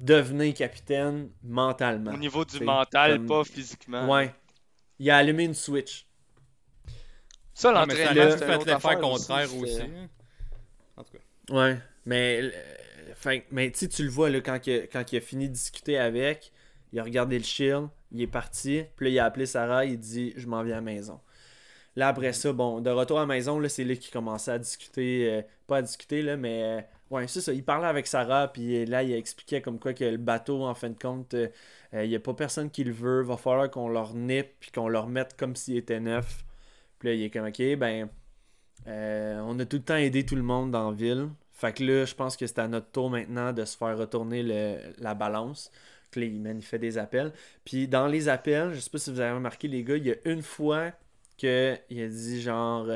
devenir capitaine mentalement. Au niveau du mental, comme... pas physiquement. Ouais. Il a allumé une switch. Ça, l'entraînement, ouais, c'est fait l'affaire contraire aussi. En tout cas. Ouais. Mais tu sais, tu le vois, là, quand il a fini de discuter avec, il a regardé le shield, il est parti, puis là, il a appelé Sarah, il dit « Je m'en viens à la maison ». Là, après ça, bon, de retour à la maison, là, c'est là qu'il commençait à discuter, pas à discuter, là, mais... ouais, c'est ça. Il parlait avec Sarah, puis là, il expliquait comme quoi que le bateau, en fin de compte, il n'y a pas personne qui le veut. Va falloir qu'on leur nippe, puis qu'on leur mette comme s'il était neuf. Puis là, il est comme, ok, ben, on a tout le temps aidé tout le monde dans la ville. Fait que là, je pense que c'est à notre tour maintenant de se faire retourner la balance. Puis là, il fait des appels. Puis dans les appels, je sais pas si vous avez remarqué, les gars, il y a une fois... qu'il a dit genre...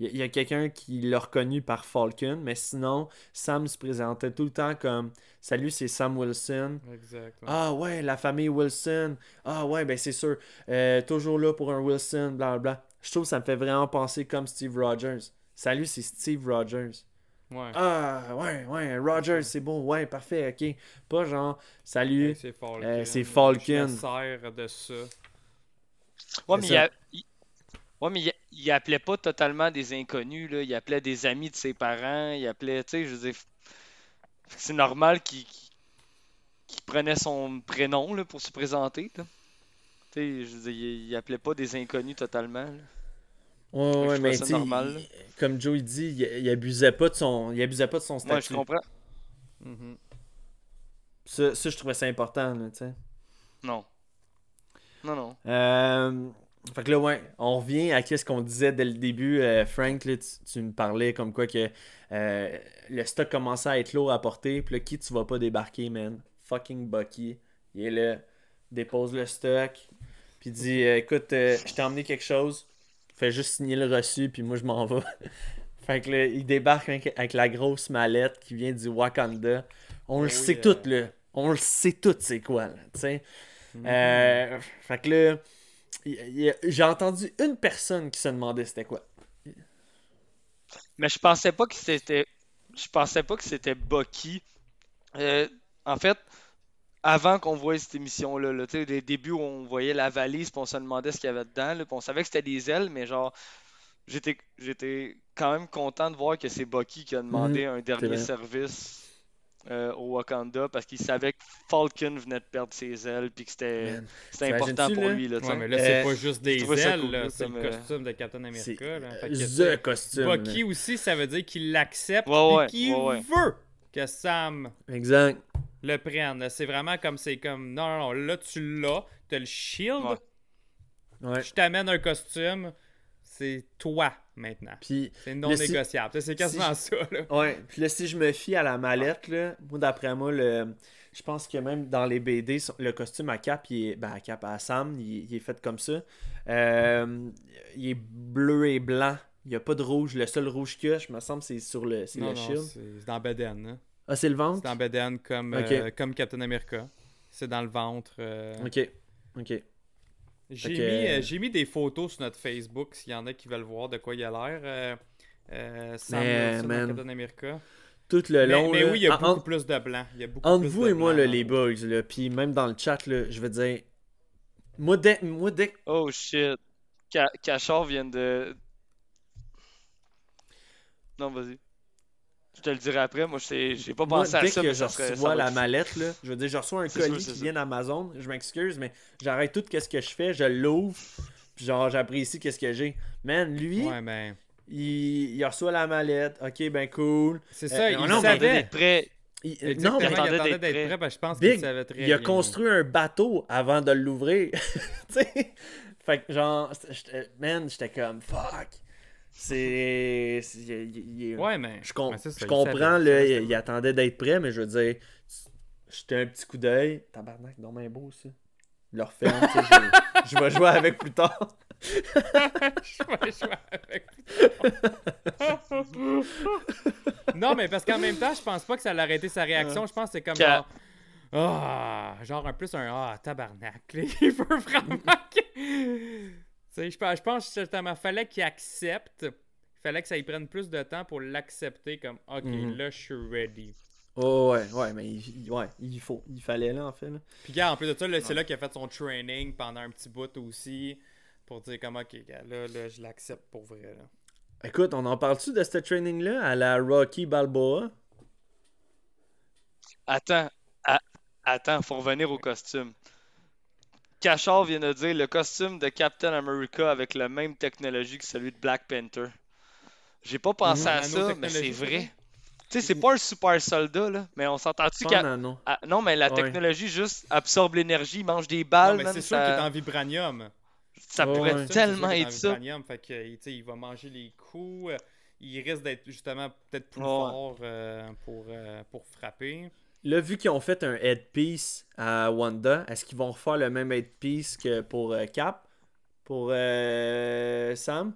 il y a quelqu'un qui l'a reconnu par Falcon, mais sinon, Sam se présentait tout le temps comme « Salut, c'est Sam Wilson. » Exactement. « Ah ouais, la famille Wilson. Ah ouais, ben c'est sûr. Toujours là pour un Wilson, blablabla. » Je trouve que ça me fait vraiment penser comme Steve Rogers. « Salut, c'est Steve Rogers. » Ouais. « Ah ouais, Rogers, c'est bon. Ouais, parfait, ok. » Pas genre « Salut, ouais, c'est Falcon. Je me sers de ça. » Ouais, mais ouais, mais il appelait pas totalement des inconnus, là. Il appelait des amis de ses parents, il appelait, tu sais, je veux dire, c'est normal qu'il prenait son prénom, là, pour se présenter, là. Tu sais, je veux dire, il appelait pas des inconnus totalement, là. Ouais, ouais, mais c'est normal. Comme Joe, il dit, il abusait pas de son statut. Ouais, je comprends. Mm-hmm. Ça, je trouvais ça important, là, tu sais. Non. Fait que là, ouais, on revient à ce qu'on disait dès le début, Frank, là, tu me parlais comme quoi que le stock commençait à être lourd à porter, puis là, qui tu vas pas débarquer, man? Fucking Bucky. Il est là, dépose le stock, puis dit, écoute, je t'ai emmené quelque chose, fais juste signer le reçu, puis moi, je m'en vais. Fait que là, il débarque avec la grosse mallette qui vient du Wakanda. On le sait tout, c'est quoi, là, tu sais. Mm-hmm. Fait que là... j'ai entendu une personne qui se demandait c'était quoi. Mais je pensais pas que c'était Bucky. En fait, avant qu'on voie cette émission-là, là, tu sais, des débuts où on voyait la valise, puis on se demandait ce qu'il y avait dedans, là, puis on savait que c'était des ailes, mais genre, j'étais quand même content de voir que c'est Bucky qui a demandé un dernier service au Wakanda, parce qu'il savait que Falcon venait de perdre ses ailes, puis que c'était important pour lui. Là, ouais, mais là, c'est pas juste des ailes, cool, là, c'est le costume de Captain America. Là. Fait que the costume. Bucky aussi, ça veut dire qu'il l'accepte et qu'il veut que Sam le prenne. Là, c'est vraiment comme, c'est comme, non, là, tu l'as, t'as le shield, je t'amène un costume, c'est toi maintenant. Puis, c'est non négociable. C'est quasiment ça. Là. Ouais. Puis là, si je me fie à la mallette, là, moi, d'après moi, je pense que même dans les BD, le costume à Cap, à Sam, il est fait comme ça. Il est bleu et blanc. Il n'y a pas de rouge. Le seul rouge qu'il y a, je me semble, c'est sur le shield. C'est dans Beden. Hein? Ah, c'est le ventre? C'est dans Beden comme Captain America. C'est dans le ventre. OK. J'ai mis des photos sur notre Facebook s'il y en a qui veulent voir de quoi il a l'air. Sam Wilson, Captain America. Tout le long. Mais oui, il y a beaucoup plus de blanc. Entre vous et moi, les bugs, puis même dans le chat, je veux dire. Moi, dès... Oh shit. Cachard vient de. Non, vas-y. Je te le dirai après. Moi, j'ai pas pensé à ça. Dès que je reçois la mallette, là, je veux dire, je reçois un colis qui vient d'Amazon. Je m'excuse, mais j'arrête tout ce que je fais. Je l'ouvre. Puis genre, j'apprécie ce que j'ai. Man, lui, il reçoit la mallette. OK, ben cool. C'est ça, il savait d'être prêt. Il attendait d'être prêt. Parce que je pense qu'il savait très bien. Il a construit un bateau avant de l'ouvrir. Tu sais? Fait que genre, man, j'étais comme « Fuck ». Je comprends, il attendait d'être prêt, mais je veux dire, j'étais un petit coup d'œil. Tabarnak, non, mais beau, ça. Il leur fait, je vais jouer avec plus tard. mais parce qu'en même temps, je pense pas que ça l'a arrêté sa réaction. Je pense que c'est comme genre... Ah, oh, genre un plus un tabarnak. Il veut vraiment que... Je pense que justement, fallait qu'il accepte. Il fallait que ça y prenne plus de temps pour l'accepter comme OK, là je suis ready. Oh ouais, mais il fallait là en fait. Là. Puis gars, en plus de ça, là, c'est là qu'il a fait son training pendant un petit bout aussi pour dire comme OK, gars, là je l'accepte pour vrai là. Écoute, on en parle-tu de ce training là à la Rocky Balboa? Attends, faut revenir au costume. Cachard vient de dire le costume de Captain America avec la même technologie que celui de Black Panther. J'ai pas pensé à ça, mais c'est vrai. Tu sais, c'est pas un super soldat, là. Mais on s'entend-tu non, mais la technologie juste absorbe l'énergie, mange des balles. Non, mais c'est sûr qu'il est en vibranium. Ça pourrait tellement être ça. Vibranium, fait que, il va manger les coups. Il risque d'être justement peut-être plus fort pour frapper. Là, vu qu'ils ont fait un headpiece à Wanda, est-ce qu'ils vont refaire le même headpiece que pour Cap? Pour Sam?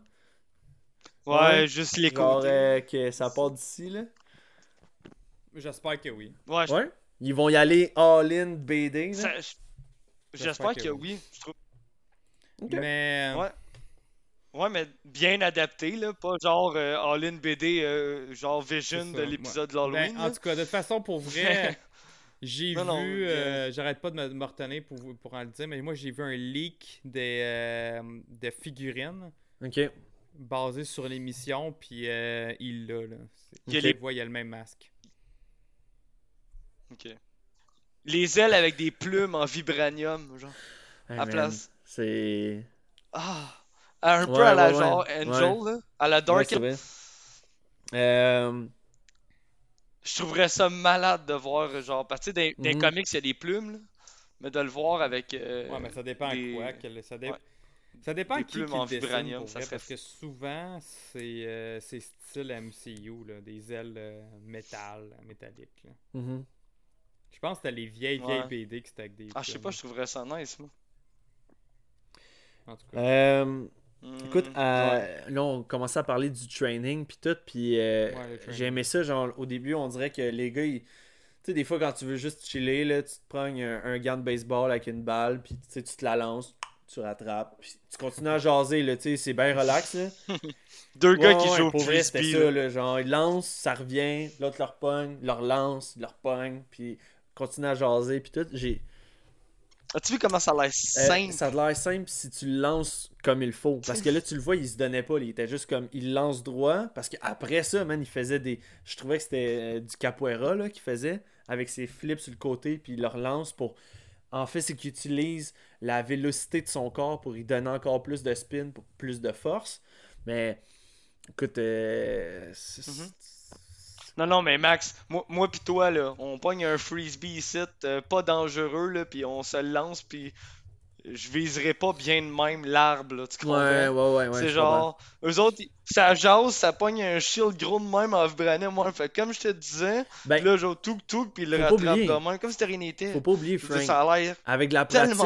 Ouais, juste les coups. Genre que ça part d'ici, là? J'espère que oui. Ouais. Ils vont y aller all-in BD, là? J'espère que oui. Je trouve... Okay. Mais... Ouais, mais bien adapté, là, pas genre all-in BD, genre Vision de l'épisode de l'Halloween. Ben, en tout cas, de toute façon, pour vrai, j'arrête pas de me retenir pour en le dire, mais moi, j'ai vu un leak de figurines basé sur l'émission, puis il l'a, là. Tu vois, il y a le même masque. OK. Les ailes avec des plumes en vibranium, genre, à place. C'est... Un peu à la genre Angel, là, à la Dark. Ouais, je trouverais ça malade de voir, genre, parce que des comics, il y a des plumes, là, mais de le voir avec. Ouais, mais ça dépend à quoi. Ça dépend des plumes en vibranium, ça serait. Parce que souvent, c'est style MCU, là, des ailes métalliques. Là. Mm-hmm. Je pense que c'était les vieilles BD qui c'était avec des. Je sais pas, je trouverais ça nice, moi. En tout cas. Écoute, là on commençait à parler du training puis tout, puis j'ai aimé ça, genre au début on dirait que les gars, tu sais des fois quand tu veux juste chiller là, tu te prends un gant de baseball avec une balle, puis tu sais tu te la lances, tu rattrapes, puis tu continues à jaser là, tu sais c'est bien relax là. Deux gars qui jouent au frisbee. C'était ça là, genre ils lancent, ça revient, l'autre leur pogne, leur lance, leur pogne, puis continue à jaser puis tout. As-tu vu comment ça a l'air simple? Ça a l'air simple si tu le lances comme il faut. Parce que là, tu le vois, il se donnait pas. Il était juste comme, il lance droit. Parce qu'après ça, man, il faisait des... Je trouvais que c'était du capoeira là, qu'il faisait. Avec ses flips sur le côté, puis il le relance pour... En fait, c'est qu'il utilise la vélocité de son corps pour y donner encore plus de spin, pour plus de force. Mais, écoute... Non, mais Max, moi pis toi, là, on pogne un frisbee ici, pas dangereux, là, pis on se lance, pis je viserai pas bien de même l'arbre, là, tu comprends? Ouais. C'est genre, eux autres, ça jase, ça pogne un shield gros de même en vibranium, moi, fait comme je te disais, ben, là, genre, touk, pis il le rattrape de même, comme si rien n'était. Faut pas oublier, Frank, ça a l'air avec la pratique,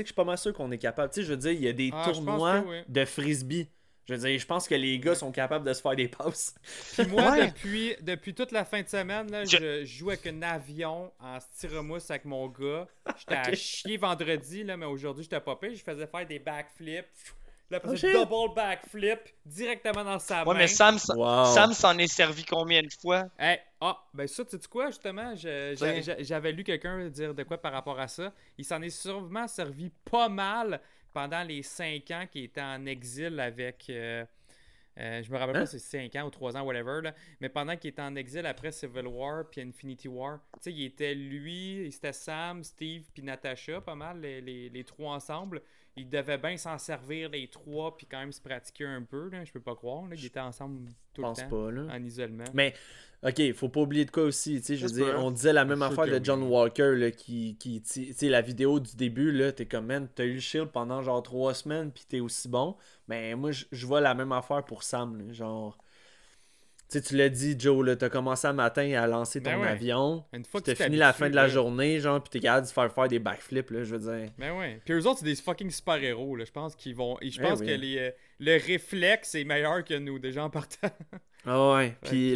je suis pas mal sûr qu'on est capable, tu sais, je veux dire, il y a des tournois de frisbee. Je veux dire, je pense que les gars sont capables de se faire des passes. Puis moi, depuis toute la fin de semaine, là, je joue avec un avion en styromousse avec mon gars. J'étais à chier vendredi, là, mais aujourd'hui, j'étais popé. Je faisais faire des backflips. Là, après ça, double backflip directement dans sa main. Ouais, mais Sam s'en est servi combien de fois? Ben ça, tu sais quoi, justement? J'avais lu quelqu'un dire de quoi par rapport à ça. Il s'en est sûrement servi pas mal pendant les 5 ans qu'il était en exil avec... je me rappelle pas si c'est 5 ans ou 3 ans, whatever, là, mais pendant qu'il était en exil après Civil War puis Infinity War, tu sais, il était lui, c'était Sam, Steve puis Natasha, pas mal, les trois ensemble. Ils devaient bien s'en servir les trois puis quand même se pratiquer un peu, là, je peux pas croire, là, ils étaient ensemble tout le temps, pas, là. En isolement. Mais, ok, faut pas oublier de quoi aussi, tu sais, je veux dire, on disait la même affaire de John Walker, là, qui tu sais, la vidéo du début, là, t'es comme, man, t'as eu le shield pendant genre 3 semaines pis t'es aussi bon, mais moi, je vois la même affaire pour Sam, là, genre, tu sais, tu l'as dit, Joe, là, t'as commencé un matin à lancer ton avion, une fois que t'as fini la fin de la journée, genre, pis t'es capable de faire des backflips, là, je veux dire. Ben ouais, pis eux autres, c'est des fucking super-héros, là, je pense qu'ils vont, et je pense que le réflexe est meilleur que nous, déjà, en partant. Ah ouais, pis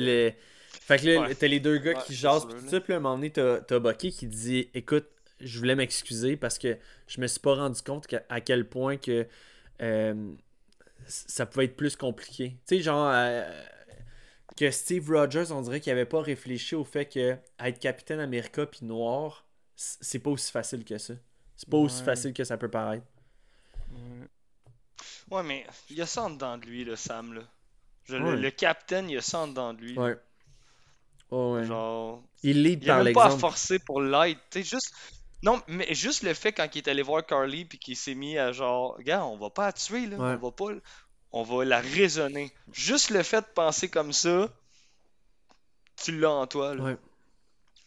Fait que là, t'as les deux gars qui jasent, pis tout ça, pis là, à un moment donné, t'as Bucky qui dit « Écoute, je voulais m'excuser parce que je me suis pas rendu compte à quel point que ça pouvait être plus compliqué. » Tu sais, genre, que Steve Rogers, on dirait qu'il avait pas réfléchi au fait que être Capitaine America pis noir, c'est pas aussi facile que ça. C'est pas aussi facile que ça peut paraître. Ouais, mais il y a ça en dedans de lui, le Sam, là. Le Capitaine, il y a ça en dedans de lui. Ouais. Oh ouais. Genre, il lead par l'exemple. Il a pas à forcer pour l'aide, tu sais, juste... Non, mais juste le fait quand il est allé voir Karli puis qu'il s'est mis à genre, gars, on va pas la tuer, là, on va la raisonner. Juste le fait de penser comme ça, tu l'as en toi, là. Ouais.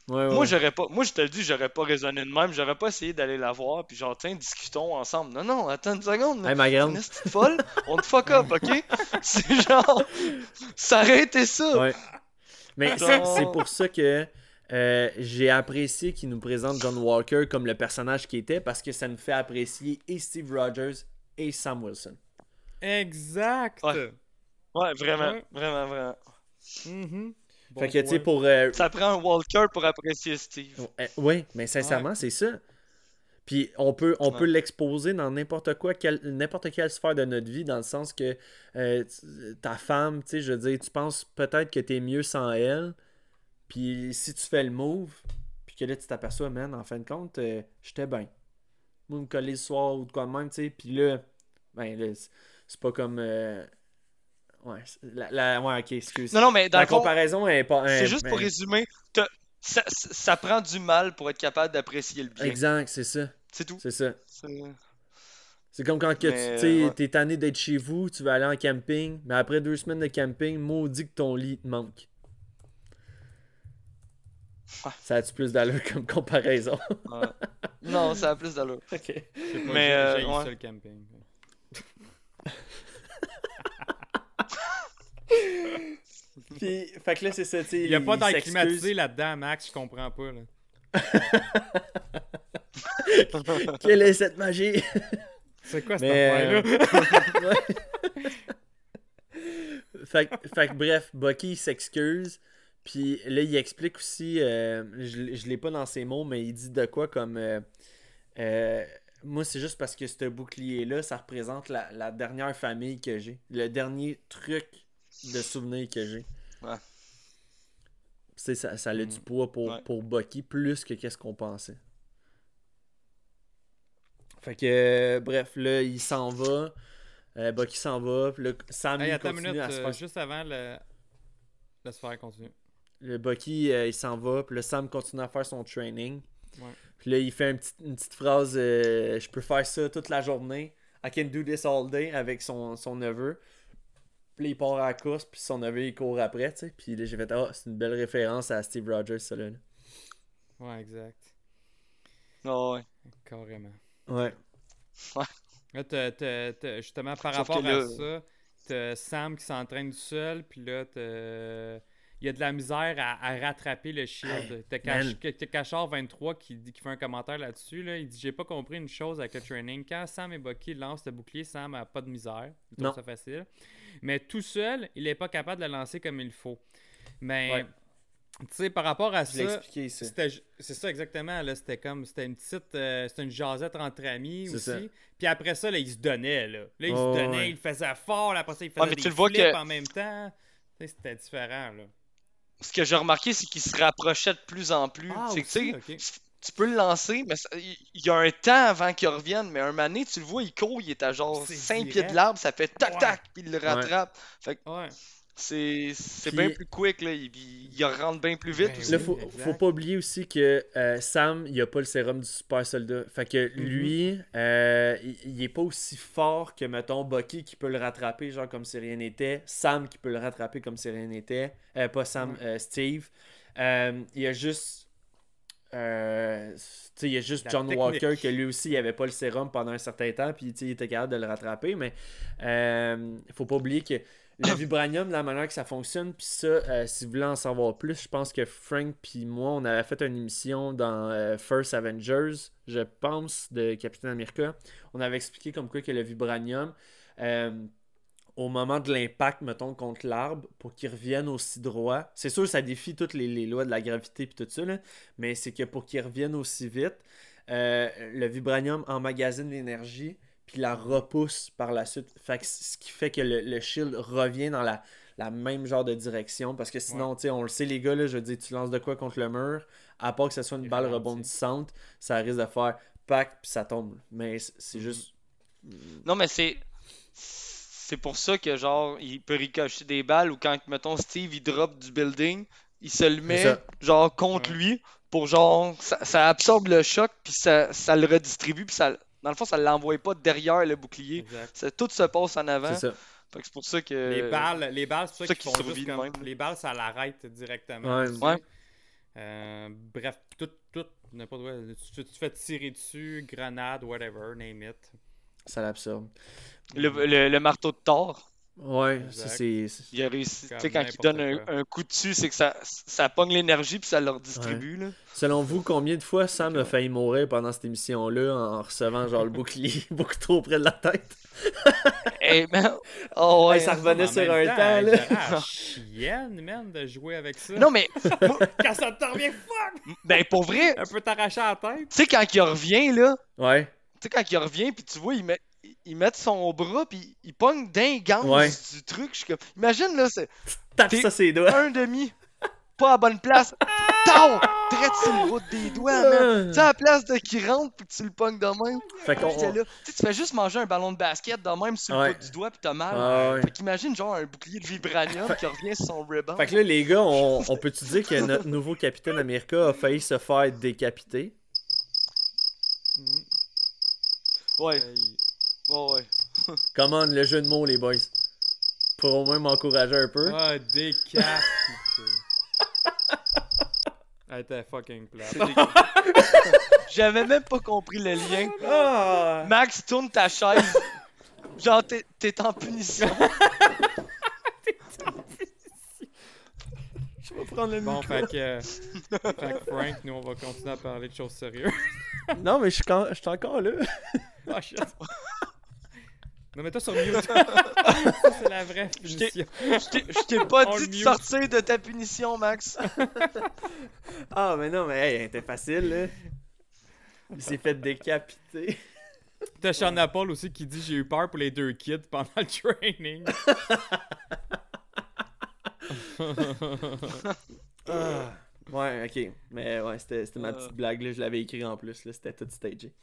Ouais, ouais. Moi, j'aurais pas... Moi, je te le dis, j'aurais pas raisonné de même, j'aurais pas essayé d'aller la voir, puis genre, tiens, discutons ensemble. Non, non, attends une seconde. Hey, ma grande. C'est folle, on te fuck up, ok? C'est genre, ça aurait été ça. Ouais. Mais c'est pour ça que j'ai apprécié qu'il nous présente John Walker comme le personnage qu'il était, parce que ça nous fait apprécier et Steve Rogers et Sam Wilson. Exact. Ouais, ouais vraiment, vraiment, vraiment. Mm-hmm. Bon, fait que, tu sais, pour... Ça prend un Walker pour apprécier Steve. Oui, mais sincèrement, c'est ça. Puis on peut l'exposer dans n'importe quoi, n'importe quelle sphère de notre vie, dans le sens que ta femme, tu sais, je veux dire, tu penses peut-être que t'es mieux sans elle, puis si tu fais le move, puis que là, tu t'aperçois, man, en fin de compte, j'étais bien. Moi, me coller le soir ou de quoi de même, tu sais, puis là, ben, là, c'est pas comme... excuse. Non, mais dans la comparaison est pas. C'est juste pour résumer, ça prend du mal pour être capable d'apprécier le bien. Exact, c'est ça. C'est tout. C'est ça. C'est comme quand t'es tanné d'être chez vous, tu vas aller en camping, mais après 2 semaines de camping, maudit que ton lit te manque. Ouais. Ça a-tu plus d'allure comme comparaison? Ouais. Non, ça a plus d'allure. Ok. Mais j'ai eu seul camping. Puis, fait que là, c'est ça. Il n'y a pas d'air climatisé là-dedans, Max, je comprends pas. Là. Quelle est cette magie? C'est quoi cette affaire-là? fait que bref, Bucky s'excuse. Puis là, il explique aussi, je l'ai pas dans ses mots, mais il dit de quoi comme. Moi, c'est juste parce que ce bouclier-là, ça représente la dernière famille que j'ai. Le dernier truc de souvenirs que j'ai. Ouais. C'est ça a du poids pour Bucky plus que qu'est-ce qu'on pensait. Fait que bref, là il s'en va, Bucky s'en va, puis là Sam continue minute, à se faire... juste avant la sphère continue. Le Bucky il s'en va, puis le Sam continue à faire son training. Ouais. Puis là il fait une petite phrase je peux faire ça toute la journée. I can do this all day avec son neveu. Puis il part à la course, puis son neveu il court après, tu sais. Puis là, j'ai fait, c'est une belle référence à Steve Rogers, ça là. Ouais, exact. Oh, ouais. Carrément. Ouais. Ouais. Là, t'as, justement, par Sauf rapport à là... ça, t'as Sam qui s'entraîne tout seul, puis là, il y a de la misère à rattraper le shield. Hey, t'as Cachard 23 qui fait un commentaire là-dessus. Là. Il dit « J'ai pas compris une chose avec le training. Quand Sam et Bucky lancent le bouclier, Sam a pas de misère. Il trouve ça facile. Mais tout seul, il est pas capable de le lancer comme il faut. » Mais, tu sais, par rapport à ça, c'est ça exactement. Là, c'était une petite... c'était une jasette entre amis c'est aussi. Ça. Puis après ça, là, il se donnait. Là il se donnait, il faisait fort. Là, après ça, il faisait des flips en même temps. T'sais, c'était différent, là. Ce que j'ai remarqué, c'est qu'il se rapprochait de plus en plus. C'est que, tu peux le lancer, mais il y a un temps avant qu'il revienne, mais un mané, tu le vois, il court, il est à genre 5 pieds de l'arbre, ça fait tac-tac, puis il le rattrape. Fait que c'est puis... bien plus quick, là. Il rentre bien plus vite. Aussi. Là, faut pas oublier aussi que Sam, il a pas le sérum du super soldat. Fait que lui, il est pas aussi fort que, mettons, Bucky qui peut le rattraper, genre comme si rien n'était. Sam qui peut le rattraper comme si rien n'était. Pas Sam, Steve. Il y a juste... John technique. Walker que lui aussi il avait pas le sérum pendant un certain temps, puis il était capable de le rattraper, mais faut pas oublier que le vibranium, la manière que ça fonctionne, puis ça, si vous voulez en savoir plus, je pense que Frank puis moi, on avait fait une émission dans First Avengers, je pense, de Captain America. On avait expliqué comme quoi que le vibranium au moment de l'impact, mettons, contre l'arbre, pour qu'il revienne aussi droit. C'est sûr, ça défie toutes les lois de la gravité et tout ça, là, mais c'est que pour qu'il revienne aussi vite, le vibranium emmagasine l'énergie puis la repousse par la suite. Fait que ce qui fait que le shield revient dans la même genre de direction, parce que sinon, ouais, tu sais, on le sait, les gars, là, je veux dire, tu lances de quoi contre le mur, à part que ce soit une balle rebondissante, ça risque de faire pack puis ça tombe. Mais c'est juste... Non, mais c'est pour ça que, genre, il peut ricocher des balles, ou quand, mettons, Steve, il drop du building, il se le met, genre, contre lui, pour, genre, ça absorbe le choc, puis ça le redistribue, puis ça... Dans le fond, ça l'envoie pas derrière le bouclier. Tout se passe en avant. C'est ça. Fait que c'est pour ça que... Les balles c'est ça qu'ils font juste comme... Les balles, ça l'arrête directement. Ouais. Tu sais. Ouais. Bref, tout n'importe quoi. Tu fais tirer dessus, grenade, whatever, name it. Ça l'absorbe. Le marteau de Thor. Ouais, c'est... Il a réussi, tu sais, quand il donne un coup dessus, c'est que ça pogne l'énergie puis ça leur distribue, ouais, là. Selon vous, combien de fois Sam a failli mourir pendant cette émission-là en recevant genre le bouclier beaucoup trop près de la tête? Hey, man. Oh, ouais, hey, ça revenait sur un temps, là. C'est chienne, man, de jouer avec ça. Non, mais... Quand ça te revient, fuck! Ben, pour vrai... Un peu t'arracher la tête. Tu sais, quand il revient, là... Ouais. Tu sais, quand il revient, puis tu vois, il met son bras puis il pogne dingue, ouais, du truc. Je suis comme, imagine là, c'est tape ça ses doigts, un demi pas à bonne place, taou, traite sur le bout des doigts, man. Tu sais, à la place de qui rentre puis que tu le pognes de même. Fait qu'on... Là, tu fais juste manger un ballon de basket de même sur le, ouais, bout du doigt puis t'as mal. Ouais. Fait qu'imagine genre un bouclier de vibranium qui revient sur son rebound. Fait que là les gars, on peut-tu dire que notre nouveau Capitaine America a failli se faire décapiter? Ouais. Oh ouais. Commande le jeu de mots, les boys. Pour au moins m'encourager un peu. Ah, décapité. Elle était fucking plate. J'avais même pas compris le lien. Oh. Max, tourne ta chaise. Genre, t'es en punition. Je vais prendre le micro. Bon, fait que Frank, nous, on va continuer à parler de choses sérieuses. Non, mais je suis encore là. Oh, shit. Non, mais toi sur mute. C'est la vraie punition. Je t'ai pas dit de sortir de ta punition, Max. Ah, mais non, mais hey, t'es facile, là. Il s'est fait décapiter. T'as Shana Paul aussi qui dit « J'ai eu peur pour les deux kids pendant le training. » Ouais, ok. Mais ouais, c'était ma petite blague, là. Je l'avais écrit en plus, là. C'était tout stagé.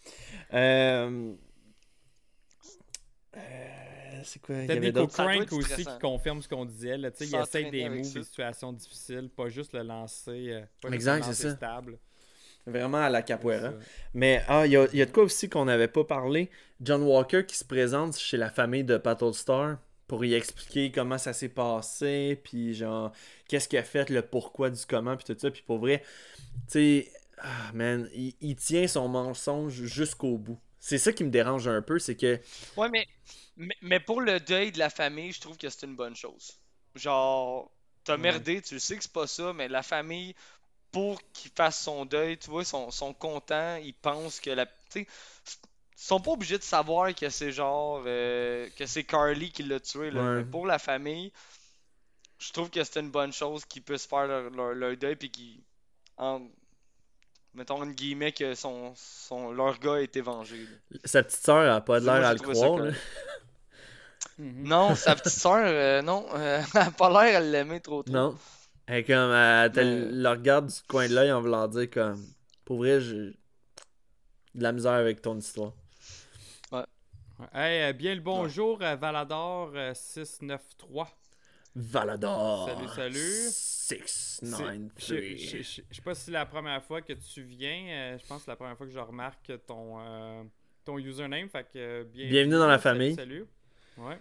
C'est quoi? T'as Nico Crank aussi qui confirme ce qu'on disait, là, tu sais, il essaie des moves, des situations difficiles, pas juste le lancer, pas exact, juste le lancer c'est stable. Ça. Vraiment à la capoeira. Mais il y a de quoi aussi qu'on n'avait pas parlé. John Walker qui se présente chez la famille de Battlestar pour y expliquer comment ça s'est passé, puis genre qu'est-ce qu'il a fait, le pourquoi du comment, puis tout ça, puis pour vrai, tu sais, il tient son mensonge jusqu'au bout. C'est ça qui me dérange un peu, c'est que... Ouais, mais pour le deuil de la famille, je trouve que c'est une bonne chose. Genre, t'as merdé, tu sais que c'est pas ça, mais la famille, pour qu'il fasse son deuil, tu vois, ils sont contents, ils pensent que la... Tu sais, ils sont pas obligés de savoir que c'est genre... que c'est Karli qui l'a tué, là. Ouais. Mais pour la famille, je trouve que c'est une bonne chose qu'ils puissent faire leur deuil, puis qu'ils... Mettons une guillemette que leur gars a été vengé. Là. Sa petite sœur a pas de l'air à le croire. Là. Non, sa petite sœur, elle a pas l'air à l'aimer trop trop. Non. Elle comme le regarde du coin de l'œil en voulant dire comme pour vrai, j'ai de la misère avec ton histoire. Ouais. Hey, bien le bonjour Valador 693. Valador. Salut. 693. Je sais pas si c'est la première fois que tu viens. Je pense que c'est la première fois que je remarque ton username. Fait que bienvenue dans la famille. Salut. Ouais.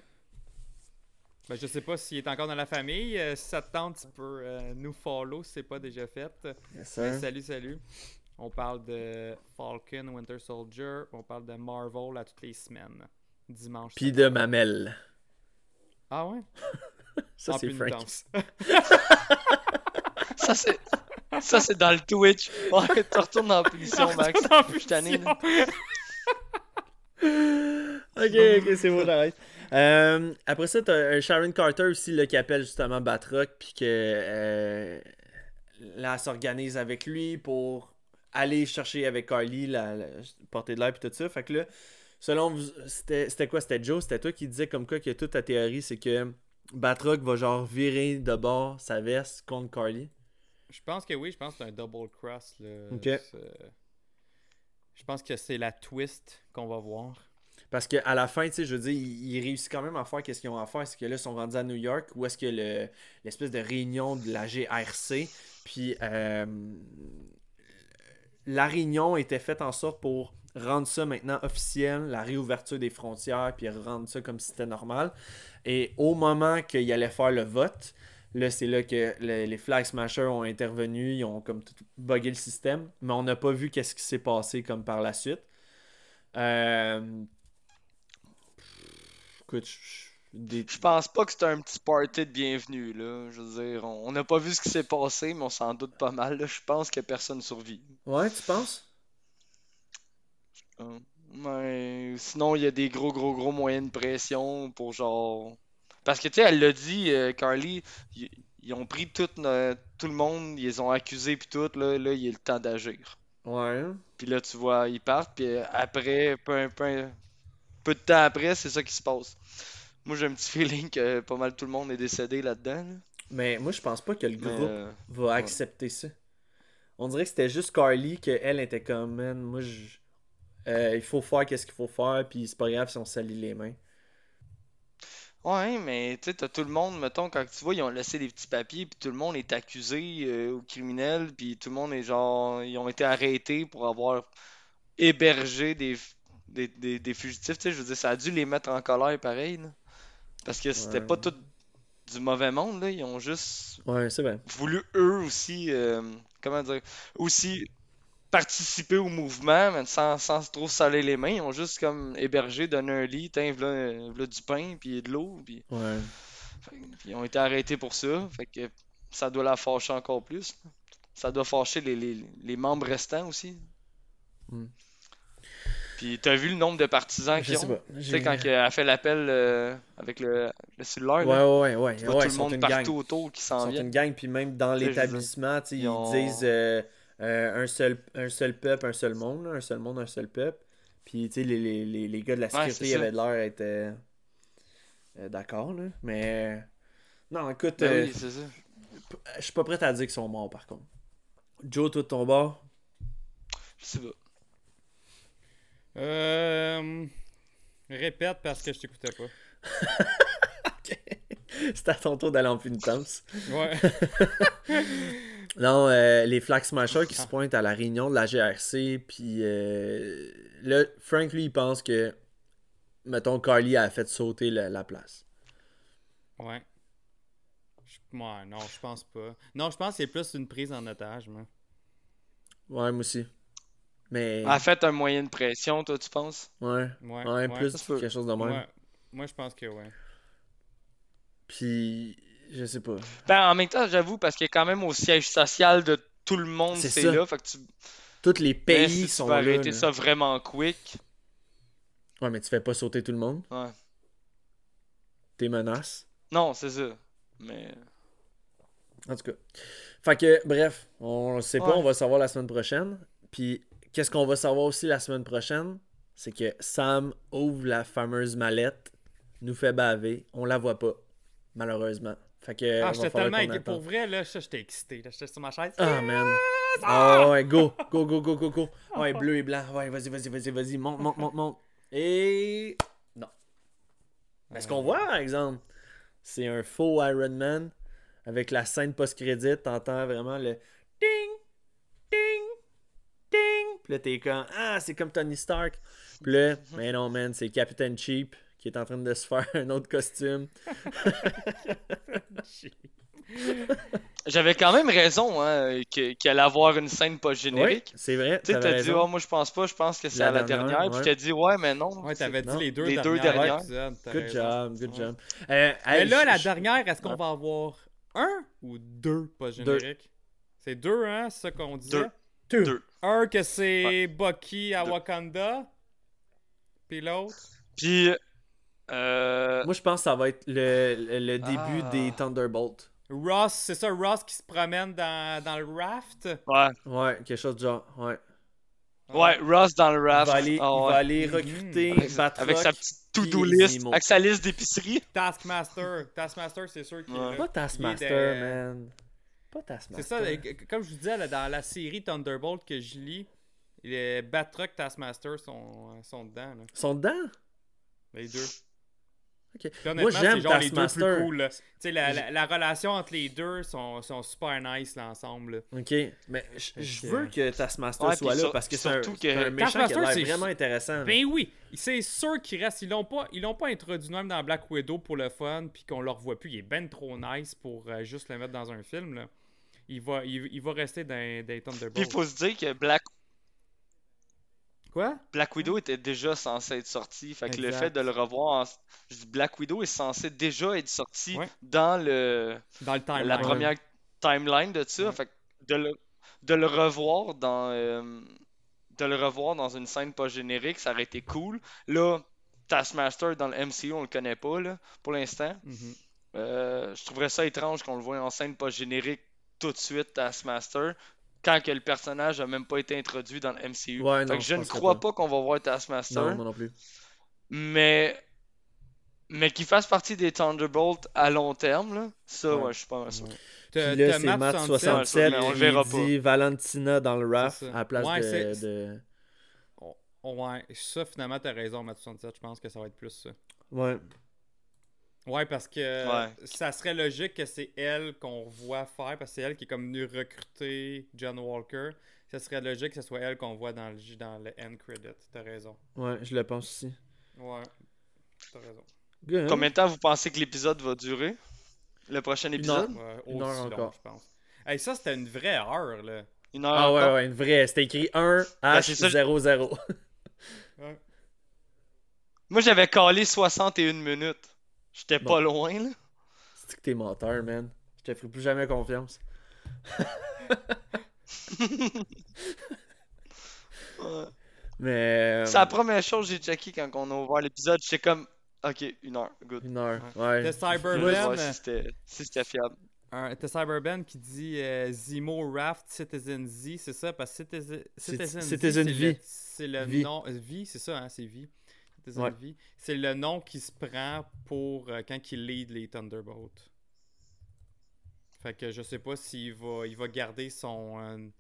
Ben je sais pas s'il est encore dans la famille. Si ça te tente, tu peux nous follow si c'est pas déjà fait. Yes, ben, salut. On parle de Falcon, Winter Soldier. On parle de Marvel à toutes les semaines. Dimanche. Puis de Mamelle. Ah ouais? Ça, c'est Frank. Ça, c'est dans le Twitch. Oh, tu retournes en punition, Max. Je suis tanné. Ok, c'est bon, j'arrête. Après ça, t'as Sharon Carter aussi là, qui appelle justement Batroc, puis que là, elle s'organise avec lui pour aller chercher avec Karli la portée de l'air puis tout ça. Fait que là, selon vous, c'était quoi? C'était Joe, c'était toi qui disais comme quoi que toute ta théorie, c'est que Batroc va genre virer de bord sa veste contre Karli. Je pense que oui, je pense que c'est un double cross. Là. Okay. Je pense que c'est la twist qu'on va voir. Parce qu'à la fin, tu sais, je veux dire, ils réussissent quand même à faire ce qu'ils ont à faire. C'est que là, ils sont rendus à New York, où est-ce que l'espèce de réunion de la GRC, puis la réunion était faite en sorte pour rendre ça maintenant officiel, la réouverture des frontières, puis rendre ça comme si c'était normal. Et au moment qu'ils allaient faire le vote, là, c'est là que les Flag Smashers ont intervenu, ils ont comme tout bugué le système, mais on n'a pas vu qu'est-ce qui s'est passé comme par la suite. Écoute, je pense pas que c'était un petit party de bienvenue, là. Je veux dire, on n'a pas vu ce qui s'est passé, mais on s'en doute pas mal, là. Je pense que personne survit. Ouais, tu penses? Mais sinon, il y a des gros moyens de pression pour genre... Parce que, tu sais, elle l'a dit, Karli, ils ont pris tout le monde, ils les ont accusés pis tout, là, il est le temps d'agir. Ouais. Puis là, tu vois, ils partent, puis après, peu de temps après, c'est ça qui se passe. Moi, j'ai un petit feeling que pas mal tout le monde est décédé là-dedans. Là. Mais moi, je pense pas que le groupe va accepter ça. On dirait que c'était juste Karli qu'elle était comme, man, moi, il faut faire qu'est-ce qu'il faut faire, puis c'est pas grave si on salit les mains. Ouais, mais tu sais, t'as tout le monde, mettons, quand tu vois, ils ont laissé des petits papiers, puis tout le monde est accusé aux criminels, puis tout le monde est genre, ils ont été arrêtés pour avoir hébergé des fugitifs, tu sais, je veux dire, ça a dû les mettre en colère pareil, là. Parce que c'était pas tout du mauvais monde, là, ils ont juste c'est vrai. Voulu eux aussi, comment dire, aussi participer au mouvement, mais sans trop saler les mains, ils ont juste comme hébergé, donné un lit, v'là du pain, puis de l'eau, puis ils ont été arrêtés pour ça, fait que ça doit la fâcher encore plus, ça doit fâcher les membres restants aussi. Puis t'as vu le nombre de partisans qu'ils ont, tu sais, quand elle a fait l'appel avec le cellulaire, ouais, tu vois tout le monde partout autour qui s'en vient. Ils sont une gang, puis même dans l'établissement, tu sais, ils disent... un seul peuple, un seul monde, là. Un seul monde, un seul peuple. Puis, tu sais, les gars de la sécurité avaient l'air d'être d'accord, là. Mais, non, écoute, oui, c'est ça. Je suis pas prêt à dire qu'ils sont morts, par contre. Joe, toi, de ton bord? Je sais pas. Répète parce que je t'écoutais pas. C'était à ton tour d'aller en pénitence. Ouais. Non, les Flag Smashers qui se pointent à la réunion de la GRC, puis là, Frank, lui, il pense que, mettons, Karli a fait sauter la place. Ouais. Ouais, non, je pense pas. Non, je pense que c'est plus une prise en otage, moi. Ouais, moi aussi. Mais... En fait, un moyen de pression, toi, tu penses? Ouais, plus quelque chose de même. Ouais. Moi, je pense que ouais. Puis, je sais pas. Ben, en même temps, j'avoue, parce qu'il est quand même au siège social de tout le monde, c'est là. Fait que tous les pays sont là. Tu peux arrêter ça vraiment quick. Ouais, mais tu fais pas sauter tout le monde. Ouais. T'es menaces. Non, c'est ça. Mais... En tout cas. Fait que, bref, on sait pas, on va savoir la semaine prochaine. Puis, qu'est-ce qu'on va savoir aussi la semaine prochaine? C'est que Sam ouvre la fameuse mallette, nous fait baver, on la voit pas. Malheureusement. Fait que. Ah, j'étais tellement aidé pour vrai, là. J'étais excité. J'étais sur ma chaise. Ah, man. Ah, ouais, go. Ouais, bleu et blanc. Ouais, vas-y. Monte. Et. Non. Mais ce qu'on voit, par exemple, c'est un faux Iron Man avec la scène post-crédit. T'entends vraiment le ding, ding, ding. Puis là, t'es comme. Ah, c'est comme Tony Stark. Puis là, mais non, man, c'est Captain Cheap qui est en train de se faire un autre costume. J'avais quand même raison, hein, qu'il allait avoir une scène pas générique. Oui, c'est vrai. Tu sais, t'as dit, moi je pense pas, je pense que c'est à la dernière. Puis t'as dit, mais non. Ouais, t'avais dit les deux dernières. Good job. Mais là, la dernière, est-ce qu'on va avoir un ou deux pas génériques? C'est deux, hein, c'est ça qu'on dit. Deux. Un que c'est Bucky à Wakanda, puis l'autre. Puis... Moi, je pense que ça va être le début des Thunderbolts. Ross, c'est ça, Ross qui se promène dans le raft? Ouais. Ouais, quelque chose de genre, ouais. Ouais, Ross dans le raft. Il va aller recruter Batroc. Avec sa petite to-do list, avec sa liste d'épicerie. Taskmaster, c'est sûr qu'il est... Pas Taskmaster, man. Pas Taskmaster. C'est ça, comme je vous disais, là, dans la série Thunderbolt que je lis, les Batroc, Taskmaster sont dedans. Là. Sont dedans? Les deux. Okay. Moi j'aime genre les deux plus cool. La relation entre les deux sont super nice l'ensemble. Ok, mais je veux que Taskmaster soit là parce que c'est un méchant qui a l'air vraiment intéressant. Ben oui, c'est sûr qu'il reste. Ils l'ont pas introduit même dans Black Widow pour le fun puis qu'on le revoit plus. Il est ben trop nice pour juste le mettre dans un film. Là. Il va rester dans des Thunderbolts. Il faut se dire que Black Widow était déjà censé être sorti, fait que le fait de le revoir, Black Widow est censé déjà être sorti dans le timeline. La première timeline de ça, fait que de le revoir dans une scène pas générique, ça aurait été cool. Là, Taskmaster dans le MCU, on le connaît pas là, pour l'instant. Mm-hmm. Je trouverais ça étrange qu'on le voit en scène pas générique tout de suite, Taskmaster. Quand que le personnage a même pas été introduit dans le MCU. Ouais, non, je ne crois pas qu'on va voir Taskmaster. Non, moi non plus. Mais qu'il fasse partie des Thunderbolts à long terme, là, ça, ouais, je suis pas mal sûr. Puis là, c'est Matt67 qui dit Valentina dans le raft à la place de... Ouais, ça, finalement, t'as raison, Matt67. Je pense que ça va être plus ça. Ouais. Ouais, parce que ça serait logique que c'est elle qu'on voit faire, parce que c'est elle qui est comme venue recruter John Walker. Ça serait logique que ce soit elle qu'on voit dans le end credit. T'as raison. Ouais, je le pense aussi. Ouais, t'as raison. Good. Combien de temps vous pensez que l'épisode va durer? Le prochain épisode? Une heure encore. Long, je pense. Hey, ça, c'était une vraie heure, là. Une heure encore? Ouais, une vraie. C'était écrit 1h00. Ouais. Moi, j'avais calé 61 minutes. J'étais pas loin, là. C'est que t'es menteur, man. Je te ferai plus jamais confiance. Mais... C'est la première chose que j'ai checké quand on a ouvert l'épisode. J'étais comme, ok, 1 heure, good. 1 heure, ouais. T'es Cyberben. Si c'était fiable. T'es Cyberben qui dit Zemo Raft Citizen Z, c'est ça? Parce que Citizen V. C'est le nom. V, c'est ça, hein, c'est V. C'est le nom qui se prend pour quand il lead les Thunderbolts. Fait que je sais pas s'il va garder son...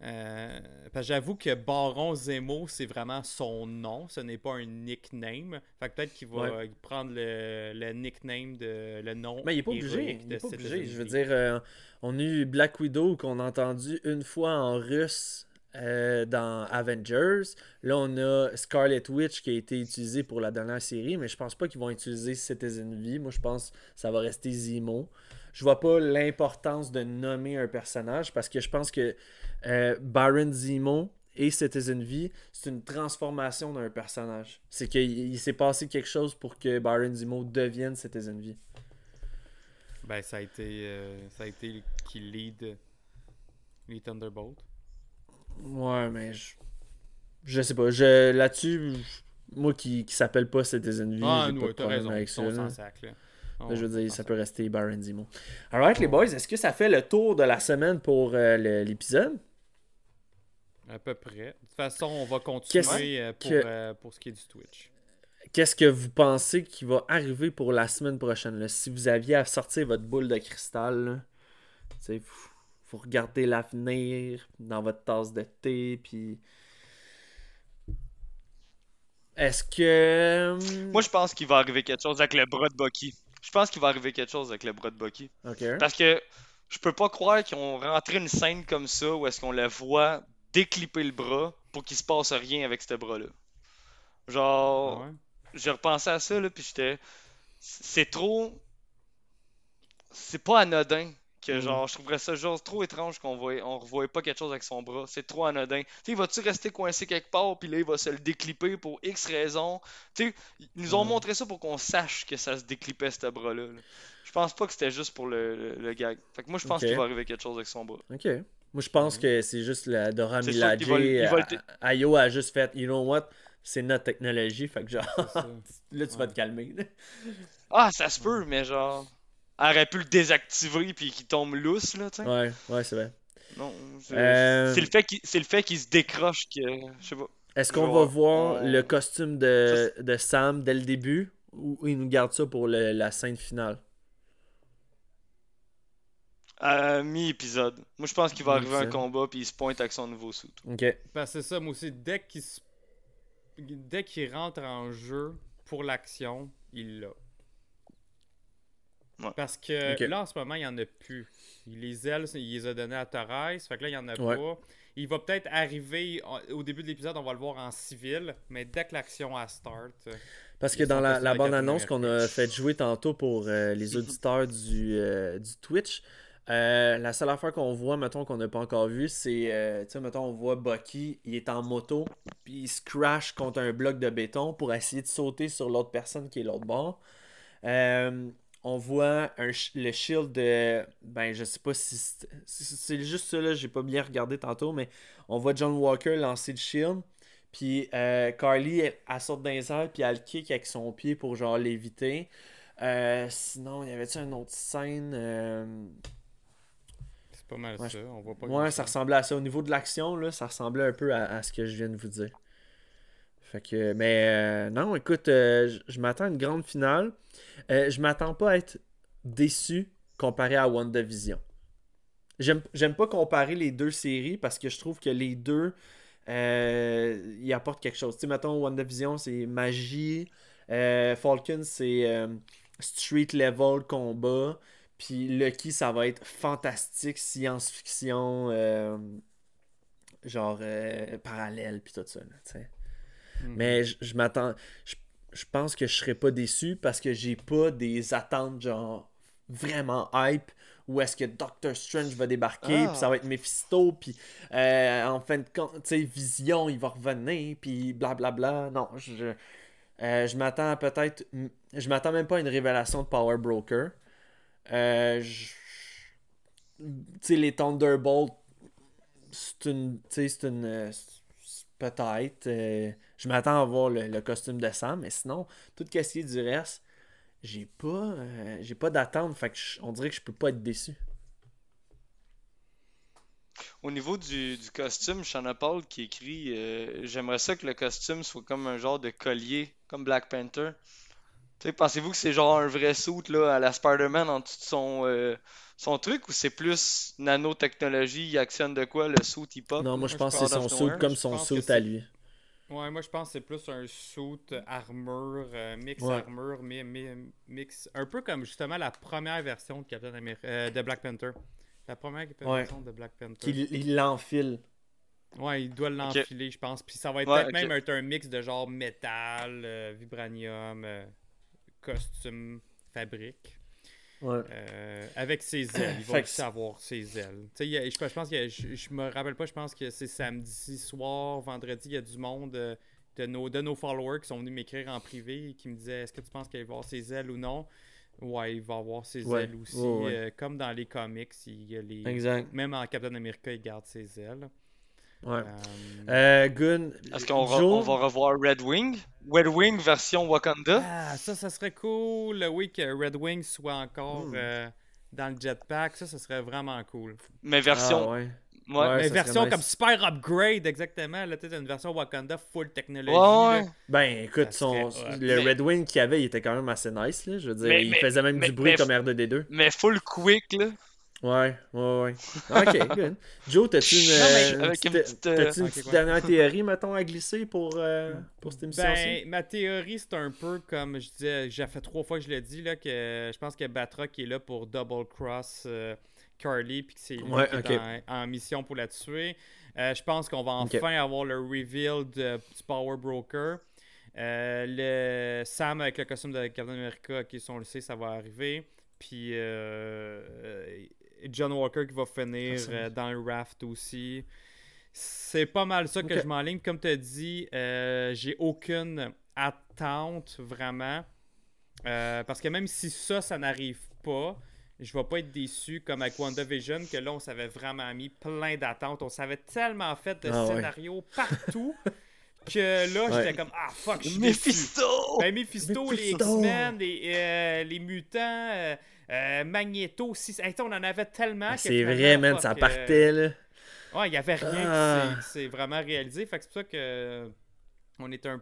parce que j'avoue que Baron Zemo, c'est vraiment son nom. Ce n'est pas un nickname. Fait que peut-être qu'il va prendre le nickname, le nom. Mais il est pas obligé. Je veux dire, on a eu Black Widow qu'on a entendu une fois en russe. Dans Avengers, là on a Scarlet Witch qui a été utilisée pour la dernière série, mais je pense pas qu'ils vont utiliser Citizen V. Moi je pense que ça va rester Zemo. Je vois pas l'importance de nommer un personnage parce que je pense que Baron Zemo et Citizen V, c'est une transformation d'un personnage. C'est qu'il s'est passé quelque chose pour que Baron Zemo devienne Citizen V. Ben ça a été qui lead les Thunderbolts. Ouais, mais je sais pas. Là-dessus, moi qui s'appelle pas Citizen V, j'ai pas de problème avec ça. Je veux dire, ça peut rester Baron Zemo. Alright, les boys, est-ce que ça fait le tour de la semaine pour l'épisode? À peu près. De toute façon, on va continuer pour ce qui est du Twitch. Qu'est-ce que vous pensez qui va arriver pour la semaine prochaine? Là? Si vous aviez à sortir votre boule de cristal, tu sais... Vous regardez l'avenir dans votre tasse de thé, puis... Est-ce que... Moi, je pense qu'il va arriver quelque chose avec le bras de Bucky. Okay. Parce que je peux pas croire qu'ils ont rentré une scène comme ça où est-ce qu'on la voit déclipper le bras pour qu'il se passe rien avec ce bras-là. Genre... Ah ouais. J'ai repensé à ça, là, puis j'étais... C'est trop... C'est pas anodin. Que genre, je trouverais ça genre trop étrange qu'on revoie pas quelque chose avec son bras. C'est trop anodin. T'sais, va-tu rester coincé quelque part, puis là, il va se le déclipper pour X raisons. T'sais, ils nous ont montré ça pour qu'on sache que ça se déclipait, ce bras-là. Je pense pas que c'était juste pour le gag. Fait que moi, je pense qu'il va arriver quelque chose avec son bras. OK. Moi, je pense que c'est juste la Dora Milaje. Ayo a juste fait, you know what, c'est notre technologie, fait que genre, là, tu vas te calmer. Ah, ça se peut, mais genre, elle aurait pu le désactiver puis qu'il tombe lousse, là, tu sais. Ouais, c'est vrai. Non, c'est le fait qu'il se décroche que, je sais pas. Est-ce qu'on va voir le costume de Sam dès le début, ou il nous garde ça pour la scène finale? Mi-épisode. Moi, je pense qu'il va arriver un combat puis il se pointe avec son nouveau suit. Ok. Ben, c'est ça, moi aussi, dès qu'il rentre en jeu pour l'action, il l'a. Ouais. Parce que là, en ce moment, il n'y en a plus. Les ailes, il les a données à Torres. Fait que là, il n'y en a pas. Il va peut-être arriver au début de l'épisode, on va le voir en civil, mais dès que l'action a start. Parce que dans la bande-annonce qu'on a fait jouer tantôt pour les auditeurs du Twitch, la seule affaire qu'on voit, mettons, qu'on n'a pas encore vue, c'est, tu sais, mettons, on voit Bucky, il est en moto, puis il se crash contre un bloc de béton pour essayer de sauter sur l'autre personne qui est l'autre bord. On voit le shield de... Ben, je sais pas si... C'est juste ça, là. J'ai pas bien regardé tantôt, mais on voit John Walker lancer le shield. Puis Karli, elle sort dans les airs, puis elle le kick avec son pied pour, genre, l'éviter. Sinon, y avait-tu une autre scène? C'est pas mal ça. On voit pas... Ouais, ça ressemblait à ça. Au niveau de l'action, là, ça ressemblait un peu à ce que je viens de vous dire. Fait que... Mais non, écoute, je m'attends à une grande finale. Je m'attends pas à être déçu comparé à WandaVision. J'aime pas comparer les deux séries parce que je trouve que les deux ils apportent quelque chose. Tu sais, mettons, WandaVision, c'est magie. Falcon, c'est street level combat. Puis Lucky, ça va être fantastique, science-fiction, genre parallèle, puis tout ça. Là, tu sais. Mais je m'attends... Je pense que je serais pas déçu parce que j'ai pas des attentes genre vraiment hype où est-ce que Doctor Strange va débarquer puis ça va être Mephisto puis en fin de compte, tu sais, Vision il va revenir puis blablabla. Non, je m'attends à peut-être... Je m'attends même pas à une révélation de Power Broker. Tu sais, les Thunderbolts, peut-être... Je m'attends à voir le costume de Sam, mais sinon, tout ce qui est du reste, j'ai pas d'attente. Fait que on dirait que je peux pas être déçu. Au niveau du costume, Shana Paul qui écrit j'aimerais ça que le costume soit comme un genre de collier, comme Black Panther. T'sais, pensez-vous que c'est genre un vrai suit là, à la Spider-Man en tout son truc, ou c'est plus nanotechnologie, il actionne de quoi, le suit il pop? Non, moi je pense que c'est son suit comme son suit à lui. Ouais, moi je pense que c'est plus un suit armure, mix armure, mix. Un peu comme justement la première version de Captain America, de Black Panther. La première version de Black Panther. Il l'enfile. Ouais, il doit l'enfiler, je pense. Puis ça va être peut-être même un mix de genre métal, vibranium, costume, fabrique. Ouais. Avec ses ailes, il va aussi avoir ses ailes. Je pense que je me rappelle pas, je pense que c'est samedi soir, vendredi, il y a du monde de nos followers qui sont venus m'écrire en privé et qui me disaient est-ce que tu penses qu'il va avoir ses ailes ou non? Ouais, il va avoir ses ailes aussi. Ouais. Comme dans les comics, il y a les... Exact. Même en Captain America, il garde ses ailes. Ouais. Gun. Est-ce qu'on va revoir Red Wing? Red Wing version Wakanda? Ah, ça serait cool. Oui, que Red Wing soit encore dans le jetpack. Ça serait vraiment cool. Mais version... Ah, ouais. Ouais, mais version comme nice. Super upgrade, exactement. Là, t'as une version Wakanda full technologie. Ouais. Ben, écoute, Red Wing qu'il y avait, il était quand même assez nice. Là. Je veux dire, il faisait même du bruit comme R2-D2. Mais full quick, là. Ouais. Ok, good. Joe, t'as-tu une petite dernière théorie, mettons, à glisser pour cette émission-ci? Ben, ma théorie, c'est un peu comme je disais, j'ai fait 3 fois que je l'ai dit, là, que je pense que Batroc est là pour double-cross Karli, puis que c'est lui qui est en mission pour la tuer. Je pense qu'on va enfin avoir le reveal du Power Broker. Le Sam avec le costume de Captain America, qui sont le sait, ça va arriver. Puis John Walker qui va finir dans le Raft aussi. C'est pas mal ça que je m'enligne. Comme tu as dit, j'ai aucune attente vraiment. Parce que même si ça n'arrive pas, je vais pas être déçu comme avec WandaVision, que là, on s'avait vraiment mis plein d'attentes. On s'avait tellement fait de scénarios partout que là, j'étais comme, ah fuck, je suis Mephisto! Ben, Mephisto, les X-Men, les mutants, Magneto aussi. Hey, on en avait tellement. Ben, c'est vrai, man, ça partait, là. Ouais, il y avait rien qui s'est vraiment réalisé. Fait que c'est pour ça que on a été un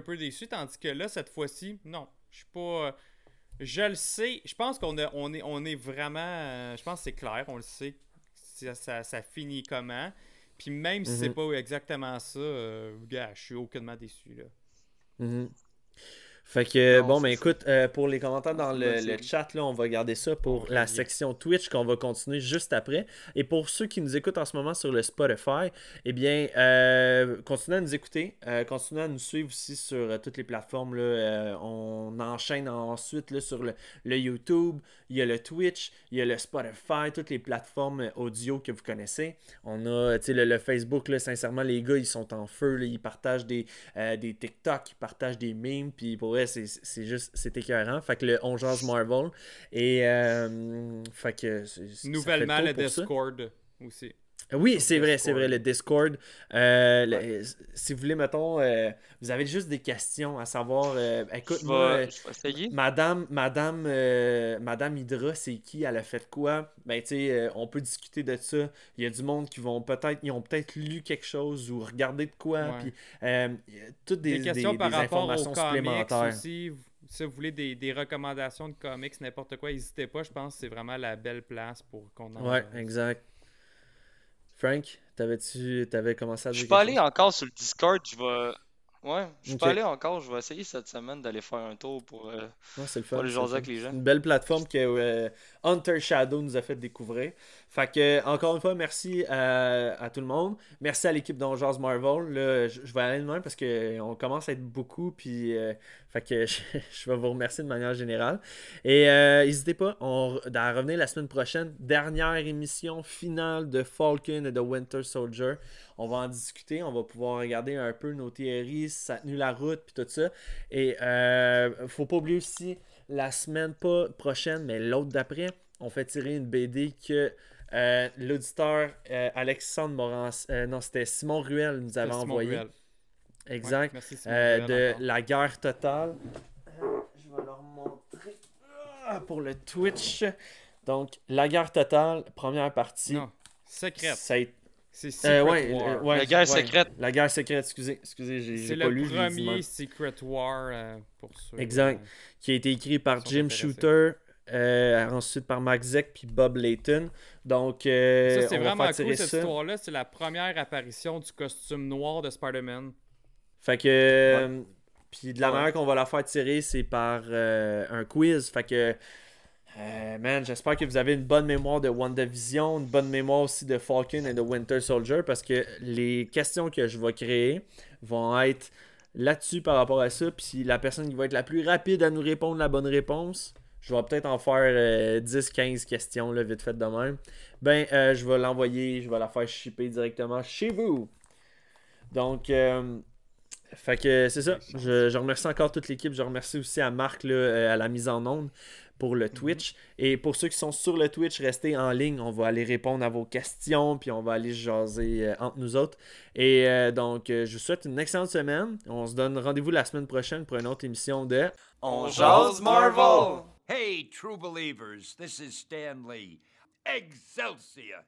peu déçus. Tandis que là, cette fois-ci, non, je suis pas... Je le sais. Je pense qu'on est vraiment... je pense que c'est clair. On le sait. Ça finit comment. Puis même si c'est pas exactement ça, gars, je suis aucunement déçu, là. Mm-hmm. Fait que, non, bon, ben écoute, pour les commentaires dans le chat, là, on va garder ça pour la section Twitch qu'on va continuer juste après. Et pour ceux qui nous écoutent en ce moment sur le Spotify, eh bien, continuez à nous écouter, continuez à nous suivre aussi sur toutes les plateformes, là. On enchaîne ensuite là, sur le YouTube, il y a le Twitch, il y a le Spotify, toutes les plateformes audio que vous connaissez. On a, tu sais, le Facebook, là, sincèrement, les gars, ils sont en feu, là, ils partagent des TikTok, ils partagent des memes, puis pour c'est juste, c'est écœurant. Fait que le On Jase Marvel et fait que nouvellement le Discord aussi. Oui, c'est vrai, c'est vrai, le Discord. Si vous voulez, mettons, vous avez juste des questions à savoir. Écoute, Madame Hydra, c'est qui? Elle a fait quoi? Ben, tu sais, on peut discuter de ça. Il y a du monde qui vont peut-être, ils ont peut-être lu quelque chose ou regardé de quoi. Ouais. Puis, toutes des informations supplémentaires. Aussi, si vous voulez des recommandations de comics, n'importe quoi, n'hésitez pas. Je pense que c'est vraiment la belle place pour qu'on en... Ouais, exact. Frank, t'avais commencé à dire... Je suis pas allé encore sur le Discord, je vais essayer cette semaine d'aller faire un tour pour le jaser avec les gens. C'est une belle plateforme que Hunter Shadow nous a fait découvrir. Fait que, encore une fois, merci à tout le monde. Merci à l'équipe d'On Jase Marvel. Là, je vais aller demain parce qu'on commence à être beaucoup. Puis, fait que je vais vous remercier de manière générale. Et n'hésitez pas à revenir la semaine prochaine. Dernière émission finale de Falcon et de Winter Soldier. On va en discuter. On va pouvoir regarder un peu nos théories, si ça a tenu la route, puis tout ça. Et faut pas oublier aussi, la semaine pas prochaine, mais l'autre d'après, on fait tirer une BD que... l'auditeur Alexandre Morance, non, c'était Simon Ruel nous avait envoyé. Ruel. Exact. Ouais, merci, Simon Ruel, de la guerre totale. Je vais leur montrer pour le Twitch. Donc, la guerre totale, première partie. Non, secrète. C'est Secret War. Ouais, la guerre secrète. La guerre secrète, excusez, j'ai pas lu. C'est le premier Secret War pour ceux. Exact. Qui a été écrit par Jim Shooter. Ensuite par Max Zeck puis Bob Layton. Donc, ça, c'est vraiment cool, cette histoire-là. C'est la première apparition du costume noir de Spider-Man. Fait que... Puis de la manière qu'on va la faire tirer, c'est par un quiz. Fait que... man, j'espère que vous avez une bonne mémoire de WandaVision, une bonne mémoire aussi de Falcon et de Winter Soldier, parce que les questions que je vais créer vont être là-dessus par rapport à ça. Puis la personne qui va être la plus rapide à nous répondre la bonne réponse... Je vais peut-être en faire 10-15 questions, là, vite fait de même. Ben, je vais l'envoyer, je vais la faire shipper directement chez vous. Donc, fait que c'est ça. Je remercie encore toute l'équipe. Je remercie aussi à Marc, là, à la mise en onde pour le Twitch. Et pour ceux qui sont sur le Twitch, restez en ligne. On va aller répondre à vos questions, puis on va aller jaser entre nous autres. Et donc, je vous souhaite une excellente semaine. On se donne rendez-vous la semaine prochaine pour une autre émission de On Jase Marvel! Hey, true believers, this is Stan Lee. Excelsior!